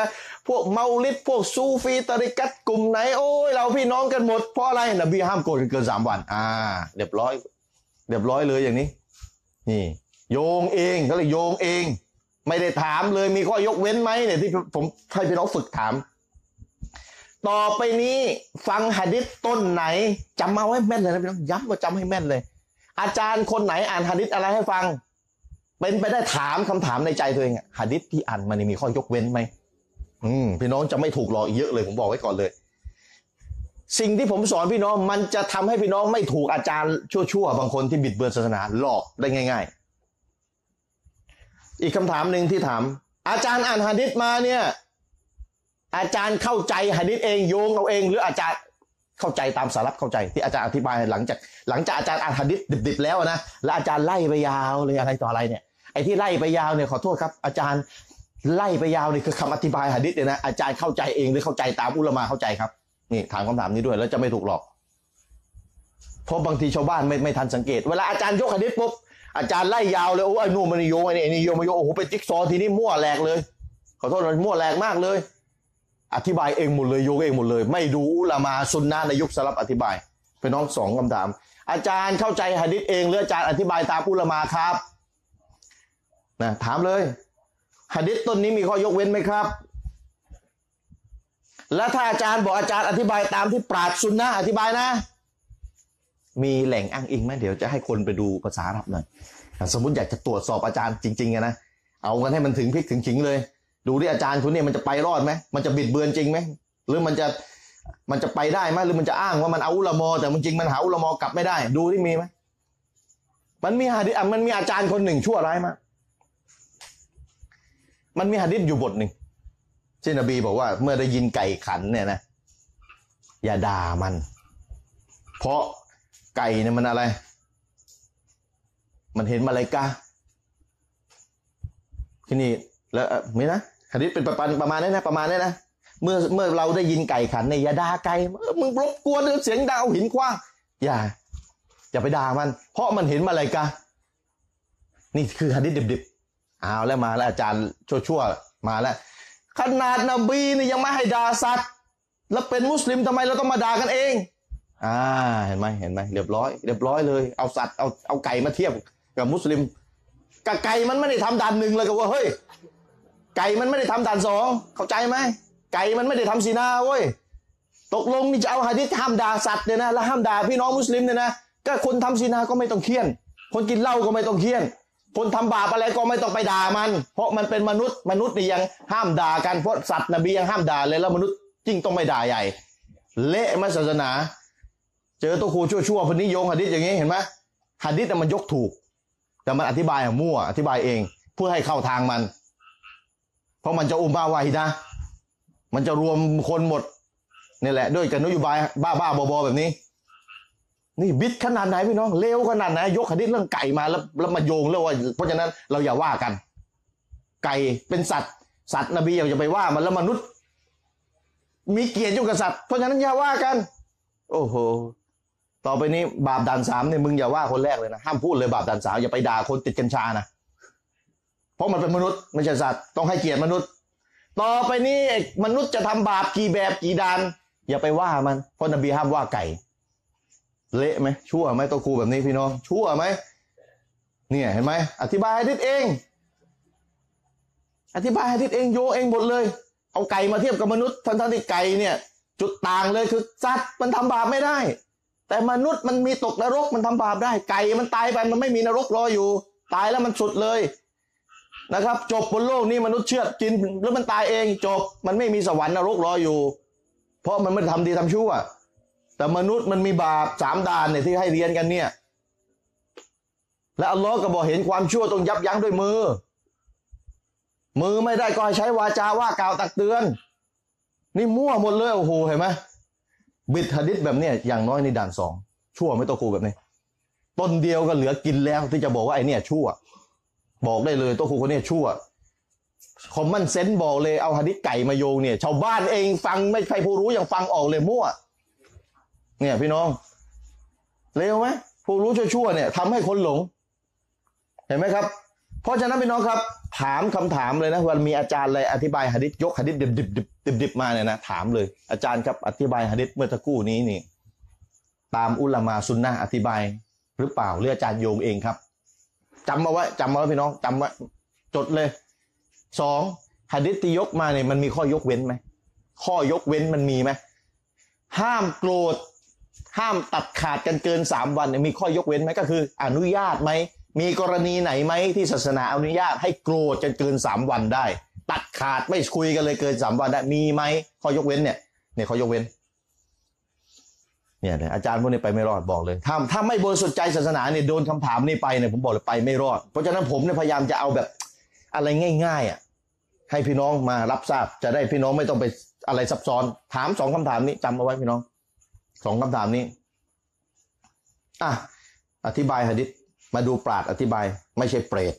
พวกเมาลิดพวกซูฟีตริกัตกลุ่มไหนโอ้ยเราพี่น้องกันหมดเพราะอะไรนบีห้ามโกรธกันเกินสามวันอ่าเรียบร้อยเรียบร้อยเลยอย่างนี้นี่โยงเองก็เลยโยงเองไม่ได้ถามเลยมีข้อยกเว้นไหมเนี่ยที่ผมให้พี่น้องฝึกถามต่อไปนี้ฟังหะดีษต้นไหนจำเอาให้แม่นเลยนะพี่น้องย้ำว่าจำให้แม่นเลยอาจารย์คนไหนอ่านหะดีษอะไรให้ฟังเป็นไปได้ถามคำถามในใจตัวเองอะหะดีษที่อ่านมันมีข้อยกเว้นไหมอืมพี่น้องจะไม่ถูกหลอกเยอะเลยผมบอกไว้ก่อนเลยสิ่งที่ผมสอนพี่น้องมันจะทำให้พี่น้องไม่ถูกอาจารย์ชั่วๆบางคนที่บิดเบือนศาสนาหลอกได้ง่ายๆอีกคำถามหนึ่งที่ถามอาจารย์อ่านหะดีษมาเนี่ยอาจารย์เข้าใจหะดีษเองโยงเอาเองหรืออาจารย์เข้าใจตามสาระเข้าใจที่อาจารย์อธิบายหลังจากหลังจากอาจารย์อ่านหะดีษดิบๆแล้วนะแล้วอาจารย์ไล่ไปยาวเลยอะไรต่ออะไรเนี่ยไอ้ที่ไล่ไปยาวเนี่ยขอโทษครับอาจารย์ไล่ไปยาวนี่คือคำอธิบายหะดีษเนี่ยนะอาจารย์เข้าใจเองหรือเข้าใจตามอุลามะเข้าใจครับนี่ถามคำถามนี้ด้วยแล้วจะไม่ถูกหลอกเพราะบางทีชาวบ้านไม่ไม่ทันสังเกตเวลาอาจารย์ยกหะดีษปุ๊บอาจารย์ไล่ยาวเลยโอ้ไอ้นู่นมันโยงไอ้นี่โยงมาโยงโอ้โหเป็นจิ๊กซอว์ทีนี้มั่วแหลกเลยขอโทษมันมั่วแหลกมากเลยอธิบายเองหมดเลยโยงเองหมดเลยไม่ดูอุลามะซุนนะห์ในยุคสลับอธิบายพี่น้องสองคำถามอาจารย์เข้าใจหะดีษเองหรืออาจารย์อธิบายตามอุลามะครับนะถามเลยหะดีษต้นนี้มีข้อยกเว้นไหมครับและถ้าอาจารย์บอกอาจารย์อธิบายตามที่ปราชญ์ซุนนะห์อธิบายนะมีแหล่งอ้างอิงไหมเดี๋ยวจะให้คนไปดูภาษาอาหรับหน่อยสมมติอยากจะตรวจสอบอาจารย์จริงๆนะเอากันให้มันถึงพริกถึงขิงเลยดูที่อาจารย์คุณเนี่ยมันจะไปรอดไหมมันจะบิดเบือนจริงไหมหรือมันจะมันจะไปได้ไหมหรือมันจะอ้างว่ามันเอาอุลามะแต่มันจริงมันหาอุลามะกลับไม่ได้ดูที่มีไหมมันมีหะดีษมันมีอาจารย์คนหนึ่งชั่วร้ายมากมันมีหะดีษอยู่บทหนึ่งที่นบีบอกว่าเมื่อได้ยินไก่ขันเนี่ยนะอย่าด่ามันเพราะไก่เนี่ยมันอะไรมันเห็นมาลายกาที่นี่แล้วไม่นะหะดีษเป็นประมาณประมาณนี้นะประมาณนี้นะเมื่อเมื่อเราได้ยินไก่ขันในอย่าด่าไก่มึงรบกวนเสียงด่าหินกว้างอย่าอย่าไปด่ามันเพราะมันเห็นมาอะไรกะนี่คือหะดีษดิบๆเอาแล้วมาแล้วอาจารย์ชั่วๆมาแล้วขนาดนบีนี่ยังไม่ให้ด่าสัตว์แล้วเป็นมุสลิมทำไมเราต้องมาด่ากันเองอ่าเห็นไหมเห็นไหมเรียบร้อยเรียบร้อยเลยเอาสัตว์เอาเอาไก่มาเทียบกับมุสลิมกับไก่มันไม่ได้ทำด่านหนึ่งเลยกับว่าเฮ้ยไก่มันไม่ได้ทำด่านสองเข้าใจไหมไก่มันไม่ได้ทำซีนาเว้ยตกลงนี่จะเอาหะดีษห้ามด่าสัตว์เนี่ยนะและห้ามด่าพี่น้องมุสลิมเนี่ยนะก็คนทำซีนาก็ไม่ต้องเคี่ยนคนกินเหล้าก็ไม่ต้องเคี่ยนคนทำบาปอะไรก็ไม่ต้องไปด่ามันเพราะมันเป็นมนุษย์มนุษย์นี่ยังห้ามด่ากันเพราะสัตว์นบียังห้ามด่าเลยแล้วมนุษย์ยิ่งต้องไม่ด่าใหญ่เละมาศาสนาเจอตัวครูชั่วๆคนนี้โยงหะดีษอย่างนี้เห็นไหมหะดีษแต่มันยกถูกแต่มันอธิบายมั่วอธิบายเองเพื่อให้เข้าทางมันเพราะมันจะอุมมะห์วาฮิดะห์มันจะรวมคนหมดนี่แหละด้วยกันนโยบายบ้าๆบอๆแบบนี้นี่บิดขนาดไหนพี่น้องเลวขนาดไหนยกหะดีษเรื่องไก่มาแล้วแล้วมาโยงแล้วว่าเพราะฉะนั้นเราอย่าว่ากันไก่เป็นสัตว์สัตว์นบีอย่าไปว่ามันแล้วมนุษย์มีเกียรติอยู่กับสัตว์เพราะฉะนั้นอย่าว่ากันโอ้โหต่อไปนี้บาปด่านสามเนี่ยมึงอย่าว่าคนแรกเลยนะห้ามพูดเลยบาปด่านสามอย่าไปด่าคนติดกัญชานะเพราะมันเป็นมนุษย์ไม่ใช่สัตว์ต้องให้เกียรติมนุษย์ต่อไปนี้มนุษย์จะทำบาปกี่แบบกี่ด่านอย่าไปว่ามันเพราะนบีห้ามว่าไก่เละไหมชั่วไหมตัวครูแบบนี้พี่น้องชั่วไหมเนี่ยเห็นไหมอธิบายหะดีษเองอธิบายหะดีษเองโยเองหมดเลยเอาไก่มาเทียบกับมนุษย์ทั้งที่ไก่เนี่ยจุดต่างเลยคือสัตว์มันทำบาปไม่ได้แต่มนุษย์มันมีตกนรกมันทำบาปได้ไก่มันตายไปมันไม่มีนรกรออยู่ตายแล้วมันสุดเลยนะครับจบบนโลกนี้มนุษย์เชือดกินแล้วมันตายเองจบมันไม่มีสวรรค์นรกรออยู่ เพราะมันไม่ทำดีทำชั่วแต่มนุษย์มันมีบาปสามด่านเนี่ยที่ให้เรียนกันเนี่ยและอัลลอฮ์ก็บอกเห็นความชั่วต้องยับยั้งด้วยมือมือไม่ได้ก็ให้ใช้วาจาว่ากล่าวตักเตือนนี่มั่วหมดเลยโอ้โหเห็นไหมบิดหะดิษแบบเนี้ยอย่างน้อยในด่านสองชั่วไม่ต้องกูแบบนี้ต้นเดียวก็เหลือกินแล้วที่จะบอกว่าไอ้เนี่ยชั่วบอกได้เลยตัวครูคนนี้ชั่วคอมมอนเซนส์บอกเลยเอาหะดิษไก่มาโยงเนี่ยชาวบ้านเองฟังไม่ใครผู้รู้ยังฟังออกเลยมั่วเนี่ยพี่น้องเร็วไหมผู้รู้ชั่วๆเนี่ยทำให้คนหลงเห็นไหมครับเพราะฉะนั้นพี่น้องครับถามคำถามเลยนะวันมีอาจารย์อะไรอธิบายหะดิษยกหะดิษดิบดิบดิบดิบดิบมาเนี่ยนะถามเลยอาจารย์ครับอธิบายหะดิษเมื่อตะกู้นี้นี่ตามอุลามาซุนนะอธิบายหรือเปล่าหรืออาจารย์โยงเองครับจำมาไว้จำมาไว้พี่น้องจำไว้จดเลยสองหะดิษที่ยกมาเนี่ยมันมีข้อยกเว้นไหมข้อยกเว้นมันมีไหมห้ามโกรธห้ามตัดขาดกันเกินสามวันมีข้อยกเว้นไหมก็คืออนุญาตไหมมีกรณีไหนไหมที่ศาสนาอนุญาตให้โกรธกันเกินสามวันได้ตัดขาดไม่คุยกันเลยเกินสามวันได้มีไหมข้อยกเว้นเนี่ยเนี่ยข้อยกเว้นเนี่ยอาจารย์พวกนี้ไปไม่รอดบอกเลยถ้าถ้าไม่บริสุทธิ์ใจศาสนาเนี่ยโดนคำถามนี้ไปเนี่ยผมบอกเลยไปไม่รอดเพราะฉะนั้นผมเนี่ยพยายามจะเอาแบบอะไรง่ายๆอ่ะให้พี่น้องมารับทราบจะได้พี่น้องไม่ต้องไปอะไรซับซ้อนถามสองคำถามนี้จำเอาไว้พี่น้องสองคำถามนี้อ่ะอธิบายหะดิษมาดูปราชญ์อธิบายไม่ใช่เปรต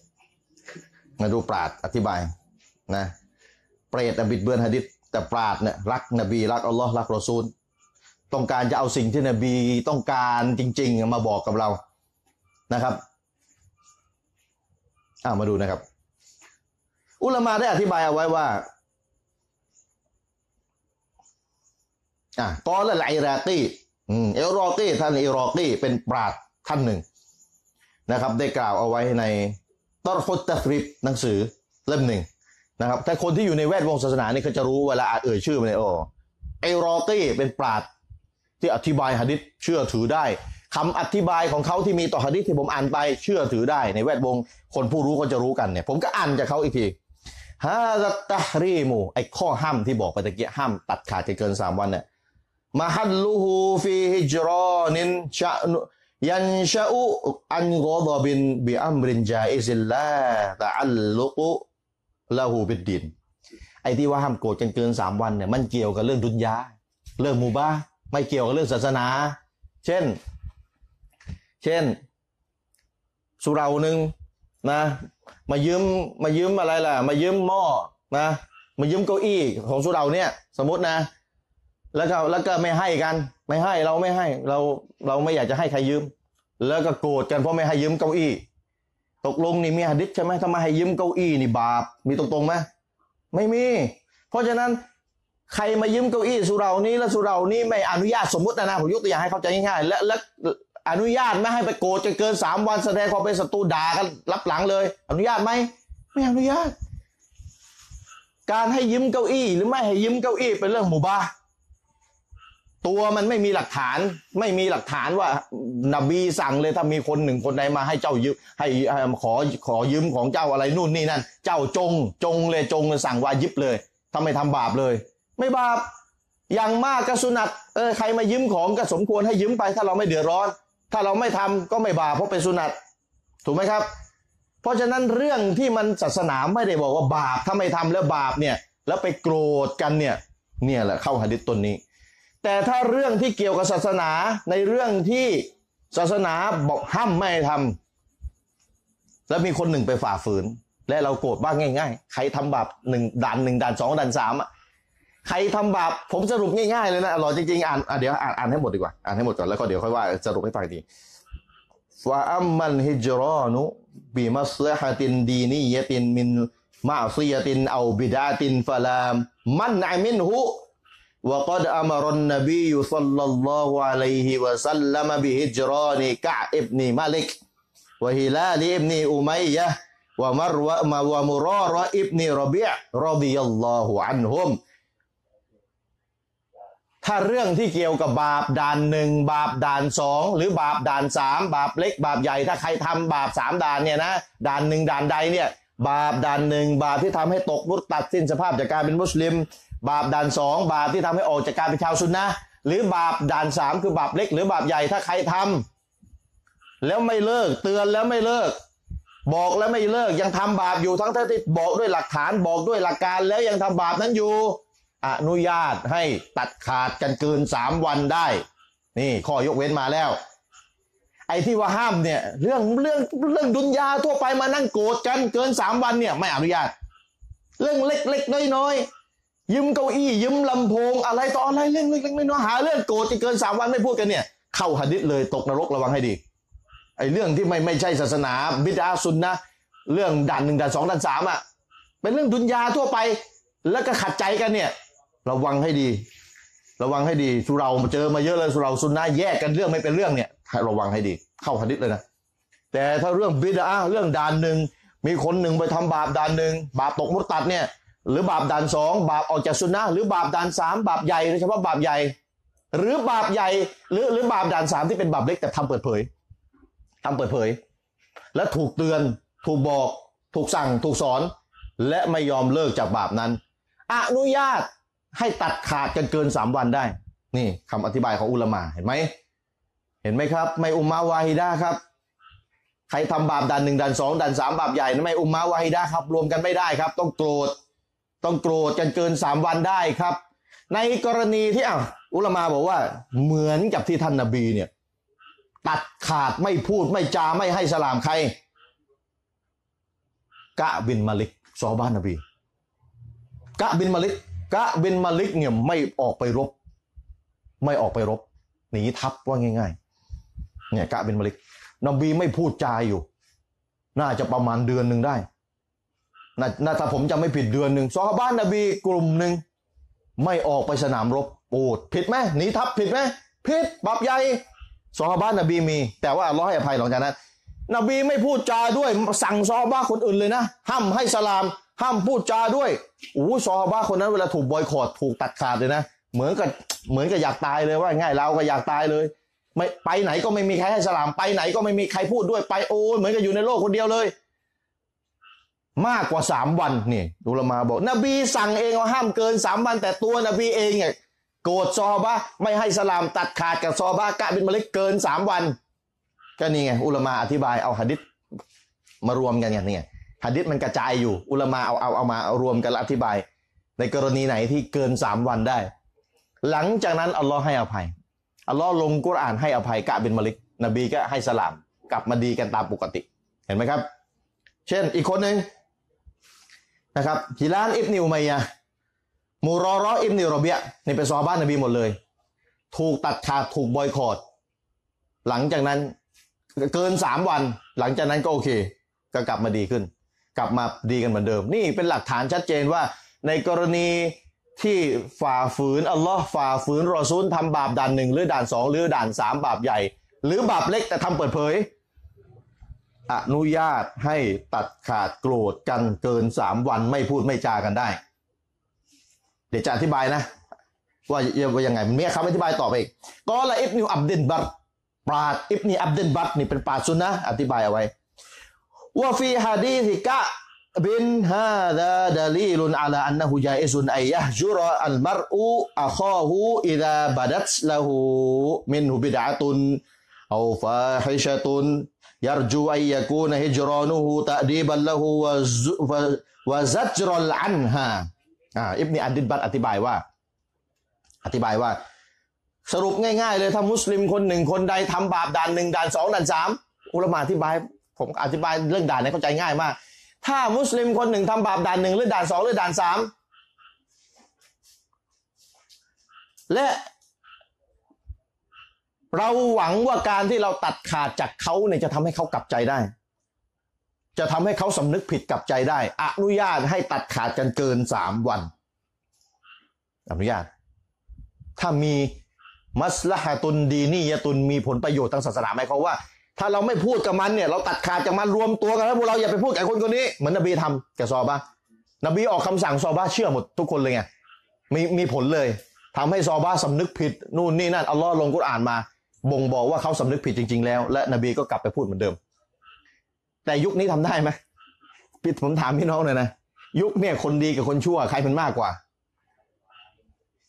มาดูปราชญ์อธิบายนะเปรตบิดเบือนหะดิษแต่ปราชญ์เนี่ยรักนบีรักอัลลอฮ์รักรอซูลต้องการจะเอาสิ่งที่นบีต้องการจริงๆมาบอกกับเรานะครับอ่ามาดูนะครับอุลามะได้อธิบายเอาไว้ว่าอ่ะกอละอิรากีอืมอิรากีท่านอิรากีเป็นปราชญ์ท่านหนึ่งนะครับได้กล่าวเอาไว้ในตอรฮุตตัฟริบหนังสือเล่มหนึ่งนะครับถ้าคนที่อยู่ในแวดวงศาสนาเนี่ยเขาจะรู้เวลาอ่านเอ่ยชื่อมันเนี่ยโอ้อิรากีเป็นปราชญ์ที่อธิบายหะดิษเชื่อถือได้คำอธิบายของเขาที่มีต่อหะดิษที่ผมอ่านไปเชื่อถือได้ในแวดวงคนผู้รู้ก็จะรู้กันเนี่ยผมก็อ่านจากเขาอีกทีฮาซาตะฮรีมูไอ้ข้อห้ามที่บอกไปตะเกียห้ามตัดขาดเกินสามวันเนี่ยมะฮัลลูฮูฟีฮิจรอนินชะยันชะอุอันกอฎบินบิอัมรินจาอิซิลลาตะอัลลุกุละฮูบิดดินไอ้ที่ว่าห้ามโกรธกันเกินสามวันเนี่ยมันเกี่ยวกับเรื่องดุนยาเรื่องมูบาไม่เกี่ยวกับเรื่องศาสนาเช่นเช่นสุเราหนึ่งนะมายืมมายืมอะไรล่ะมายืมหม้อนะมายืมเก้าอี้ของสุเราเนี่ยสมมตินะแล้วก็แล้วก็ไม่ให้กันไม่ให้เราไม่ให้เราเราไม่อยากจะให้ใครยืมแล้วก็โกรธกันเพราะไม่ให้ยืมเก้าอี้ตกลงนี่มีหะดิษใช่ไหมถ้ามาให้ยืมเก้าอี้นี่บาปมีตรงๆไหมไม่มีเพราะฉะนั้นใครมายืมเก้าอี้สุเรานี้แล้วสุเรานี้ไม่อนุญาตสมมตินะนะผมยกตัวอย่างให้เข้าใจง่ายๆและและอนุญาตไม่ให้ไปโกรธจนเกินสามวันแสดงความเป็นศัตรูด่ากันรับหลังเลยอนุญาตไหมไม่อนุญาตการให้ยืมเก้าอี้หรือไม่ให้ยืมเก้าอี้เป็นเรื่องมุบาห์ตัวมันไม่มีหลักฐานไม่มีหลักฐานว่านบีสั่งเลยถ้ามีคนหนึ่งคนใดมาให้เจ้ายืมให้ขอขอยืมของเจ้าอะไรนู่นนี่นั่นเจ้าจงจงเลยจงเลยสั่งวาญิบเลยทำไมทำบาปเลยไม่บาปอย่างมากก็สุนัตเออใครมายืมของก็สมควรให้ยืมไปถ้าเราไม่เดือดร้อนถ้าเราไม่ทำก็ไม่บาปเพราะเป็นสุนัตถูกไหมครับเพราะฉะนั้นเรื่องที่มันศาสนาไม่ได้บอกว่าบาปถ้าไม่ทำแล้วบาปเนี่ยแล้วไปโกรธกันเนี่ยเนี่ยแหละเข้าหะดิษต้นนี้แต่ถ้าเรื่องที่เกี่ยวกับศาสนาในเรื่องที่ศาสนาบอกห้ามไม่ทำแล้วมีคนหนึ่งไปฝ่าฝืนและเราโกรธบ้างง่ายๆใครทำบาปหนึ่งด่านหนึ่งด่านสองด่านสามอ่ะใครทำบาปผมสรุปง่ายๆเลยนะอร่อยจริงๆอ่านเดี๋ยวอ่านอ่านให้หมดดีกว่าอ่านให้หมดก่อนแล้วก็เดี๋ยวค่อยว่าสรุปให้ฟังทีฟาอัมมันฮิจรอนุบิมัสละฮะตินดีนียะตินมินมาอซียะตินเอาบิดาตินฟะลามมันอะมินฮุวะกอดอะมะรันนบีซัลลัลลอฮุอะลัยฮิวะซัลลัมบิฮิจรอนิกะอิบนีมาลิกวะฮิลาลอิบนีอุมัยยะห์วะมัรวะมะวะมุรอรออิบนีรอบีอะห์รอฎิยัลลอฮุอันฮุมถ้าเรื่องที่เกี่ยวกับบาปด่านหนึ่งบาปด่านสองหรือบาปด่านสามบาปเล็กบาปใหญ่ถ้าใครทำบาปสามด่านเนี่ยนะด่านหนึ่งด่านใดเนี่ยบาปด่านหนึ่งบาปที่ทำให้ตกมุรตัดสิ้นสภาพจากการเป็นมุสลิม บาปด่านสองบาปที่ทำให้ออกจากการเป็นชาวซุนนะห์หรือบาปด่านสามคือบาปเล็กหรือบาปใหญ่ถ้าใครทำแล้วไม่เลิกเตือนแล้วไม่เลิกบอกแล้วไม่เลิกยังทำบาปอยู่ทั้งที่บอกด้วยหลักฐานบอกด้วยหลักการแล้วยังทำบาปนั้นอยู่อนุญาตให้ตัดขาดกันเกินสามวันได้นี่ข้อยกเว้นมาแล้วไอ้ที่ว่าห้ามเนี่ยเรื่องเรื่องเรื่องดุนยาทั่วไปมานั่งโกรธกันเกินสามวันเนี่ยไม่อนุญาตเรื่องเล็กๆน้อยๆยืมเก้าอี้ยืมลำโพงอะไรต่ออะไรเรื่องเล็กๆน้อยๆหาเรื่องโกรธจะเกินสามวันไม่พูดกันเนี่ยเข้าหะดีษเลยตกนรกระวังให้ดีไอ้เรื่องที่ไม่ไม่ใช่ศาสนาบิดอะห์ซุนนะห์เรื่องด่านหนึ่งด่านสองด่านสามอ่ะเป็นเรื่องดุนยาทั่วไปแล้วก็ขัดใจกันเนี่ยระวังให้ดีระวังให้ดีสุเราเจอมาเยอะเลยสุเราซุนนะห์แยกกันเรื่องไม่เป็นเรื่องเนี่ยระวังให้ดีเข้าหะดีษเลยนะแต่ถ้าเรื่องบิดอะห์เรื่องด่านหนึ่งมีคนหนึ่งไปทำบาปด่านหนึ่งบาปตกมุรตัดเนี่ยหรือบาปด่านสองบาปออกจากซุนนะห์หรือบาปด่านสามบาปใหญ่โดยเฉพาะบาปใหญ่หรือบาปใหญ่หรือหรือบาปด่านสามที่เป็นบาปเล็กแต่ทำเปิดเผยทำเปิดเผยและถูกเตือนถูกบอกถูกสั่งถูกสอนและไม่ยอมเลิกจากบาปนั้นอนุญาตให้ตัดขาดกันเกินสามวันได้นี่คำอธิบายของอุลามะเห็นไหมเห็นไหมครับไม่อุมมะวาฮิดะห์ครับใครทำบาปด่านหนึ่งด่านสองด่านสามบาปใหญ่นะไม่อุมมะวาฮิดะห์ครับรวมกันไม่ได้ครับต้องโกรธต้องโกรธกันเกินสามวันได้ครับในกรณีที่อ้าวอุลามะบอกว่าเหมือนกับที่ท่านนบีเนี่ยตัดขาดไม่พูดไม่จาไม่ให้สลามใครกะบินมาลิกซอฮาบะห์นบีกะบินมาลิกกะบินมาลิกเนี่ยไม่ออกไปรบไม่ออกไปรบหนีทัพว่าง่ายๆเนี่ยกะบินมาลิกนบีไม่พูดจาอยู่น่าจะประมาณเดือนหนึ่งได้น่าถ้าผมจะไม่ผิดเดือนหนึ่งซอฮาบะห์นบีกลุ่มหนึ่งไม่ออกไปสนามรบโอดผิดไหมหนีทัพผิดไหมผิดบาปใหญ่ซอฮาบะห์นบีมีแต่ว่าอัลเลาะห์ให้อภัยหลังจากนั้นนบีไม่พูดจาด้วยสั่งซอฮาบะห์คนอื่นเลยนะห้ามให้สลามห้ามพูดจาด้วยโอ้ซอฮาบะห์คนนั้นเวลาถูกบอยคอตถูกตัดขาดเลยนะเหมือนกับเหมือนกับอยากตายเลยว่าง่ายเราก็อยากตายเลยไม่ไปไหนก็ไม่มีใครให้สลามไปไหนก็ไม่มีใครพูดด้วยไปโอ้เหมือนกับอยู่ในโลกคนเดียวเลยมากกว่าสามวันนี่อุลามะบอกนบีสั่งเองว่าห้ามเกินสามวันแต่ตัวนบีเองเนี่ยโกรธซอฮาบะห์ไม่ให้สลามตัดขาดกับซอฮาบะห์กะบินมาลิกเกินสามวันก็นี่ไงอุลามะอธิบายเอาหะดีษมารวมกันอย่างนี้หะดีษมันกระจายอยู่อุลามะเอาเอาเอามารวมกันอธิบายในกรณีไหนที่เกินสามวันได้หลังจากนั้นอัลลอฮ์ให้อภัยอัลลอฮ์ลงกุรอานให้อภัยกะบินมาลิกนบีก็ให้สลามกลับมาดีกันตามปกติเห็นไหมครับเช่นอีกคนหนึ่งนะครับฮิลาลอิบนุอุมัยยะห์มูรอเราะห์อิบนุรอบีอะห์นี่เป็นซอฮาบะห์นบีหมดเลยถูกตัดขาดถูกบอยคอตหลังจากนั้นเกินสามวันหลังจากนั้นก็โอเคก็กลับมาดีขึ้นกลับมาดีกันเหมือนเดิมนี่เป็นหลักฐานชัดเจนว่าในกรณีที่ฝ่าฝืนอัลลอฮ์ฝ่าฝืนรอซูลทำบาปด่านหนึ่งหรือด่านสองหรือด่านสามบาปใหญ่หรือบาปเล็กแต่ทำเปิดเผยอนุญาตให้ตัดขาดโกรธกันเกินสามวันไม่พูดไม่จากันได้เดี๋ยวจะอธิบายนะว่ายังไงเมียครับอธิบายต่อไปอีกกอละอิบนุอับดินบัตปราดอิบนุอับดินบัตนี่เป็นปราดซุนนะห์อธิบายเอาไว้ว่าฟีฮะดีซิกะบินฮาดาดาลีลุนอาลาอันนะฮูญาอิซุนไอยะฮจุรออัลมัรอูอะคอฮูอิซาบัดัตละฮูมินฮุบิดอะตุนเอาฟาฮิชะตุนยัรจูอัยยะกูนะฮิจรานุฮูตะดีบัลละฮูวะซัจรัลอันฮาอ่าอิบนุอับดินบัตอธิบายว่าอธิบายว่าสรุปง่ายๆเลยถ้ามุสลิมคนหนึ่งคนใดทำบาปด่านหนึ่งด่านสองด่านสามอุลามะอธิบายผมอธิบายเรื่องด่านเนี่ยเข้าใจง่ายมากถ้ามุสลิมคนหนึ่งทำบาปด่านหนึ่งหรือด่านสองหรือด่านสามและเราหวังว่าการที่เราตัดขาดจากเขาเนี่ยจะทำให้เขากลับใจได้จะทำให้เขาสำนึกผิดกลับใจได้อนุญาตให้ตัดขาดกันเกินสามวันอนุญาตถ้ามีมัสละฮะตุนดีนี่ยะตุนมีผลประโยชน์ทางศาสนาไหมเขาว่าถ้าเราไม่พูดกับมันเนี่ยเราตัดขาดจากมันรวมตัวกันแล้วพวกเราอย่าไปพูดกับคนคนนี้เหมือนนบีทำกับซอฮาบะห์นบีออกคำสั่งซอฮาบะห์เชื่อหมดทุกคนเลยไงมีมีผลเลยทำให้ซอฮาบะห์สำนึกผิดนู่นนี่นั่นอัลลอฮ์ลงกุรอานมาบ่งบอกว่าเขาสำนึกผิดจริงๆแล้วและนบีก็กลับไปพูดเหมือนเดิมแต่ยุคนี้ทำได้ไหมพี่ผมถามพี่น้องหน่อยนะยุคเนี่ยคนดีกับคนชั่วใครเป็นมากกว่า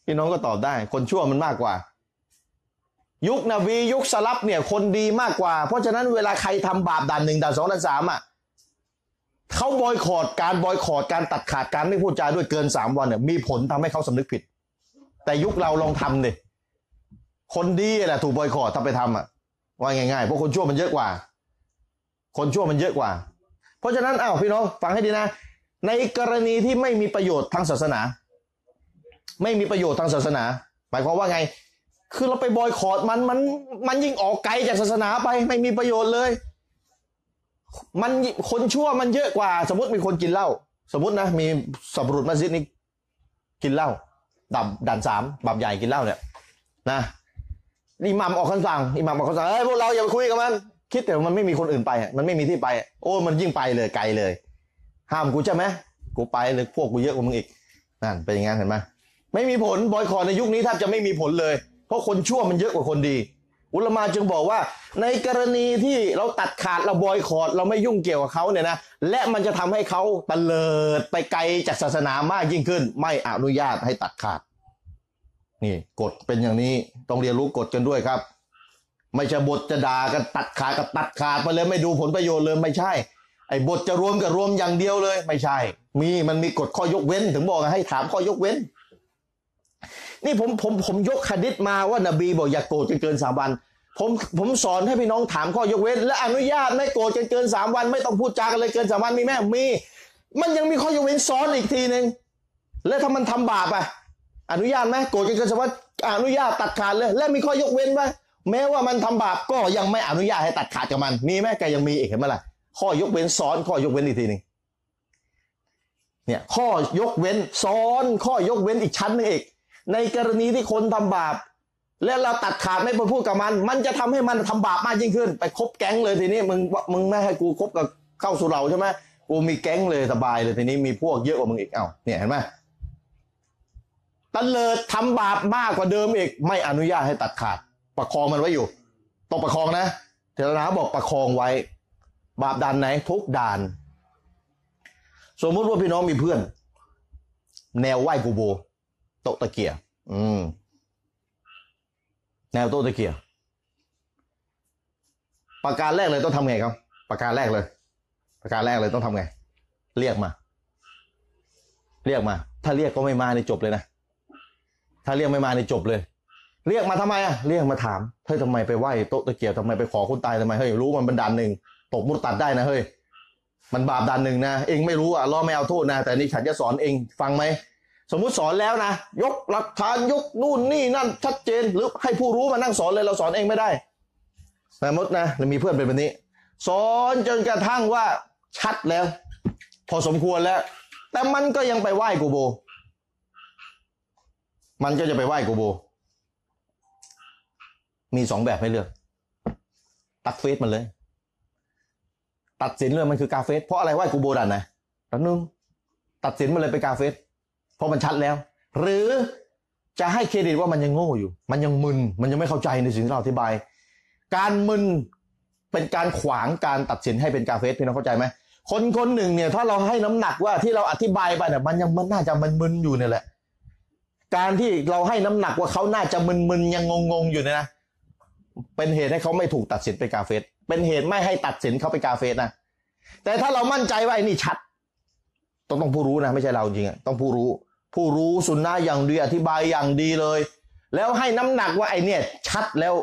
พี่น้องก็ตอบได้คนชั่วมันมากกว่ายุคนบียุคสลับเนี่ยคนดีมากกว่าเพราะฉะนั้นเวลาใครทำบาปด่านหนึ่งด่านสองด่านสามอ่ะเขาบอยคอตการบอยคอตการตัดขาดการไม่พูดจาด้วยเกินสามวันเนี่ยมีผลทำให้เขาสำนึกผิดแต่ยุคเราลองทำดิคนดีแหละถูกบอยคอตทำไปทำอ่ะว่าง่ายๆเพราะคนชั่วมันเยอะกว่าคนชั่วมันเยอะกว่าเพราะฉะนั้นอ้าวพี่น้องฟังให้ดีนะในกรณีที่ไม่มีประโยชน์ทางศาสนาไม่มีประโยชน์ทางศาสนาหมายความว่าไงคือเราไปบอยคอตมันมันมันยิ่งออกไกลจากศาสนาไปไม่มีประโยชน์เลยมันคนชั่วมันเยอะกว่าสมมติมีคนกินเหล้าสมมตินะมีสับรุษมัสยิดนี่กินเหล้าดับด่านสามบับใหญ่กินเหล้าเนี่ยนะอิหม่ามออกคำสั่งอิหม่ามออกคำสั่งเฮ้ยพวกเราอย่าไปคุยกับมันคิดแต่มันไม่มีคนอื่นไปมันไม่มีที่ไปโอ้มันยิ่งไปเลยไกลเลยห้ามกูใช่ไหมกูไปเลยพวกกูเยอะกว่ามึงอีกนั่นเป็นอย่างนั้นเห็นไหมไม่มีผลบอยคอตในยุคนี้แทบจะไม่มีผลเลยเพราะคนชั่วมันเยอะกว่าคนดีอุลามะจึงบอกว่าในกรณีที่เราตัดขาดเราบอยคอตเราไม่ยุ่งเกี่ยวกับเขาเนี่ยนะและมันจะทำให้เขาเตลิดไปไกลจากศาสนามากยิ่งขึ้นไม่อนุญาตให้ตัดขาดนี่กฎเป็นอย่างนี้ต้องเรียนรู้กฎกันด้วยครับไม่ใช่บทจะด่ากันตัดขาดกับตัดขาดไปเลยไม่ดูผลประโยชน์เลยไม่ใช่ไอ้บทจะรวมกับรวมอย่างเดียวเลยไม่ใช่มีมันมีกฎข้อยกเว้นถึงบอกให้ถามข้อยกเว้นนี่ผมผมผมยกหะดีษมาว่านบีบอกอย่าโกรธกันเกินสามวันผมผมสอนให้พี่น้องถามข้อยกเว้นและอนุญาตไม่โกรธกันเกินสามวันไม่ต้องพูดจากันเลยเกินสามวันมีแม่มีมันยังมีข้อยกเว้นซ้อนอีกทีหนึ่งและถ้ามันทำบาปอ่ะอนุญาตไหมโกรธกันเกินสามวันอนุญาตตัดขาดเลยและมีข้อยกเว้นไหมแม้ว่ามันทำบาปก็ยังไม่อนุญาตให้ตัดขาดกับมันมีแม่แกยังมีอีกเห็นไหมล่ะข้อยกเว้นซ้อนข้อยกเว้นอีกทีหนึ่งเนี่ยข้อยกเว้นซ้อนข้อยกเว้นอีกชั้นหนึ่งอีกในกรณีที่คนทำบาปและเราตัดขาดไม่ไปพูดกับมันมันจะทำให้มันทำบาปมากยิ่งขึ้นไปคบแก๊งเลยทีนี้มึงมึงไม่ให้กูคบกับเข้าสู่เราใช่ไหมกูมีแก๊งเลยสบายเลยทีนี้มีพวกเยอะกว่ามึงอีกเอ้าเนี่ยเห็นไหมตะเลิดทำบาปมากกว่าเดิมอีกไม่อนุญาตให้ตัดขาดประคองมันไว้อยู่ต้องประคองนะเทศนาบอกประคองไว้บาปด่านไหนทุกด่านสมมุติว่าพี่น้องมีเพื่อนแนวไหว้กูโบโต๊ะตะเกียบอืมแนวโต๊ะตะเกียบประการแรกเลยต้องทำไงครับประการแรกเลยประการแรกเลยต้องทำไงเรียกมาเรียกมาถ้าเรียกก็ไม่มาในจบเลยนะถ้าเรียกไม่มาในจบเลยเรียกมาทำไมอ่ะเรียกมาถามเฮ้ยทำไมไปไหว้โต๊ะตะเกียบทำไมไปขอคนตายทำไมเฮ้ยรู้มันเป็นด่านหนึ่งตกมุตตัดได้นะเฮ้ยมันบาปด่านหนึ่งนะเองไม่รู้อ่ะล้อไม่เอาโทษนะแต่นี่ฉันจะสอนเองฟังไหมสมมุติสอนแล้วนะยกหลักฐานยกนู่นนี่นั่นชัดเจนหรือให้ผู้รู้มานั่งสอนเลยเราสอนเองไม่ได้สมมตินะเรามีเพื่อนเป็นแบบนี้สอนจนกระทั่งว่าชัดแล้วพอสมควรแล้วแต่มันก็ยังไปไหว้กูโบมันก็จะไปไหว้กูโบมีสองแบบให้เลือกตัดเฟซมันเลยตัดสินเลยมันคือกาเฟซเพราะอะไรไหว้กูโบดันนะตัดนึงตัดสินมันเลยไปกาเฟซเพราะมันชัดแล้วหรือจะให้เครดิตว่ามันยังโง่อยู่มันยังมึนมันยังไม่เข้าใจในสิ่งที่เราอธิบายการมึนเป็นการขวางการตัดสินให้เป็นกาเฟสพี่น้องเข้าใจไหมคนคนหนึ่งเนี่ยถ้าเราให้น้ำหนักว่าที่เราอธิบายไปเนี่ยมันยังมันน่าจะมันมึนอยู่เนี่ยแหละการที่เราให้น้ำหนักว่าเขาน่าจะมึนมึนยังงงงอยู่เนี่ยนะเป็นเหตุให้เขาไม่ถูกตัดสินเป็นกาเฟสเป็นเหตุไม่ให้ตัดสินเขาเป็นกาเฟสนะแต่ถ้าเรามั่นใจว่าไอ้นี่ชัดต้องต้องผู้รู้นะไม่ใช่เราจริงต้องผู้รู้ผู้รู้สุนนะอย่างดีอธิบายอย่างดีเลยแล้วให้น้ำหนักว่าไอเนี่ยชัดแล้ว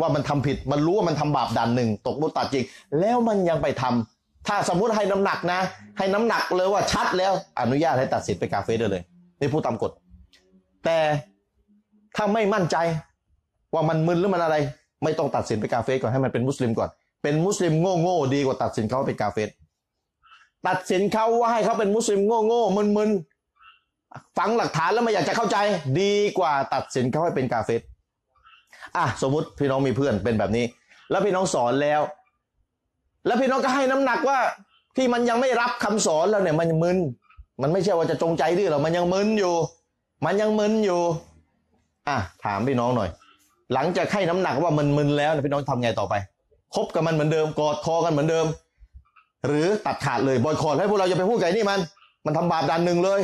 ว่ามันทำผิดมันรู้ว่ามันทำบาปด่านหนึ่งตกมุตตัดจริงแล้วมันยังไปทำถ้าสมมุติให้น้ำหนักนะให้น้ำหนักเลยว่าชัดแล้วอนุญาตให้ตัดสินไปกาเฟสเลยนี่ผู้ตามกฎแต่ถ้าไม่มั่นใจว่ามันมึนหรือมันอะไรไม่ต้องตัดสินไปกาเฟสก่อนให้มันเป็นมุสลิมก่อนเป็นมุสลิมโง่โง่ดีกว่าตัดสินเขาเป็นกาเฟสตัดสินเขาว่าให้เขาเป็นมุสลิมโง่โง่มึนมึนฟังหลักฐานแล้วไม่อยากจะเข้าใจดีกว่าตัดสินเขาให้เป็นกาเฟสอ่ะสมมุติพี่น้องมีเพื่อนเป็นแบบนี้แล้วพี่น้องสอนแล้วแล้วพี่น้องก็ให้น้ำหนักว่าที่มันยังไม่รับคำสอนแล้วเนี่ยมันยังมึนมันไม่ใช่ว่าจะจงใจดื้อหรอกมันยังมึนอยู่มันยังมึนอยู่อ่ะถามพี่น้องหน่อยหลังจากให้น้ำหนักว่ามันมึนแล้วพี่น้องทำไงต่อไปคบกับมันเหมือนเดิมกอดคอกันเหมือนเดิมหรือตัดขาดเลยบอยคอตให้พวกเราอย่าไปพูดกับนี่มันมันทำบาปด่านหนึ่งเลย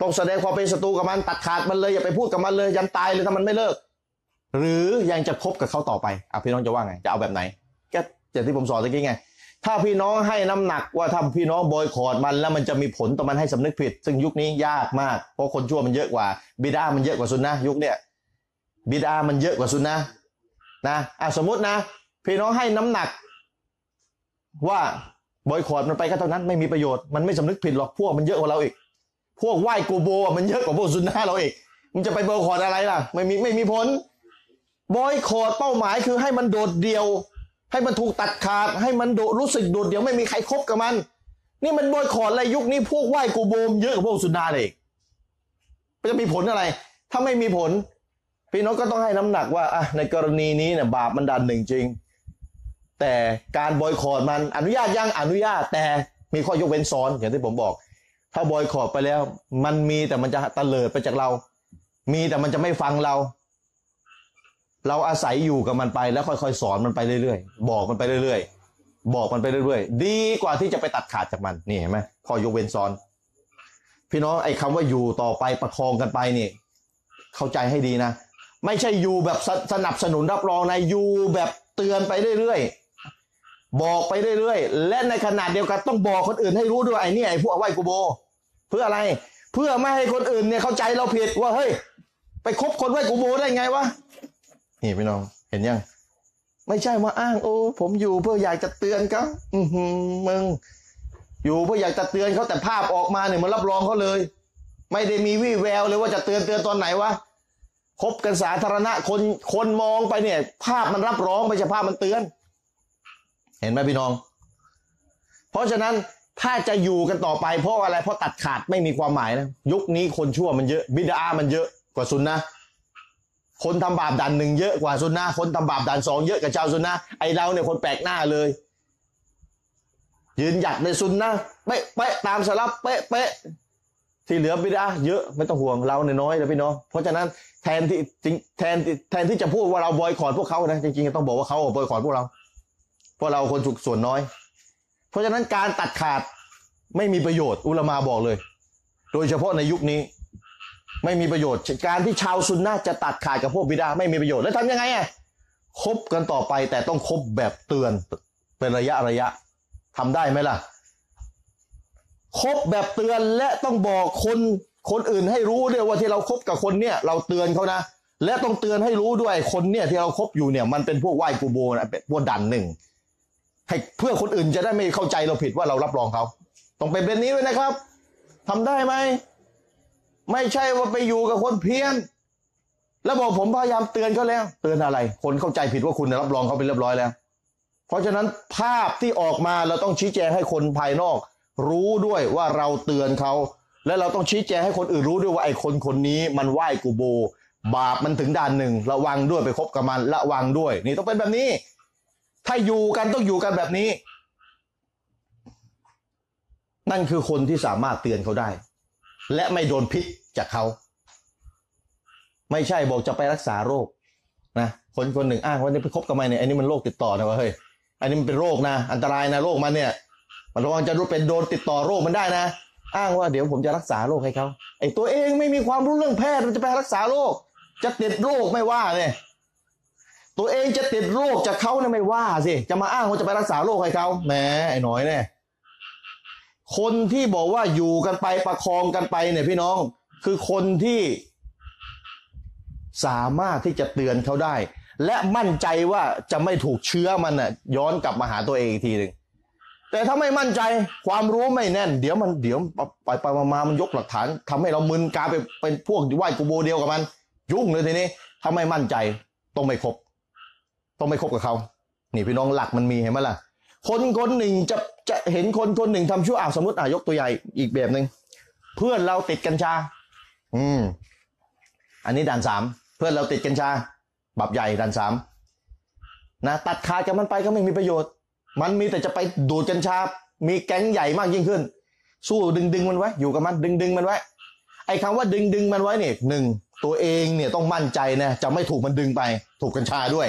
ต้องแสดงความเป็นศัตรูกับมันตัดขาดมันเลยอย่าไปพูดกับมันเลยยันตายเลยถ้ามันไม่เลิกหรือยังจะคบกับเขาต่อไปอ่ะพี่น้องจะว่าไงจะเอาแบบไหนก็อย่างที่ผมสอนเมื่อกี้ไงถ้าพี่น้องให้น้ำหนักว่าถ้าพี่น้องบอยคอตมันแล้วมันจะมีผลต่อมันให้สำนึกผิดซึ่งยุคนี้ยากมากเพราะคนชั่วมันเยอะกว่าบิดามันเยอะกว่าซุนนะยุคเนี้ยบิดามันเยอะกว่าซุนนะนะอ่ะสมมตินะพี่น้องให้น้ำหนักว่าบอยคอตมันไปก็เท่านั้นไม่มีประโยชน์มันไม่สำนึกผิดหรอกพวกมันเยอะกว่าเราอีกพวกไหว้กูโบมันเยอะกว่าพวกซุนนะเราอีกมันจะไปบอยคอตอะไรล่ะไม่มีไม่มีผลบอยคอตเป้าหมายคือให้มันโดดเดี่ยวให้มันถูกตัดขาดให้มันโดรู้สึกโดดเดี่ยวไม่มีใครคบกับมันนี่มันบอยคอตอะไรยุคนี้พวกไหว้กูโบมเยอะกว่าพวกซุนนะเลยจะมีผลอะไรถ้าไม่มีผลพี่น้องก็ต้องให้น้ำหนักว่าอ่ะในกรณีนี้เนี่ยบาปมันดันหนึ่งจริงแต่การบอยคอตมันอนุญาตยังอนุญาตแต่มีข้อยกเว้นซ้อนอย่างที่ผมบอกถ้าบอยคอตไปแล้วมันมีแต่มันจะตะเลิดไปจากเรามีแต่มันจะไม่ฟังเราเราอาศัยอยู่กับมันไปแล้วค่อยๆสอนมันไปเรื่อยๆบอกมันไปเรื่อยๆบอกมันไปเรื่อยๆดีกว่าที่จะไปตัดขาดจากมันนี่เห็นไหมข้อยกเว้นซ้อนพี่น้องไอ้คำว่าอยู่ต่อไปประคองกันไปนี่เข้าใจให้ดีนะไม่ใช่อยู่แบบสนับสนุนรับรองนะอยู่แบบเตือนไปเรื่อยๆบอกไปเรื่อยๆและในขณะเดียวกันต้องบอกคนอื่นให้รู้ด้วยไอ้นี่ไอ้พวกไหว้กูโบเพื่ออะไรเพื่อไม่ให้คนอื่นเนี่ยเข้าใจเราผิดว่าเฮ้ยไปคบคนไหว้กูโบได้ไงวะนี่พี่น้องเห็นยังไม่ใช่ว่าอ้างโอ้ผมอยู่เพื่ออยากจะเตือนเขาอือหือมึงอยู่เพื่ออยากจะเตือนเขาแต่ภาพออกมาเนี่ยมันรับรองเขาเลยไม่ได้มีวี่แววเลยว่าจะเตือนเตือนตอนไหนวะคบกันสาธารณะคนคนมองไปเนี่ยภาพมันรับรองไม่ใช่ภาพมันเตือนเห็นไหมพี่น้องเพราะฉะนั้นถ้าจะอยู่กันต่อไปเพราะอะไรเพราะตัดขาดไม่มีความหมายนะยุคนี้คนชั่วมันเยอะบิดามันเยอะกว่าซุนนะคนทำบาปด่านหนึ่งเยอะกว่าซุนนะคนทำบาปด่านสองเยอะกว่าชาวซุนนะไอเราเนี่ยคนแปลกหน้าเลยยืนหยัดในซุนนะเป๊ะเป๊ะตามสลับเป๊ะเป๊ะที่เหลือบิดาเยอะไม่ต้องห่วงเราเนี่ยน้อยนะพี่น้องเพราะฉะนั้นแทนที่แทนแทนที่จะพูดว่าเราบอยคอตพวกเขานะจริงๆต้องบอกว่าเขาบอยคอตพวกเราเพราะเราคนส่วนน้อยเพราะฉะนั้นการตัดขาดไม่มีประโยชน์อุลามะบอกเลยโดยเฉพาะในยุคนี้ไม่มีประโยชน์การที่ชาวซุนนะห์จะตัดขาดกับพวกบิดาไม่มีประโยชน์แล้วทำยังไงอ่ะคบกันต่อไปแต่ต้องคบแบบเตือนเป็นระยะระยะทำได้ไหมล่ะคบแบบเตือนและต้องบอกคนคนอื่นให้รู้ด้วยว่าที่เราคบกับคนเนี่ยเราเตือนเขานะและต้องเตือนให้รู้ด้วยคนเนี่ยที่เราคบอยู่เนี่ยมันเป็นพวกไหว้กูโบนะเป็นพวกดันหนึ่งให้เพื่อคนอื่นจะได้ไม่เข้าใจเราผิดว่าเรารับรองเขาต้องเป็นแบบนี้ด้วยนะครับทำได้ไหมไม่ใช่ว่าไปอยู่กับคนเพี้ยนแล้วบอกผมพยายามเตือนเขาแล้วเตือนอะไรคนเข้าใจผิดว่าคุณรับรองเขาเป็นเรียบร้อยแล้วเพราะฉะนั้นภาพที่ออกมาเราต้องชี้แจงให้คนภายนอกรู้ด้วยว่าเราเตือนเขาและเราต้องชี้แจงให้คนอื่นรู้ด้วยว่าไอ้คนคนนี้มันไหว้กูโบบาปมันถึงด่านหนึ่งระวังด้วยไปคบกับมันระวังด้วยนี่ต้องเป็นแบบนี้ถ้าอยู่กันต้องอยู่กันแบบนี้นั่นคือคนที่สามารถเตือนเขาได้และไม่โดนพิษจากเขาไม่ใช่บอกจะไปรักษาโรคนะคนคนหนึ่งอ้างว่านี่ไปคบกับมันเนี่ยอันนี้มันโรคติดต่อนะว่าเฮ้ยอันนี้มันเป็นโรคนะอันตรายนะโรคมันเนี่ยมันระวังจะเป็นโดนติดต่อโรคมันได้นะอ้างว่าเดี๋ยวผมจะรักษาโรคให้เขาไอ้ตัวเองไม่มีความรู้เรื่องแพทย์มันจะไปรักษาโรคจะติดโรคไม่ว่าเนี่ยตัวเองจะติดโรคจากเขาเนี่ยไม่ว่าสิจะมาอ้างว่าจะไปรักษาโรคให้เขาแหมไอ้หน่อยเนี่ยคนที่บอกว่าอยู่กันไปประคองกันไปเนี่ยพี่น้องคือคนที่สามารถที่จะเตือนเขาได้และมั่นใจว่าจะไม่ถูกเชื้อมันน่ะย้อนกลับมาหาตัวเองอีกทีหนึ่งแต่ถ้าไม่มั่นใจความรู้ไม่แน่นเดี๋ยวมันเดี๋ยวไปไปมามันยกหลักฐานทำให้เรามึนกาไปเป็นพวกไหว้กูโบเดียวกับมันยุ่งเลยทีนี้ถ้าไม่มั่นใจต้องไม่คบต้องไม่คบกับเขานี่พี่น้องหลักมันมีเห็นไหมล่ะคนคนหนึ่งจะจะเห็นคนคนหนึ่งทำชั่วอ่ะสมมติอ่ะยกตัวใหญ่อีกแบบหนึ่งเพื่อนเราติดกัญชาอืมอันนี้ด่านสามเพื่อนเราติดกัญชาบับใหญ่ด่านสามนะตัดขาดกับมันไปก็ไม่มีประโยชน์มันมีแต่จะไปดูดกัญชามีแก๊งใหญ่มากยิ่งขึ้นสู้ดึงดึงมันไว้อยู่กับมันดึงดึงมันไว้ไอ้คำว่าดึงดึงมันไว้เนี่ยหนึ่งตัวเองเนี่ยต้องมั่นใจนะจะไม่ถูกมันดึงไปถูกกัญชาด้วย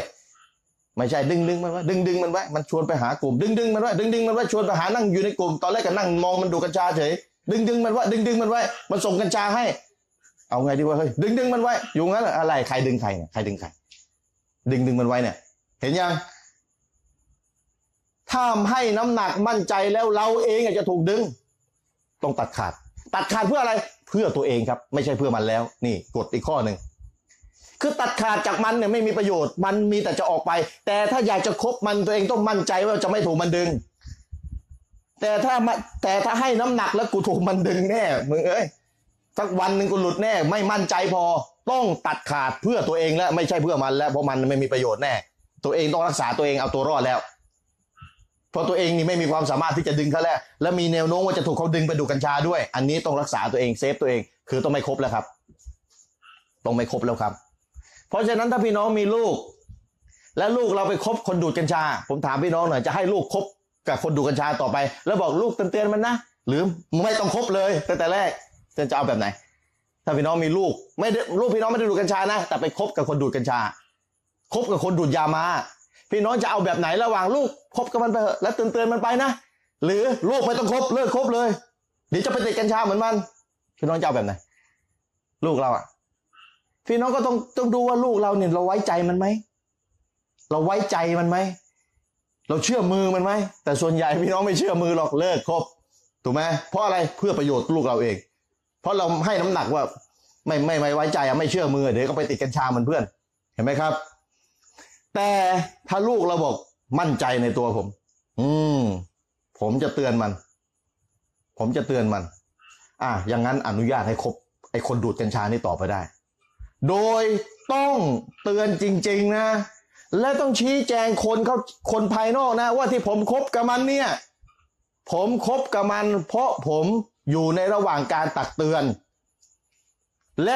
ไม่ใช่ดึงดึงมันไว้ดึงดึงมันไว้มันชวนไปหากลุ่มดึงดึงมันไว้ดึงดึงมันไว้ชวนไปหานั่งอยู่ในกลุ่มตอนแรกก็นั่งมองมันดูกัญชาเฉย ดึงดึงมันไว้ดึงดึงมันไว้มันส่งกัญชาให้เอาไงดีวะเฮ้ยดึงดึงมันไว้อยู่งั้นอะไรใครดึงใครเนี่ยใครดึงใครดึงดึงมันไว้เนี่ยเห็นยังถ้าให้น้ำหนักมั่นใจแล้วเราเองอาจจะถูกดึงต้องตัดขาดตัดขาดเพื่ออะไรเพื่อตัวเองครับไม่ใช่เพื่อมันแล้วนี่กฎอีกข้อหนึ่งคือตัดขาดจากมันเนี่ยไม่มีประโยชน์มันมีแต่จะออกไปแต่ถ้าอยากจะคบมันตัวเองต้องมั่นใจว่าจะไม่ถูกมันดึงแต่ถ้าแต่ถ้าให้น้ำหนักแล้วกูถูกมันดึงแน่มึงเอ้ยสักวันหนึ่งกูหลุดแน่ไม่มั่นใจพอต้องตัดขาดเพื่อตัวเองแล้วไม่ใช่เพื่อมันแล้วเพราะมันไม่มีประโยชน์แน่ตัวเองต้องรักษาตัวเองเอาตัวรอดแล้วเพราะตัวเองนี่ไม่มีความสามารถที่จะดึงเขาแล้วและมีแนวโน้มว่าจะถูกเขาดึงไปดูดกัญชาด้วยอันนี้ต้องรักษาตัวเองเซฟตัวเองคือต้องไม่คบแล้วครับต้องไม่คบแล้วครับเพราะฉะนั้นถ้าพี่น้องมีลูกและลูกเราไปคบคนดูดกัญชาผมถามพี่น้องหน่อยจะให้ลูกคบกับคนดูดกัญชาต่อไปแล้วบอกลูกเตือนๆมันนะหรือไม่ต้องคบเลยตั้งแต่แรกจะเอาแบบไหนถ้าพี่น้องมีลูกไม่ลูกพี่น้องไม่ได้ดูดกัญชานะแต่ไปคบกับคนดูดกัญชาคบกับคนดูดยามาพี่น้องจะเอาแบบไหนระหว่างลูกคบกับมันไปเถอะแล้วเตือนๆมันไปนะหรือลูกไม่ต้องคบเลิกคบเลยเดี๋ยวจะไปติดกัญชาเหมือนมันพี่น้องจะเอาแบบไหนลูกเราอ่ะพี่น้องก็ต้องต้องดูว่าลูกเราเนี่ยเราไว้ใจมันไหมเราไว้ใจมันไหมเราเชื่อมือมันไหมแต่ส่วนใหญ่พี่น้องไม่เชื่อมือหรอกเลิกคบถูกไหมเพราะอะไรเพื่อประโยชน์ลูกเราเองเพราะเราให้น้ำหนักว่าไม่ไม่ไม่ไว้ใจอ่ะไม่เชื่อมือเดี๋ยวก็ไปติดกัญชาเหมือนเพื่อนเห็นไหมครับแต่ถ้าลูกเราบอกมั่นใจในตัวผมอืมผมจะเตือนมันผมจะเตือนมันอ่ะอย่างนั้นอนุญาตให้คบไอ้คนดูดกัญชานี่ต่อไปได้โดยต้องเตือนจริงๆนะและต้องชี้แจงคนเขาคนภายนอกนะว่าที่ผมคบกับมันเนี่ยผมคบกับมันเพราะผมอยู่ในระหว่างการตักเตือนและ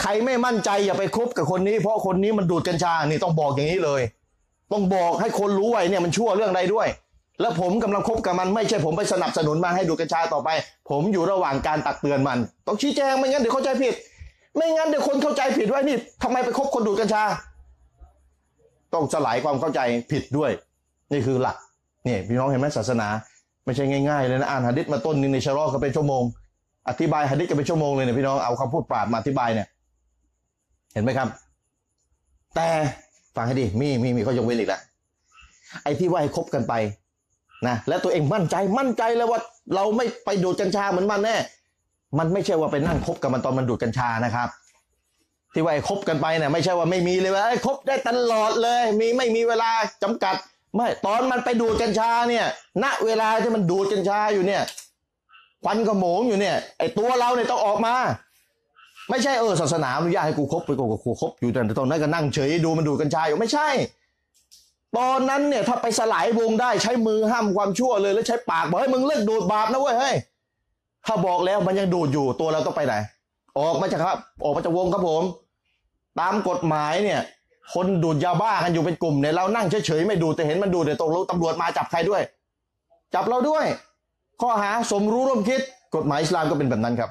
ใครไม่มั่นใจอย่าไปคบกับคนนี้เพราะคนนี้มันดูดกัญชานี่ต้องบอกอย่างนี้เลยต้องบอกให้คนรู้ไว้เนี่ยมันชั่วเรื่องใดด้วยและผมกำลังคบกับมันไม่ใช่ผมไปสนับสนุนมันให้ดูดกัญชาต่อไปผมอยู่ระหว่างการตักเตือนมันต้องชี้แจงไม่งั้นเดี๋ยวเข้าใจผิดไม่งั้นเดี๋ยวคนเข้าใจผิดว่านี่ทำไมไปคบคนดูดกัญชาต้องสลายความเข้าใจผิดด้วยนี่คือหลักนี่พี่น้องเห็นไหมศาสนาไม่ใช่ง่ายๆเลยนะอ่านหะดิษมาต้นนึงในชะรอก็เป็นชั่วโมงอธิบายหะดิษก็เป็นชั่วโมงเลยเนี่ยพี่น้องเอาคำพูดปราดมาอธิบายเนี่ยเห็นไหมครับแต่ฟังให้ดีมีมีมีข้อยกเว้นอีกละไอ้ที่ว่าให้คบกันไปนะและตัวเองมั่นใจมั่นใจแล้วว่าเราไม่ไปดูดกัญชาเหมือนมันแน่มันไม่ใช่ว่าไปนั่งคบกับมันตอนมันดูดกัญชานะครับที่ว่าให้คบกันไปเนี่ยไม่ใช่ว่าไม่มีเลยว่าคบได้ตลอดเลยมีไม่มีเวลาจำกัดไม่ตอนมันไปดูดกัญชาเนี่ยณเวลาที่มันดูดกัญชาอยู่เนี่ยควันกระโหมงอยู่เนี่ยไอตัวเราเนี่ยต้องออกมาไม่ใช่เออศาสนาอนุญาตให้กูคบไปกูกับกูคบอยู่แต่ตอนนั้นก็นั่งเฉยดูมันดูดกัญชาอยู่ไม่ใช่ตอนนั้นเนี่ยถ้าไปสลายวงได้ใช้มือห้ามความชั่วเลยแล้วใช้ปากบอกให้มึงเลิกดูดบาปนะเว้ยเฮ้ยถ้าบอกแล้วมันยังดูดอยู่ตัวเราต้องไปไหนออกมาจากครับออกมาจากวงครับผมตามกฎหมายเนี่ยคนดูดยาบ้ากันอยู่เป็นกลุ่มเนี่ยเรานั่งเฉยๆไม่ดูแต่เห็นมันดูเดี๋ยวตกลงตำรวจมาจับใครด้วยจับเราด้วยข้อหาสมรู้ร่วมคิดกฎหมายอิสลามก็เป็นแบบนั้นครับ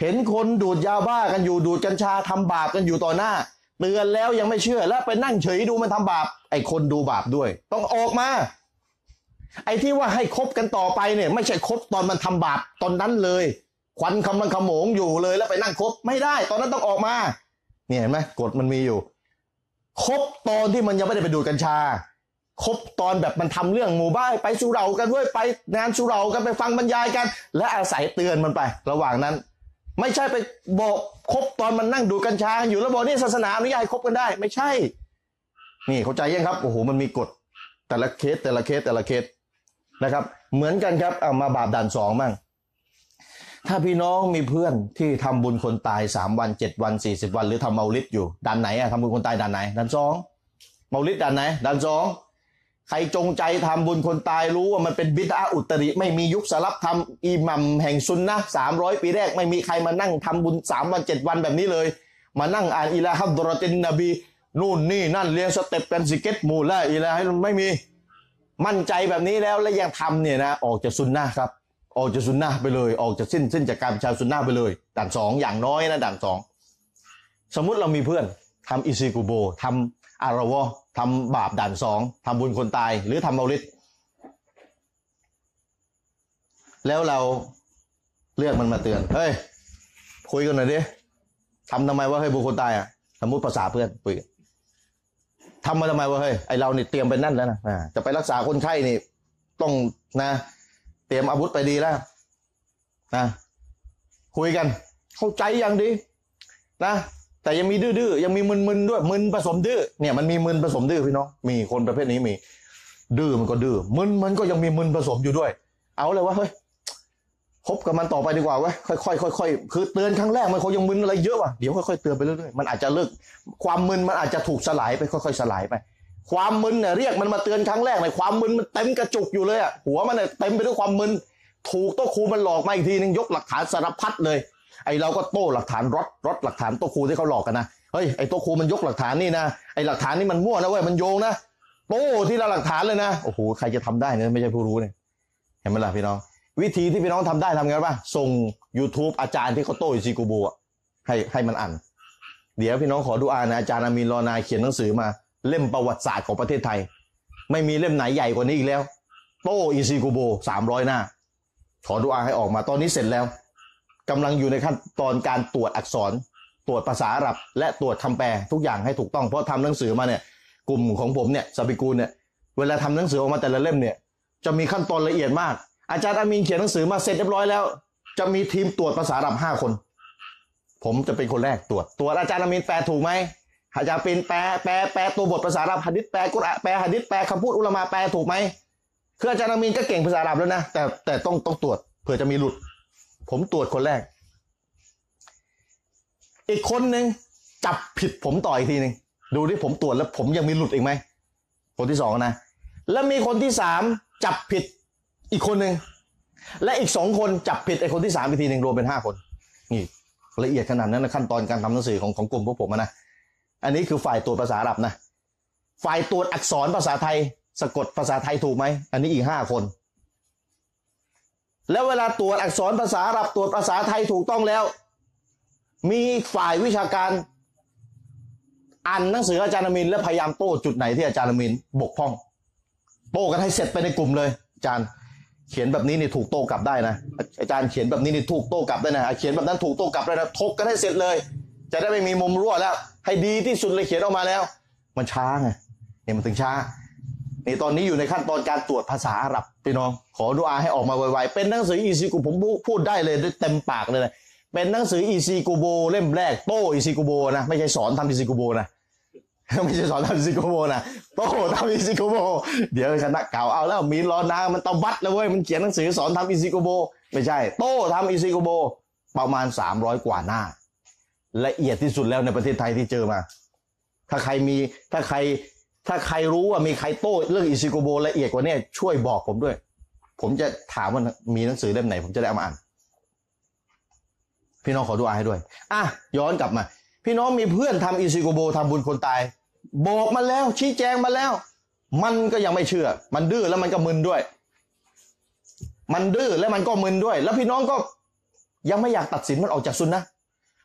เห็นคนดูดยาบ้ากันอยู่ดูดกัญชาทำบาปกันอยู่ต่อหน้าเตือนแล้วยังไม่เชื่อแล้วไปนั่งเฉยดูมันทำบาปไอ้คนดูบาปด้วยต้องออกมาไอ้ที่ว่าให้คบกันต่อไปเนี่ยไม่ใช่คบตอนมันทำบาปตอนนั้นเลยควันกำลังขโมงอยู่เลยแล้วไปนั่งคบไม่ได้ตอนนั้นต้องออกมาเนี่ยเห็นไหมกฎมันมีอยู่คบตอนที่มันยังไม่ได้ไปดูดกัญชาคบตอนแบบมันทำเรื่องหมู่บ้านไปสุเหร่ากันด้วยไปงานสุเหร่ากันไปฟังบรรยายกันและอาศัยเตือนมันไประหว่างนั้นไม่ใช่ไปบอกคบตอนมันนั่งดูดกัญชาอยู่แล้วบอกนี่ศาสนาอนุญาตคบกันได้ไม่ใช่นี่เข้าใจยังครับโอ้โหมันมีกฎแต่ละเคสแต่ละเคสแต่ละเคสนะครับเหมือนกันครับเอามาบาปด่านสองมั่งถ้าพี่น้องมีเพื่อนที่ทำบุญคนตายสามวันเจ็ดวันสี่สิบวันหรือทำเมาลิดอยู่ด่านไหนอะทำบุญคนตายด่านไหนด่านสองเมาลิดด่านไหนด่านสองใครจงใจทำบุญคนตายรู้ว่ามันเป็นบิดาอุตริไม่มียุคสลับทำอิหมัมแห่งซุนนะสามร้อยปีแรกไม่มีใครมานั่งทำบุญสามวันเจ็ดวันแบบนี้เลยมานั่งอ่านอิลาฮับดุรตินนบีนู่นนี่นั่นเรียนสเต็ปกันสิเกตมูละอิลาให้ไม่มีมั่นใจแบบนี้แล้วและยังทำเนี่ยนะออกจากซุนนะครับออกจากซุนนะไปเลยออกจากสิ้นสิ้นจากการเป็นชาวซุนนะไปเลยด่านสองอย่างน้อยนะด่านสองสมมุติเรามีเพื่อนทำอิซิกุโบทำอาราวะทำบาปด่านสองทำบุญคนตายหรือทำเมาลิดแล้วเรา เรียกมันมาเตือนเฮ้ยคุยกันหน่อยดิทำทำไมว่าเฮ้ยบุคคลตายอ่ะสมมติภาษาเพื่อนคุยทำมาทำไมว่าเฮ้ยไอเราเนี่ยเตรียมไปนั่นแล้วนะจะไปรักษาคนไข้นี่ต้องนะเตรียมอาวุธไปดีแล้วนะคุยกันเข้าใจอย่างดีนะแต่ยังมีดื้อๆยังมีมึนๆด้วยมึนผสมดื้อเนี่ยมันมีมึนผสมดื้อพี่น้องมีคนประเภทนี้มีดื้อมันก็ดื้อมึนมันก็ยังมีมึนผสมอยู่ด้วยเอาเลยว่าเฮ้ยคบกับมันต่อไปดีกว่าเว้ยค่อยๆค่อยๆคือเตือนครั้งแรกมันคงยังมึนอะไรเยอะว่ะเดี๋ยวค่อยๆเตือนไปเรื่อยๆมันอาจจะเลิกความมึนมันอาจจะถูกสลายไปค่อยๆสลายไปความมึนเนี่ยเรียกมันมาเตือนครั้งแรกในความมึนมันเต็มกระจุกอยู่เลยอ่ะหัวมันเนี่ยเต็มไปด้วยความมึนถูกโต๊ะครูมันหลอกมาอีกทีนึงยกหลักฐานสารพัดเลยไอเราก็โต้หลักฐานรถรถหลักฐานโต๊ะครูที่เขาหลอกกันนะเฮ้ยไอโต๊ะครูมันยกหลักฐานนี่นะไอหลักฐานนี่มันมั่วนะเว้ยมันโยงนะโต้ที่เราหลักฐานเลยนะโอ้โหใครจะทำได้เนี่ยไม่ใช่ผู้รู้เนี่ยเห็นไหมล่ะพี่น้องวิธีที่พี่น้องทำได้ทำไงป่ะส่ง YouTube อาจารย์ที่เขาโต้อิชิกุโบะให้ให้มันอ่านเดี๋ยวพี่น้องขอดูอ่านนะอาจารย์อามีนรอนายเขียนหนังสือมาเล่มประวัติศาสตร์ของประเทศไทยไม่มีเล่มไหนใหญ่กว่านี้อีกแล้วโต้อิชิกุโบะสามร้อยหน้าขอดูอ่านให้ออกมาตอนนี้เสร็จแล้วกำลังอยู่ในขั้นตอนการตรวจอักษรตรวจภาษาอาหรับและตรวจคำแปลทุกอย่างให้ถูกต้องเพราะทำหนังสือมาเนี่ยกลุ่มของผมเนี่ยซาบิกูลเนี่ยเวลาทำหนังสือออกมาแต่ละเล่มเนี่ยจะมีขั้นตอนละเอียดมากอาจารย์อามีนเขียนหนังสือมาเสร็จเรียบร้อยแล้วจะมีทีมตรวจภาษาอาหรับห้าคนผมจะเป็นคนแรกตรวจตรวจอาจารย์อามีนแปลถูกไหมอาจารย์เป็นแปลแปลแปลตัวบทภาษาอาหรับหะดีษแปลกุรอานแปลหะดีษแปลคำพูดอุลามะแปลถูกไหมคืออาจารย์อามีนก็เก่งภาษาอาหรับแล้วนะแต่แต่ต้องต้องตรวจเผื่อจะมีหลุดผมตรวจคนแรกอีกคนหนึ่งจับผิดผมต่ออีกทีหนึ่งดูที่ผมตรวจแล้วผมยังมีหลุดอีกไหมคนที่สองนะแล้วมีคนที่สามจับผิดอีกคนหนึ่งและอีกสองคนจับผิดไอ้คนที่สามอีกทีหนึ่งรวมเป็นห้าคนนี่ละเอียดขนาดนั้นนะขั้นตอนการทำหนังสือของของกลุ่มพวกผมนะอันนี้คือฝ่ายตรวจภาษาอาหรับนะฝ่ายตรวจอักษรภาษาไทยสะกดภาษาไทยถูกไหมอันนี้อีกห้าคนแล้วเวลาตรวจอักษรภาษาอาหรับตรวจภาษาไทยถูกต้องแล้วมีฝ่ายวิชาการอ่านหนังสืออาจารย์อามีนและพยายามโต้จุดไหนที่อาจารย์อามีนบกพร่องโต้กันให้เสร็จไปในกลุ่มเลยอาจารย์เขียนแบบนี้นี่ถูกโต้กลับได้นะอาจารย์เขียนแบบนี้นี่ถูกโต้กลับได้นะเขียนแบบนั้นถูกโต้กลับได้นะทบกันให้เสร็จเลยจะได้ไม่มีมุมรั่วแล้วให้ดีที่สุดเลยเขียนออกมาแล้วมันช้าไงเนี่ยมันถึงช้านี่ตอนนี้อยู่ในขั้นตอนการตรวจภาษาอาหรับพี่น้องขอดูอาให้ออกมาไวๆเป็นหนังสืออิชิกุโบะผมพูดได้เลยด้วยเต็มปากเลยนะเป็นหนังสืออิชิกุโบะเล่มแรกโต้อิชิกุโบะนะไม่ใช่สอนทำอิชิกุโบะนะไม่ใช่สอนทำอิชิกุโบะนะโต้ทำอิชิกุโบะเดี๋ยวคณะเก่าเอาแล้วมีล้อน้ามันตบัดแล้วเว้ยมันเขียนหนังสือสอนทำอิชิกุโบะไม่ใช่โต้ทำอิชิกุโบะประมาณสามร้อยกว่าหน้าละเอียดที่สุดแล้วในประเทศไทยที่เจอมาถ้าใครมีถ้าใครถ้าใครรู้ว่ามีใครโต้เรื่องอิชิกุโบะละเอียดกว่านี้ช่วยบอกผมด้วยผมจะถามว่ามีหนังสือเล่มไหนผมจะได้เอามาอ่านพี่น้องขอดูอาให้ด้วยอ่ะย้อนกลับมาพี่น้องมีเพื่อนทำอิชิกุโบะทำบุญคนตายบอกมาแล้วชี้แจงมาแล้วมันก็ยังไม่เชื่อมันดื้อแล้วมันก็มึนด้วยมันดื้อแล้วมันก็มึนด้วยแล้วพี่น้องก็ยังไม่อยากตัดสินมันออกจากซุนนะ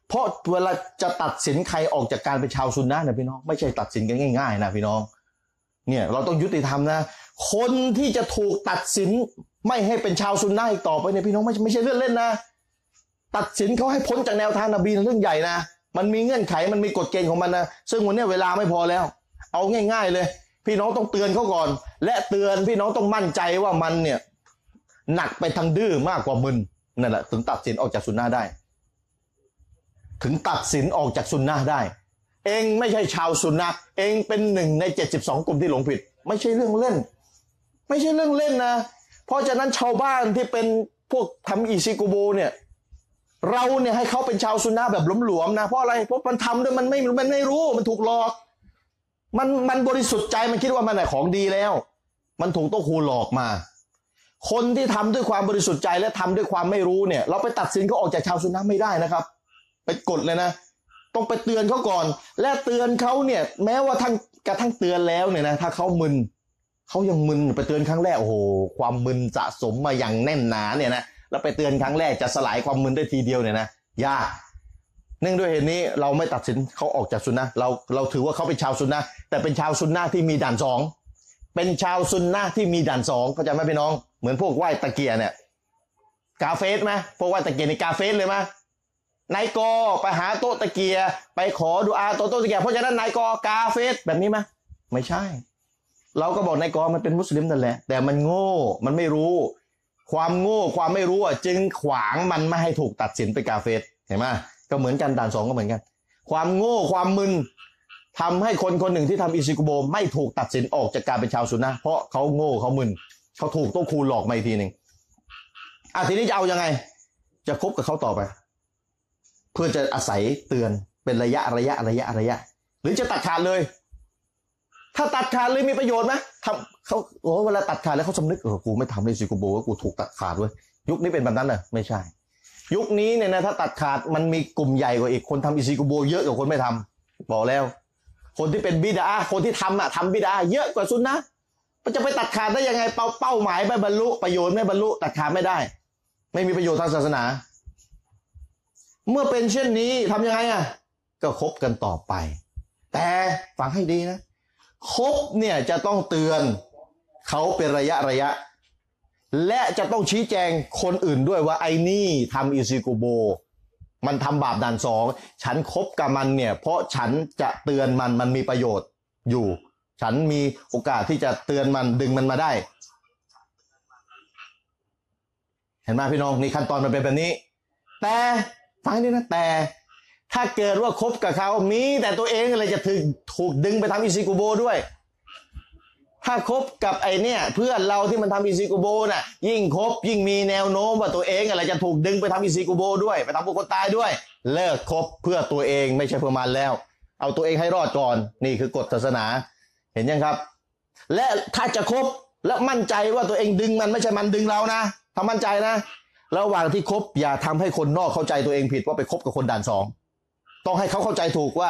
เพราะเวลาจะตัดสินใครออกจากการเป็นชาวซุนนะนะพี่น้องไม่ใช่ตัดสินกันง่ายๆนะพี่น้องเนี่ยเราต้องยุติธรรมนะคนที่จะถูกตัดสินไม่ให้เป็นชาวซุนนะอีกต่อไปเนี่ยพี่น้องไม่ไม่ใช่เรื่องเล่นนะตัดสินเขาให้พ้นจากแนวทางนบีเรื่องใหญ่นะมันมีเงื่อนไขมันมีกฎเกณฑ์ของมันนะซึ่งวันนี้เวลาไม่พอแล้วเอาง่ายๆเลยพี่น้องต้องเตือนเขาก่อนและเตือนพี่น้องต้องมั่นใจว่ามันเนี่ยหนักไปทางดื้อมากกว่ามึนนั่นแหละถึงตัดสินออกจากซุนนะได้ถึงตัดสินออกจากซุนนะได้เองไม่ใช่ชาวซุนนะเองเป็นหนึ่งในเจ็ดสิบสองกลุ่มที่หลงผิดไม่ใช่เรื่องเล่นไม่ใช่เรื่องเล่นนะเพราะฉะนั้นชาวบ้านที่เป็นพวกทำอิชิกุโบะเนี่ยเราเนี่ยให้เขาเป็นชาวซุนนะแบบหลวมๆนะเพราะอะไรเพราะมันทำด้วยมันไม่มันไม่รู้มันถูกหลอกมันมันบริสุทธิ์ใจมันคิดว่ามันน่ะของดีแล้วมันถูกโต๊ะครูหลอกมาคนที่ทำด้วยความบริสุทธิ์ใจและทำด้วยความไม่รู้เนี่ยเราไปตัดสินเขาออกจากชาวซุนนะไม่ได้นะครับไปกดเลยนะต้องไปเตือนเขาก่อนและเตือนเขาเนี่ยแม้ว่าทั้งกระทั่งเตือนแล้วเนี่ยนะถ้าเขามึนเขายังมึนไปเตือนครั้งแรกโอ้โหความมึนสะสมมาอย่างแน่นหนาเนี่ยนะแล้วไปเตือนครั้งแรกจะสลายความมึนได้ทีเดียวเนี่ยนะยากเนื่องด้วยเหตุนี้เราไม่ตัดสินเขาออกจากซุนนะเราเราถือว่าเขาเป็นชาวซุนนะแต่เป็นชาวซุนนะที่มีด่านสองเป็นชาวซุนนะที่มีด่านสองเข้าใจไหมพี่น้องเหมือนพวกไหว้ตะเกียเนี่ย กาเฟสไหมพวกว่าตะเกียร์ในกาเฟสเลยไหมนายกอไปหาโต๊ะตะเกียร์ไปขอดูอาโต๊ะตะเกียร์เพราะฉะนั้นนายกอกาเฟสแบบนี้ไหมไม่ใช่เราก็บอกนายกอมันเป็นมุสลิมนั่นแหละแต่มันโง่มันไม่รู้ความโง่ความไม่รู้จึงขวางมันไม่ให้ถูกตัดสินเป็นกาเฟสเห็นไหมก็เหมือนกันด่านสองก็เหมือนกันความโง่ความมึนทำให้คนคนหนึ่งที่ทำอิซิกุโบไม่ถูกตัดสินออกจากการเป็นชาวซุนนะห์เพราะเขาโง่เขามึนเขาถูกโต๊ะครูหลอกมาอีกทีหนึ่งอ่ะทีนี้จะเอายังไงจะคบกับเขาต่อไปเพื่อจะอาศัยเตือนเป็นระยะระยะระยะระยะหรือจะตัดขาดเลยถ้าตัดขาดเลยมีประโยชน์ไหมทำเขาโอ้เวลาตัดขาดแล้วเขาสำนึกเออกูไม่ทำเลยสิกูโบว่ากูถูกตัดขาดเว้ยยุคนี้เป็นแบบนั้นเหรอไม่ใช่ยุคนี้เนี่ยนะถ้าตัดขาดมันมีกลุ่มใหญ่กว่าอีกคนทำอิซิกุโบเยอะกว่าคนไม่ทำบอกแล้วคนที่เป็นบิดาคนที่ทำอ่ะทำบิดาเยอะกว่าซุนนะมันจะไปตัดขาดได้ยังไงเป้าเป้าหมายไม่บรรลุประโยชน์ไม่บรรลุตัดขาดไม่ได้ไม่มีประโยชน์ทางศาสนาเมื่อเป็นเช่นนี้ทำยังไงอ่ะก็คบกันต่อไปแต่ฟังให้ดีนะคบเนี่ยจะต้องเตือนเขาเป็นระยะระยะและจะต้องชี้แจงคนอื่นด้วยว่าไอ้นี่ทำอิซิกุโบมันทำบาปด่านสองฉันคบกับมันเนี่ยเพราะฉันจะเตือนมันมันมีประโยชน์อยู่ฉันมีโอกาสที่จะเตือนมันดึงมันมาได้เห็นไหมพี่น้องนี่ขั้นตอนมันเป็นแบบนี้แต่ฟังนี่นะแต่ถ้าเกิดว่าคบกับเขามีแต่ตัวเองอะไรจะถึงถูกดึงไปทำอิซิกุโบด้วยถ้าคบกับไอเนี่ยเพื่อนเราที่มันทำอิซิกุโบน่ะยิ่งคบยิ่งมีแนวโน้มว่าตัวเองอะไรจะถูกดึงไปทำอิซิกุโบด้วยไปทำบุคคลตายด้วยเลิกคบเพื่อตัวเองไม่ใช่เพื่อมันแล้วเอาตัวเองให้รอดก่อนนี่คือกฎศาสนาเห็นยังครับและถ้าจะคบและมั่นใจว่าตัวเองดึงมันไม่ใช่มันดึงเรานะทำมั่นใจนะระหว่างที่คบอย่าทำให้คนนอกเข้าใจตัวเองผิดว่าไปคบกับคนด่านสองต้องให้เขาเข้าใจถูกว่า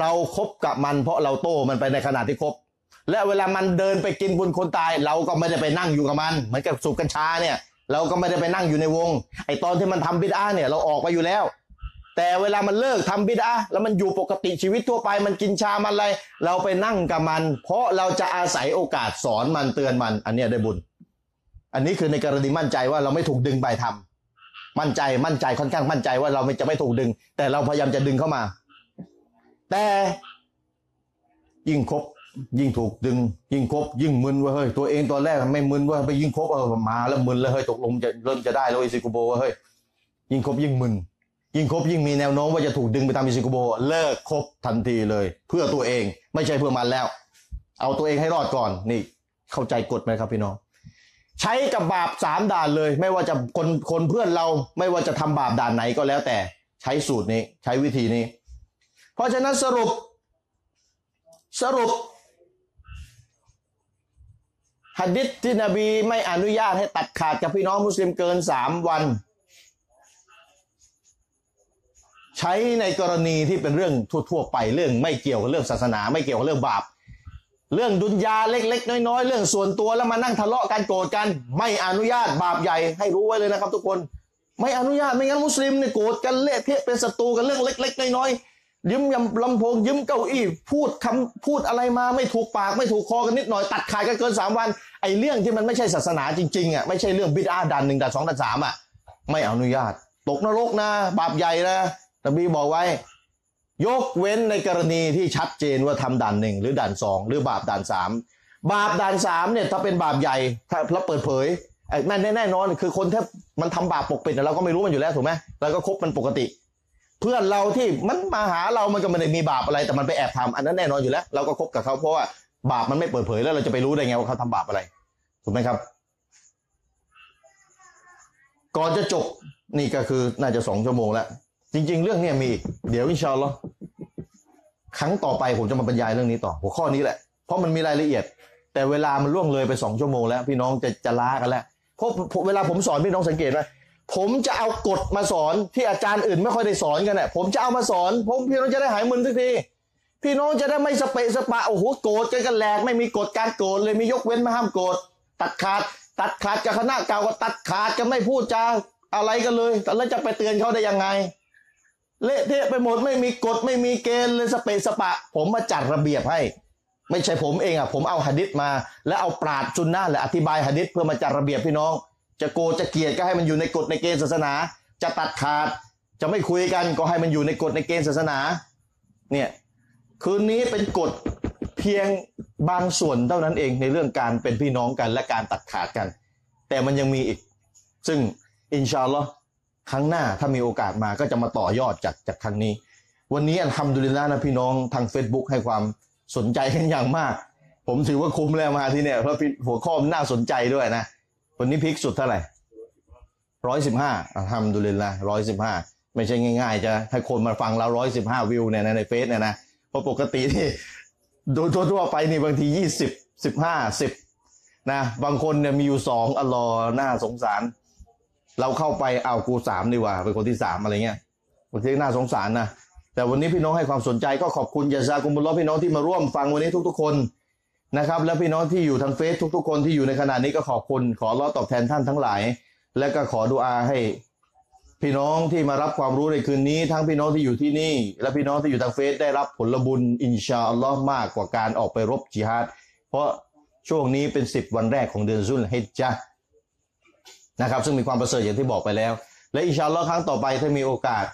เราคบกับมันเพราะเราโตมันไปในขณะที่คบและเวลามันเดินไปกินบุญคนตายเราก็ไม่ได้ไปนั่งอยู่กับมันเหมือนกับสูบกัญชาเนี่ยเราก็ไม่ได้ไปนั่งอยู่ในวงไอตอนที่มันทำบิดาเนี่ยเราออกไปอยู่แล้วแต่เวลามันเลิกทำบิดาแล้วมันอยู่ปกติชีวิตทั่วไปมันกินชามันอะไรเราไปนั่งกับมันเพราะเราจะอาศัยโอกาสสอนมันเตือนมันอันเนี้ยได้บุญอันนี้คือในกรณีมั่นใจว่าเราไม่ถูกดึงไปทำมั่นใจมั่นใจค่อนข้างมั่นใจว่าเราจะไม่ถูกดึงแต่เราพยายามจะดึงเข้ามาแต่ยิ่งคบยิ่งถูกดึงยิ่งคบยิ่งมึนว่าเฮ้ยตัวเองตอนแรกไม่มึนว่าไปยิ่งคบเออมาแล้วมึนแล้วเฮ้ยตกลงจะเริ่มจะได้แล้วอิซิกุโบว่าเฮ้ยยิ่งคบยิ่งมึนยิ่งคบยิ่งมีแนวโน้มว่าจะถูกดึงไปตามอิซิกุโบเลิกคบทันทีเลยเพื่อตัวเองไม่ใช่เพื่อมันแล้วเอาตัวเองให้รอดก่อนนี่เข้าใจกฎไหมครับพี่น้องใช้กับบาปสามด่านเลยไม่ว่าจะคนคนเพื่อนเราไม่ว่าจะทำบาปด่านไหนก็แล้วแต่ใช้สูตรนี้ใช้วิธีนี้เพราะฉะนั้นสรุปสรุปหะดีษที่นบีไม่อนุญาตให้ตัดขาดกับพี่น้องมุสลิมเกินสามวันใช้ในกรณีที่เป็นเรื่องทั่วๆไปเรื่องไม่เกี่ยวกับเรื่องศาสนาไม่เกี่ยวกับเรื่องบาปเรื่องดุนยาเล็กๆน้อยๆเรื่องส่วนตัวแล้วมานั่งทะเลาะกันโกรธกันไม่อนุญาตบาปใหญ่ให้รู้ไว้เลยนะครับทุกคนไม่อนุญาตไม่งั้นมุสลิมเนี่ยโกรธกันเละเทะเป็นศัตรูกันเรื่องเล็กๆน้อยๆยืมยำลำโพงยืมเก้าอี้พูดคำพูดอะไรมาไม่ถูกปากไม่ถูกคอกันนิดหน่อยตัดขาดกันเกินสามวันไอ้เรื่องที่มันไม่ใช่ศาสนาจริงๆอ่ะไม่ใช่เรื่องบิดาด่านหนึ่งด่านสองด่านสามอ่ะไม่อนุญาตตกนรกนะบาปใหญ่นะนบีบอกไว้ยกเว้นในกรณีที่ชัดเจนว่าทำด่านหนึ่งหรือด่านสองหรือบาปด่านสามบาปด่านสามเนี่ยถ้าเป็นบาปใหญ่ถ้าเราเปิดเผยแน่แน่แน่นอนคือคนที่มันทำบาปปกปิดเราก็ไม่รู้มันอยู่แล้วถูกไหมเราก็คบมันปกติเพื่อนเราที่มันมาหาเรามันก็ไม่ได้มีบาปอะไรแต่มันไปแอบทำอันนั้นแน่นอนอยู่แล้วเราก็คบกับเขาเพราะว่าบาปมันไม่เปิดเผยแล้วเราจะไปรู้ได้ไงว่าเขาทำบาปอะไรถูกไหมครับก่อนจะจบนี่ก็คือน่าจะสองชั่วโมงแล้วจริงๆเรื่องนี้มีเดี๋ยวอินชาอัลลอฮ์ครั้งต่อไปผมจะมาบรรยายเรื่องนี้ต่อหัวข้อนี้แหละเพราะมันมีรายละเอียดแต่เวลามันล่วงเลยไปสองชั่วโมงแล้วพี่น้องจะจะล้ากันแล้วเพราะเวลาผมสอนพี่น้องสังเกตไหมผมจะเอากฎมาสอนที่อาจารย์อื่นไม่ค่อยได้สอนกันเนี่ยผมจะเอามาสอนผมพี่น้องจะได้หายมึนสักทีพี่น้องจะได้ไม่สเปะสปะโอ้โหโกรธกันแหลกไม่มีกฎการโกรธเลยมียกเว้นไม่ห้ามโกรธตัดขาดตัดขาดกับคณะเก่าก็ตัดขาดกันไม่พูดจาอะไรกันเลยแล้วจะไปเตือนเขาได้ยังไงเละเทะไปหมดไม่มีกฎไม่มีเกณฑ์เลยสเปะสปะผมมาจัดระเบียบให้ไม่ใช่ผมเองอ่ะผมเอาหะดีษมาแล้วเอาปราชญ์ซุนนะห์และอธิบายหะดีษเพื่อมาจัดระเบียบพี่น้อง จะโกรธจะเกลียดก็ให้มันอยู่ในกฎในเกณฑ์ศาสนาจะตัดขาดจะไม่คุยกันก็ให้มันอยู่ในกฎในเกณฑ์ศาสนาเนี่ยคืนนี้เป็นกฎเพียงบางส่วนเท่านั้นเองในเรื่องการเป็นพี่น้องกันและการตัดขาดกันแต่มันยังมีอีกซึ่งอินชาอัลลอฮ์ครั้งหน้าถ้ามีโอกาสมาก็จะมาต่อยอดจากจากครั้งนี้วันนี้อัลฮัมดุลิลละห์นะพี่น้องทาง Facebook ให้ความสนใจกันอย่างมากผมถือว่าคุ้มแล้วมาที่เนี่ยเพราะหัวข้อมันน่าสนใจด้วยนะวันนี้พิกสุดเท่าไหร่ร้อยสิบห้าอัลฮัมดุลิลละห์ร้อยสิบห้าไม่ใช่ง่ายๆจะให้คนมาฟังเราร้อยสิบห้าวิวเนี่ยในเฟซเนี่ยนะเพราะปกติที่ดูทั่วๆไปนี่บางทียี่สิบสิบห้าสิบนะบางคนเนี่ยมีอยู่สองอัลลอฮ์น่าสงสารเราเข้าไปเอากูสามดีกว่าเป็นคนที่สามอะไรเงี้ยบางทีน่าสงสารนะแต่วันนี้พี่น้องให้ความสนใจก็ขอบคุณยาซากุมุลลอฮ์พี่น้องที่มาร่วมฟังวันนี้ทุกๆคนนะครับและพี่น้องที่อยู่ทางเฟซทุกๆคนที่อยู่ในขณะนี้ก็ขอบคุณขออัลลอฮ์ตอบแทนท่านทั้งหลายและก็ขอดุอาให้พี่น้องที่มารับความรู้ในคืนนี้ทั้งพี่น้องที่อยู่ที่นี่และพี่น้องที่อยู่ทางเฟซได้รับผลบุญอินชาอัลลอฮ์มากกว่าการออกไปรบจิฮาดเพราะช่วงนี้เป็นสิบวันแรกของเดือนซุลฮิจญะห์นะครับซึ่งมีความประเสริฐอย่างที่บอกไปแล้วและอินชาอัลลอฮ์ครั้งต่อไปถ้ามีโอกาส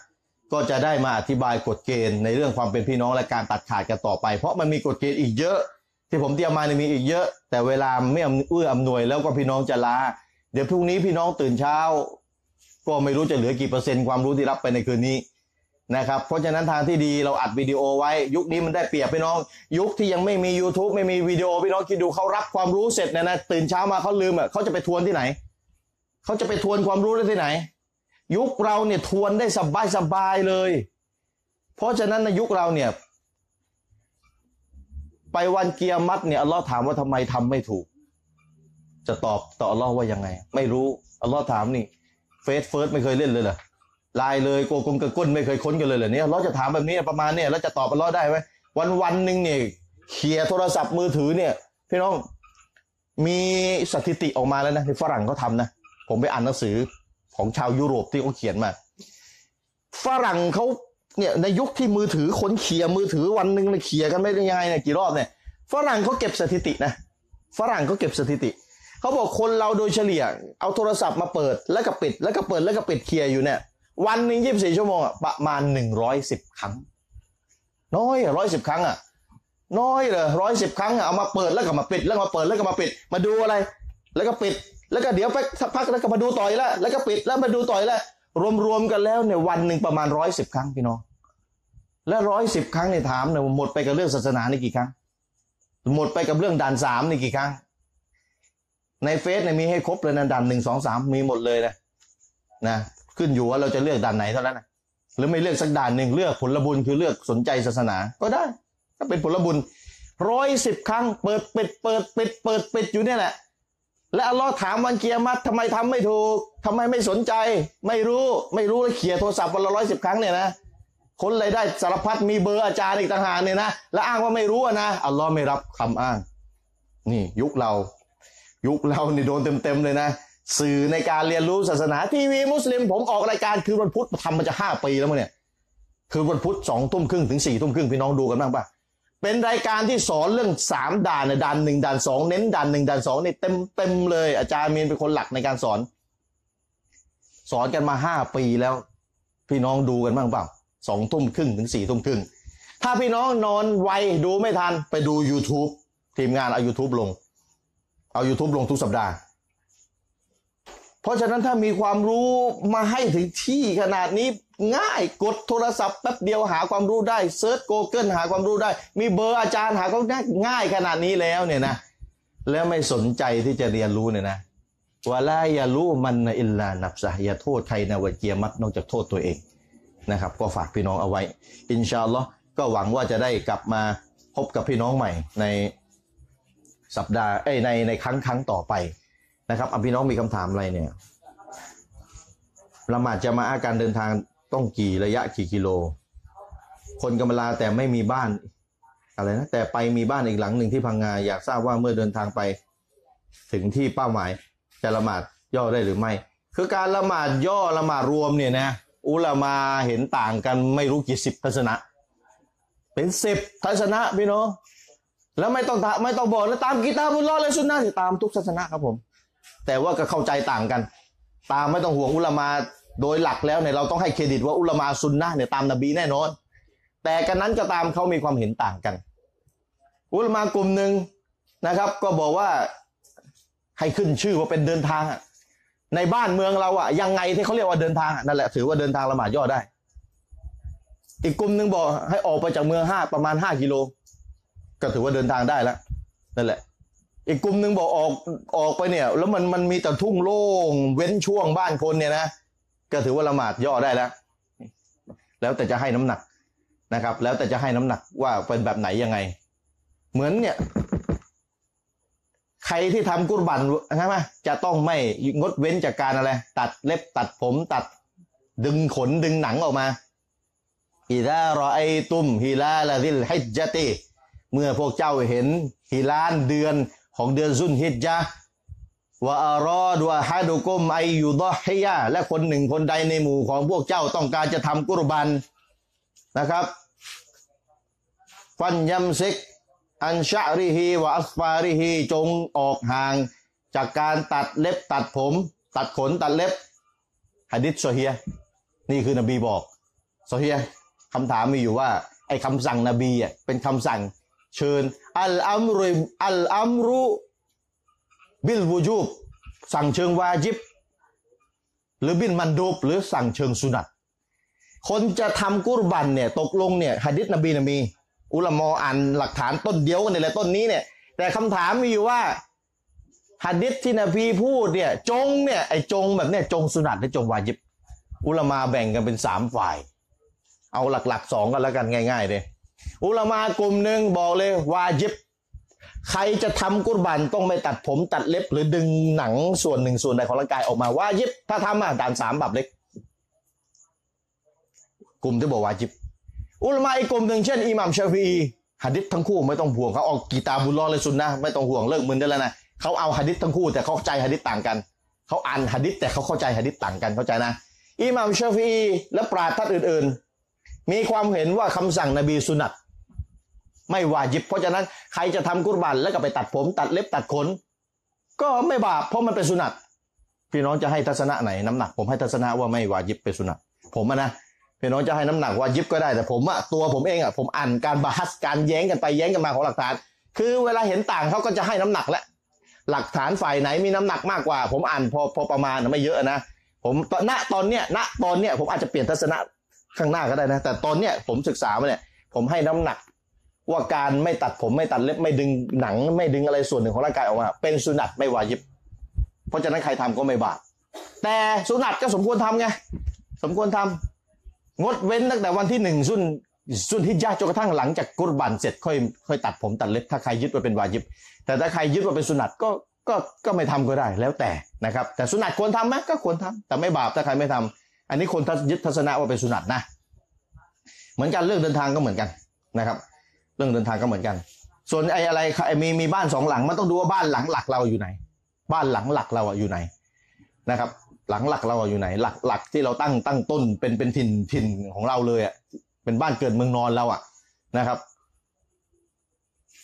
ก็จะได้มาอธิบายกฎเกณฑ์ในเรื่องความเป็นพี่น้องและการตัดขาดกันต่อไปเพราะมันมีกฎเกณฑ์อีกเยอะที่ผมเตรียมมาเนี่ยมีอีกเยอะแต่เวลาไม่เอื้ออำนวยแล้วก็พี่น้องจะล้าเดี๋ยวพรุ่งนี้พี่น้องตื่นเช้าก็ไม่รู้จะเหลือกี่เปอร์เซ็นต์ความรู้ที่รับไปในคืนนี้นะครับเพราะฉะนั้นทางที่ดีเราอัดวิดีโอไว้ยุคนี้มันได้เปรียบพี่น้องยุคที่ยังไม่มี YouTube ไม่มีวิดีโอพี่น้องคิดดูเขารับความรู้เสร็จเนี่ยนะตื่นเช้ามาเขาลืมอ่ะเขาจะไปทวนที่ไหนเขาจะไปทวนความรู้ได้ที่ไหนยุคเราเนี่ยทวนได้สบายสบายเลยเพราะฉะนั้นในยุคเราเนี่ยไปวันเกียรมัดเนี่ยอัลลอฮ์ถามว่าทำไมทำไม่ถูกจะตอบต่ออัลลอฮ์ว่ายังไงไม่รู้อัลลอฮ์ถามนี่เฟซเฟิร์สไม่เคยเล่นเลยเหรอลายเลยโกกลมกระก้นไม่เคยค้นกันเลยเหรอเนี่ยเราจะถามแบบนี้ประมาณเนี่ยแล้วจะตอบอัลลอฮ์ได้ไหมวันวันหนึ่งเนี่ยเขี่ยโทรศัพท์มือถือเนี่ยพี่น้องมีสถิติออกมาแล้วนะที่ฝรั่งเขาทำนะผมไปอ่านหนังสือของชาวยุโรปที่เขาเขียนมาฝรั่งเขาเนี่ยในยุคที่มือถือค้นเขี่ยมือถือวันหนึ่งเลยเขี่ยกันไม่ได้ยังไงเนี่ยกี่รอบเนี่ยฝรั่งเขาเก็บสถิตินะฝรั่งเขาเก็บสถิติเขาบอกคนเราโดยเฉลี่ยเอาโทรศัพท์มาเปิดแล้วก็ปิดแล้วก็เปิดแล้วก็ปิดเคลียร์อยู่เนี่ยวันหนึ่งยี่สิบสี่ชั่วโมงอ่ะประมาณหนึ่งร้อยสิบครั้งน้อยร้อยสิบครั้งอ่ะน้อยเลยร้อยสิบครั้งอ่ะเอามาเปิดแล้วก็มาปิดแล้วมาเปิดแล้วก็มาปิดมาดูอะไรแล้วก็ปิดแล้วก็เดี๋ยวไปสักพักแล้วก็มาดูต่อยแล้วแล้วก็ปิดแล้วมาดูต่อยแล้วรวมๆกันแล้วเนี่ยวันหนึ่งประมาณร้อยสิบครั้งพี่น้องและร้อยสิบครั้งในถามเนี่ยหมดไปกับเรื่องศาสนาในกี่ครั้งหมดไปกับเรื่องด่านสามในกี่ครั้งในเฟซเนี่ยมีให้ครบเลยนะด่านหนึ่งสองสามมีหมดเลยนะนะขึ้นอยู่ว่าเราจะเลือกด่านไหนเท่านั้นนะหรือไม่เลือกสักด่านหนึ่งเลือกผลบุญคือเลือกสนใจศาสนาก็ได้ก็เป็นผลบุญร้อยสิบครั้งเปิดปิดเปิดปิดเปิดปิดอยู่เนี่ยแหละและอัลลอฮ์ถามวันเกียรมัดทำไมทำไม่ถูกทำไมไม่สนใจไม่รู้ไม่รู้แล้วเขี่ยโทรศัพท์วันละร้อยสิบครั้งเนี่ยนะคนรายได้สารพัดมีเบอร์อาจารย์อีกต่างหากเนี่ยนะและอ้างว่าไม่รู้นะอัลลอฮ์ไม่รับคำอ้างนี่ยุคเรายุคเราเนี่โดนเต็มๆเลยนะสื่อในการเรียนรู้ศาสนาทีวีมุสลิมผมออกรายการคือวันพุธทำมันจะห้าปีแล้วมั้งเนี่ยคือวันพุธสองทุ่มครึ่งถึงสี่ทุ่มครึ่งพี่น้องดูกันบ้างป่ะเป็นรายการที่สอนเรื่องสามด่านในด่านหนึ่งด่านสองเน้นด่านหนึ่งด่านสองเนี่ยเต็มเต็มเลยอาจารย์มีนเป็นคนหลักในการสอนสอนกันมาห้าปีแล้วพี่น้องดูกันบ้างป่ะสองทุ่มครึ่งถึงสี่ทุ่มครึ่งถ้าพี่น้องนอนไวดูไม่ทันไปดู YouTube ทีมงานเอา YouTube ลงเอา YouTube ลงทุกสัปดาห์เพราะฉะนั้นถ้ามีความรู้มาให้ถึงที่ขนาดนี้ง่ายกดโทรศัพท์แป๊บเดียวหาความรู้ได้เซิร์ช Google หาความรู้ได้มีเบอร์อาจารย์หาเขาได้ง่ายขนาดนี้แล้วเนี่ยนะแล้วไม่สนใจที่จะเรียนรู้เนี่ยนะวะลายะลูมันนะอิลลานัฟซะฮ์อย่าโทษใครนะวะเกียมัตนอกจากโทษตัวเองนะครับก็ฝากพี่น้องเอาไว้อินชาอัลลอฮ์ก็หวังว่าจะได้กลับมาพบกับพี่น้องใหม่ในสัปดาห์เอ้ยในในครั้งครั้งต่อไปนะครับพี่น้องมีคำถามอะไรเนี่ยละหมาดจะมาอาการเดินทางต้องกี่ระยะกี่กิโลคนกำลังแต่ไม่มีบ้านอะไรนะแต่ไปมีบ้านอีกหลังหนึ่งที่พังงาอยากทราบว่าเมื่อเดินทางไปถึงที่เป้าหมายจะละหมาดย่อได้หรือไม่คือการละหมาดย่อละหมาดรวมเนี่ยนะอุลามาเห็นต่างกันไม่รู้กี่สิบทัศนะเป็นสิบทัศนะพี่น้องแล้วไม่ต้องไม่ต้องบอกแล้วตามกีตาร์บุญรอดและสุนนะตามทุกศาสนาครับผม แต่ว่าก็เข้าใจต่างกันตามไม่ต้องห่วงอุลามาโดยหลักแล้วเนี่ยเราต้องให้เครดิตว่าอุลามาซุนนะเนี่ยตามนบีแน่นอนแต่กันนั้นก็ตามเขามีความเห็นต่างกันอุลามากลุ่มหนึ่งนะครับก็บอกว่าให้ขึ้นชื่อว่าเป็นเดินทางในบ้านเมืองเราอะยังไงที่เขาเรียกว่าเดินทางนั่นแหละถือว่าเดินทางละหมาดย่อได้อีกกลุ่มหนึ่งบอกให้ออกไปจากเมืองห้าประมาณห้ากิโลก็ถือว่าเดินทางได้แล้วนั่นแหละอีกกลุ่มหนึ่งบอกออกออกไปเนี่ยแล้วมันมันมีแต่ทุ่งโล่งเว้นช่วงบ้านคนเนี่ยนะก็ถือว่าละหมาดย่อได้แล้วแล้วแต่จะให้น้ำหนักนะครับแล้วแต่จะให้น้ำหนักว่าเป็นแบบไหนยังไงเหมือนเนี่ยใครที่ทำกุรบันใช่ไหมจะต้องไม่งดเว้นจากการอะไรตัดเล็บตัดผมตัดดึงขนดึงหนังออกมาอิซารอไอตุมฮิลาลาซิลฮิจญะติเมื่อพวกเจ้าเห็นฮิลาลเดือนของเดือนซุลฮิจญะห์วะอารอดวะฮะดุกุมไอยุฎอฮิยะและคนหนึ่งคนใดในหมู่ของพวกเจ้าต้องการจะทำกุรบันนะครับฟันยัมซิกอันชะริฮีวะอัสฟาริฮีจงออกห่างจากการตัดเล็บตัดผมตัดขนตัดเล็บหะดีษซอฮีฮ์นี่คือนบีบอกซอฮีฮ์คำถามมีอยู่ว่าไอ้คำสั่งนบีอ่ะเป็นคำสั่งเชิญอัลอัมรุอัลอัมรุบิลวูจูบสั่งเชิงวาญิบหรือบิลมันดูบหรือสั่งเชิงสุนัตคนจะทำกุรบันเนี่ยตกลงเนี่ยหะดีษนบีนะมีอุลามะอ่านหลักฐานต้นเดียวกันเลยต้นนี้เนี่ยแต่คำถามมีอยู่ว่าหะดีษที่นบีพูดเนี่ยจงเนี่ยไอ้จงแบบเนี่ยจงสุนัตและจงวาญิบอุลามะแบ่งกันเป็นสามฝ่ายเอาหลักๆสองกันแล้วกันง่ายๆเลยอุลามากลุ่มหนึ่งบอกเลยวาญิบใครจะทำกุรบันต้องไม่ตัดผมตัดเล็บหรือดึงหนังส่วนหนึ่งส่วนใดของร่างกายออกมาวาญิบถ้าทำอ่ะด่านสามบับเล็กกลุ่มที่บอกวาญิบอุลามาอีกกลุ่มหนึ่งเช่นอิหม่ามชาฟีอีหะดิษทั้งคู่ไม่ต้องห่วงเขาออกกีตาบุลลอฮ์เลยสุนนะไม่ต้องห่วงเลิกมึนได้แล้วนะเขาเอาหะดิษทั้งคู่แต่เข้าใจหะดิษต่างกันเขาอ่านหะดิษแต่เขาเข้าใจหะดิษต่างกันเข้าใจนะอิหม่ามชาฟีอีและปราชญ์ท่านอื่นมีความเห็นว่าคำสั่งนบีสุนัตไม่วาญิบเพราะฉะนั้นใครจะทำกุรบันแล้วก็ไปตัดผมตัดเล็บตัดขนก็ไม่บาปเพราะมันเป็นสุนัตพี่น้องจะให้ทัศนะไหนน้ำหนักผมให้ทัศนะว่าไม่วาญิบเป็นสุนัตผมนะพี่น้องจะให้น้ำหนักวาญิบก็ได้แต่ผมอะตัวผมเองอะผมอ่านการบาฮัสการแย้งกันไปแย้งกันมาของหลักฐานคือเวลาเห็นต่างเขาก็จะให้น้ำหนักและหลักฐานฝ่ายไหนมีน้ำหนักมากกว่าผมอ่านพอพอประมาณไม่เยอะนะผมณตอนเนี้ยณตอนเนี้ยผมอาจจะเปลี่ยนทัศนะข้างหน้าก็ได้นะแต่ตอนเนี้ยผมศึกษามาเนี่ยผมให้น้ำหนักว่าการไม่ตัดผมไม่ตัดเล็บไม่ดึงหนังไม่ดึงอะไรส่วนหนึ่งของร่างกายออกมาเป็นสุนัตไม่วาญิบเพราะฉะนั้นใครทำก็ไม่บาปแต่สุนัตก็สมควรทำไงสมควรทำงดเว้นตั้งแต่วันที่หนึ่งซุนซุนฮิจญะห์จนกระทั่งหลังจากกุรบันเสร็จค่อยค่อยตัดผมตัดเล็บถ้าใครยึดว่าเป็นวาญิบแต่ถ้าใครยึดว่าเป็นสุนัตก็ก็ก็ไม่ทำก็ได้แล้วแต่นะครับแต่สุนัตควรทำไหมก็ควรทำแต่ไม่บาปถ้าใครไม่ทำอันนี้คนยึดทัศนะว่าเป็นสุนัตนะเหมือนกันเรื่องเดินทางก็เหมือนกันนะครับเรื่องเดินทางก็เหมือนกันส่วนไอ้อะไรมีมีบ้านสองหลังมันต้องดูว่าบ้านหลังหลักเราอยู่ไหนบ้านหลังหลักเราอยู่ไหนนะครับหลังหลักเราอยู่ไหนหลักหลักที่เราตั้งตั้งต้นเป็นเป็นถิ่นถิ่นของเราเลยอ่ะเป็นบ้านเกิดเมืองนอนเราอ่ะนะครับ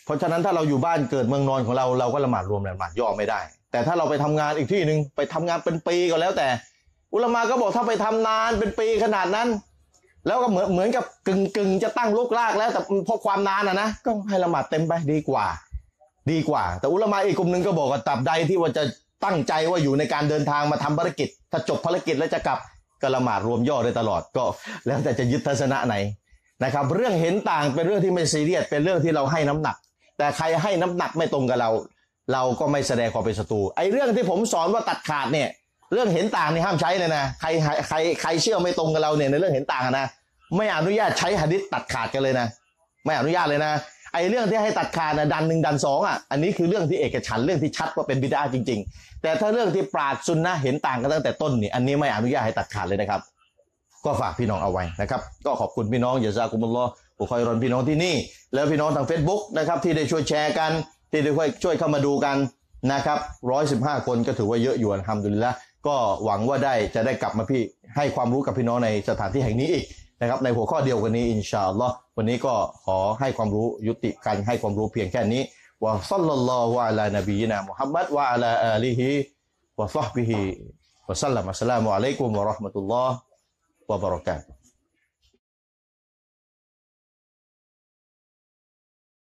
เพราะฉะนั้นถ้าเราอยู่บ้านเกิดเมืองนอนของเราเราก็ละหมาดรวมละหมาดย่อไม่ได้แต่ถ้าเราไปทำงานอีกที่หนึ่งไปทำงานเป็นปีก็แล้วแต่อุลามาก็บอกถ้าไปทำนานเป็นปีขนาดนั้นแล้วก็เหมือนเหมือนกับกึ่งกึ่งจะตั้งลกลากแล้วแต่เพราะความนานอ่ะนะก็ให้ละหมาดเต็มไปดีกว่าดีกว่าแต่อุลามาอีกกลุ่มหนึ่งก็บอกว่าตราบใดที่ว่าจะตั้งใจว่าอยู่ในการเดินทางมาทำภารกิจถ้าจบภารกิจแล้วจะกลับก็ละหมาดรวมย่อได้ตลอดก็แล้วแต่จะยึดทัศนะไหนนะครับเรื่องเห็นต่างเป็นเรื่องที่ไม่ซีเรียสเป็นเรื่องที่เราให้น้ำหนักแต่ใครให้น้ำหนักไม่ตรงกับเราเราก็ไม่แสดงความเป็นศัตรูไอ้เรื่องที่ผมสอนว่าตัดขาดเนี่ยเรื่องเห็นต่างนี่ห้ามใช้เลยนะใครใครใครเชื่อไม่ตรงกับเราเนี่ยในเรื่องเห็นต่างนะไม่อนุญาตใช้หะดีษตัดขาดกันเลยนะไม่อนุญาตเลยนะไอ้เรื่องที่ให้ตัดขาดนะดันหนึ่งดันสองอ่ะอันนี้คือเรื่องที่เอกฉันท์เรื่องที่ชัดว่าเป็นบิดาจริงๆแต่ถ้าเรื่องที่ปราชญ์ซุนนะห์เห็นต่างกันตั้งแต่ต้นนี่อันนี้ไม่อนุญาตให้ตัดขาดเลยนะครับก็ฝากพี่น้องเอาไว้นะครับก็ขอบคุณพี่น้องญะซากุมุลลอฮ์ผู้คอยรอนพี่น้องที่นี่แล้วพี่น้องทาง Facebook นะครับที่ได้ช่วยแชร์กันที่ได้ช่วยเข้ามาดูกันนะครับร้อยสิบห้าคนก็ถือว่าเยอะอยู่อัลฮัมดุลิลละห์ก็หวังว่าได้จะได้กลับมาพี่ให้ความรู้กับพี่น้องในสถานที่แห่งนี้อีกนะครับในหัวข้อเดียวกันนี้อินชาอัลลอฮ์วันนี้ก็ขอให้ความรู้ยุติการให้ความรู้เพียงแค่นี้วะซัลลัลลอฮุอะลานบีนะมุฮัมมัดวะอะลาอาลีฮิ wa sahbihi wa sallam. Assalamualaikum warahmatullahi wabarakatuh.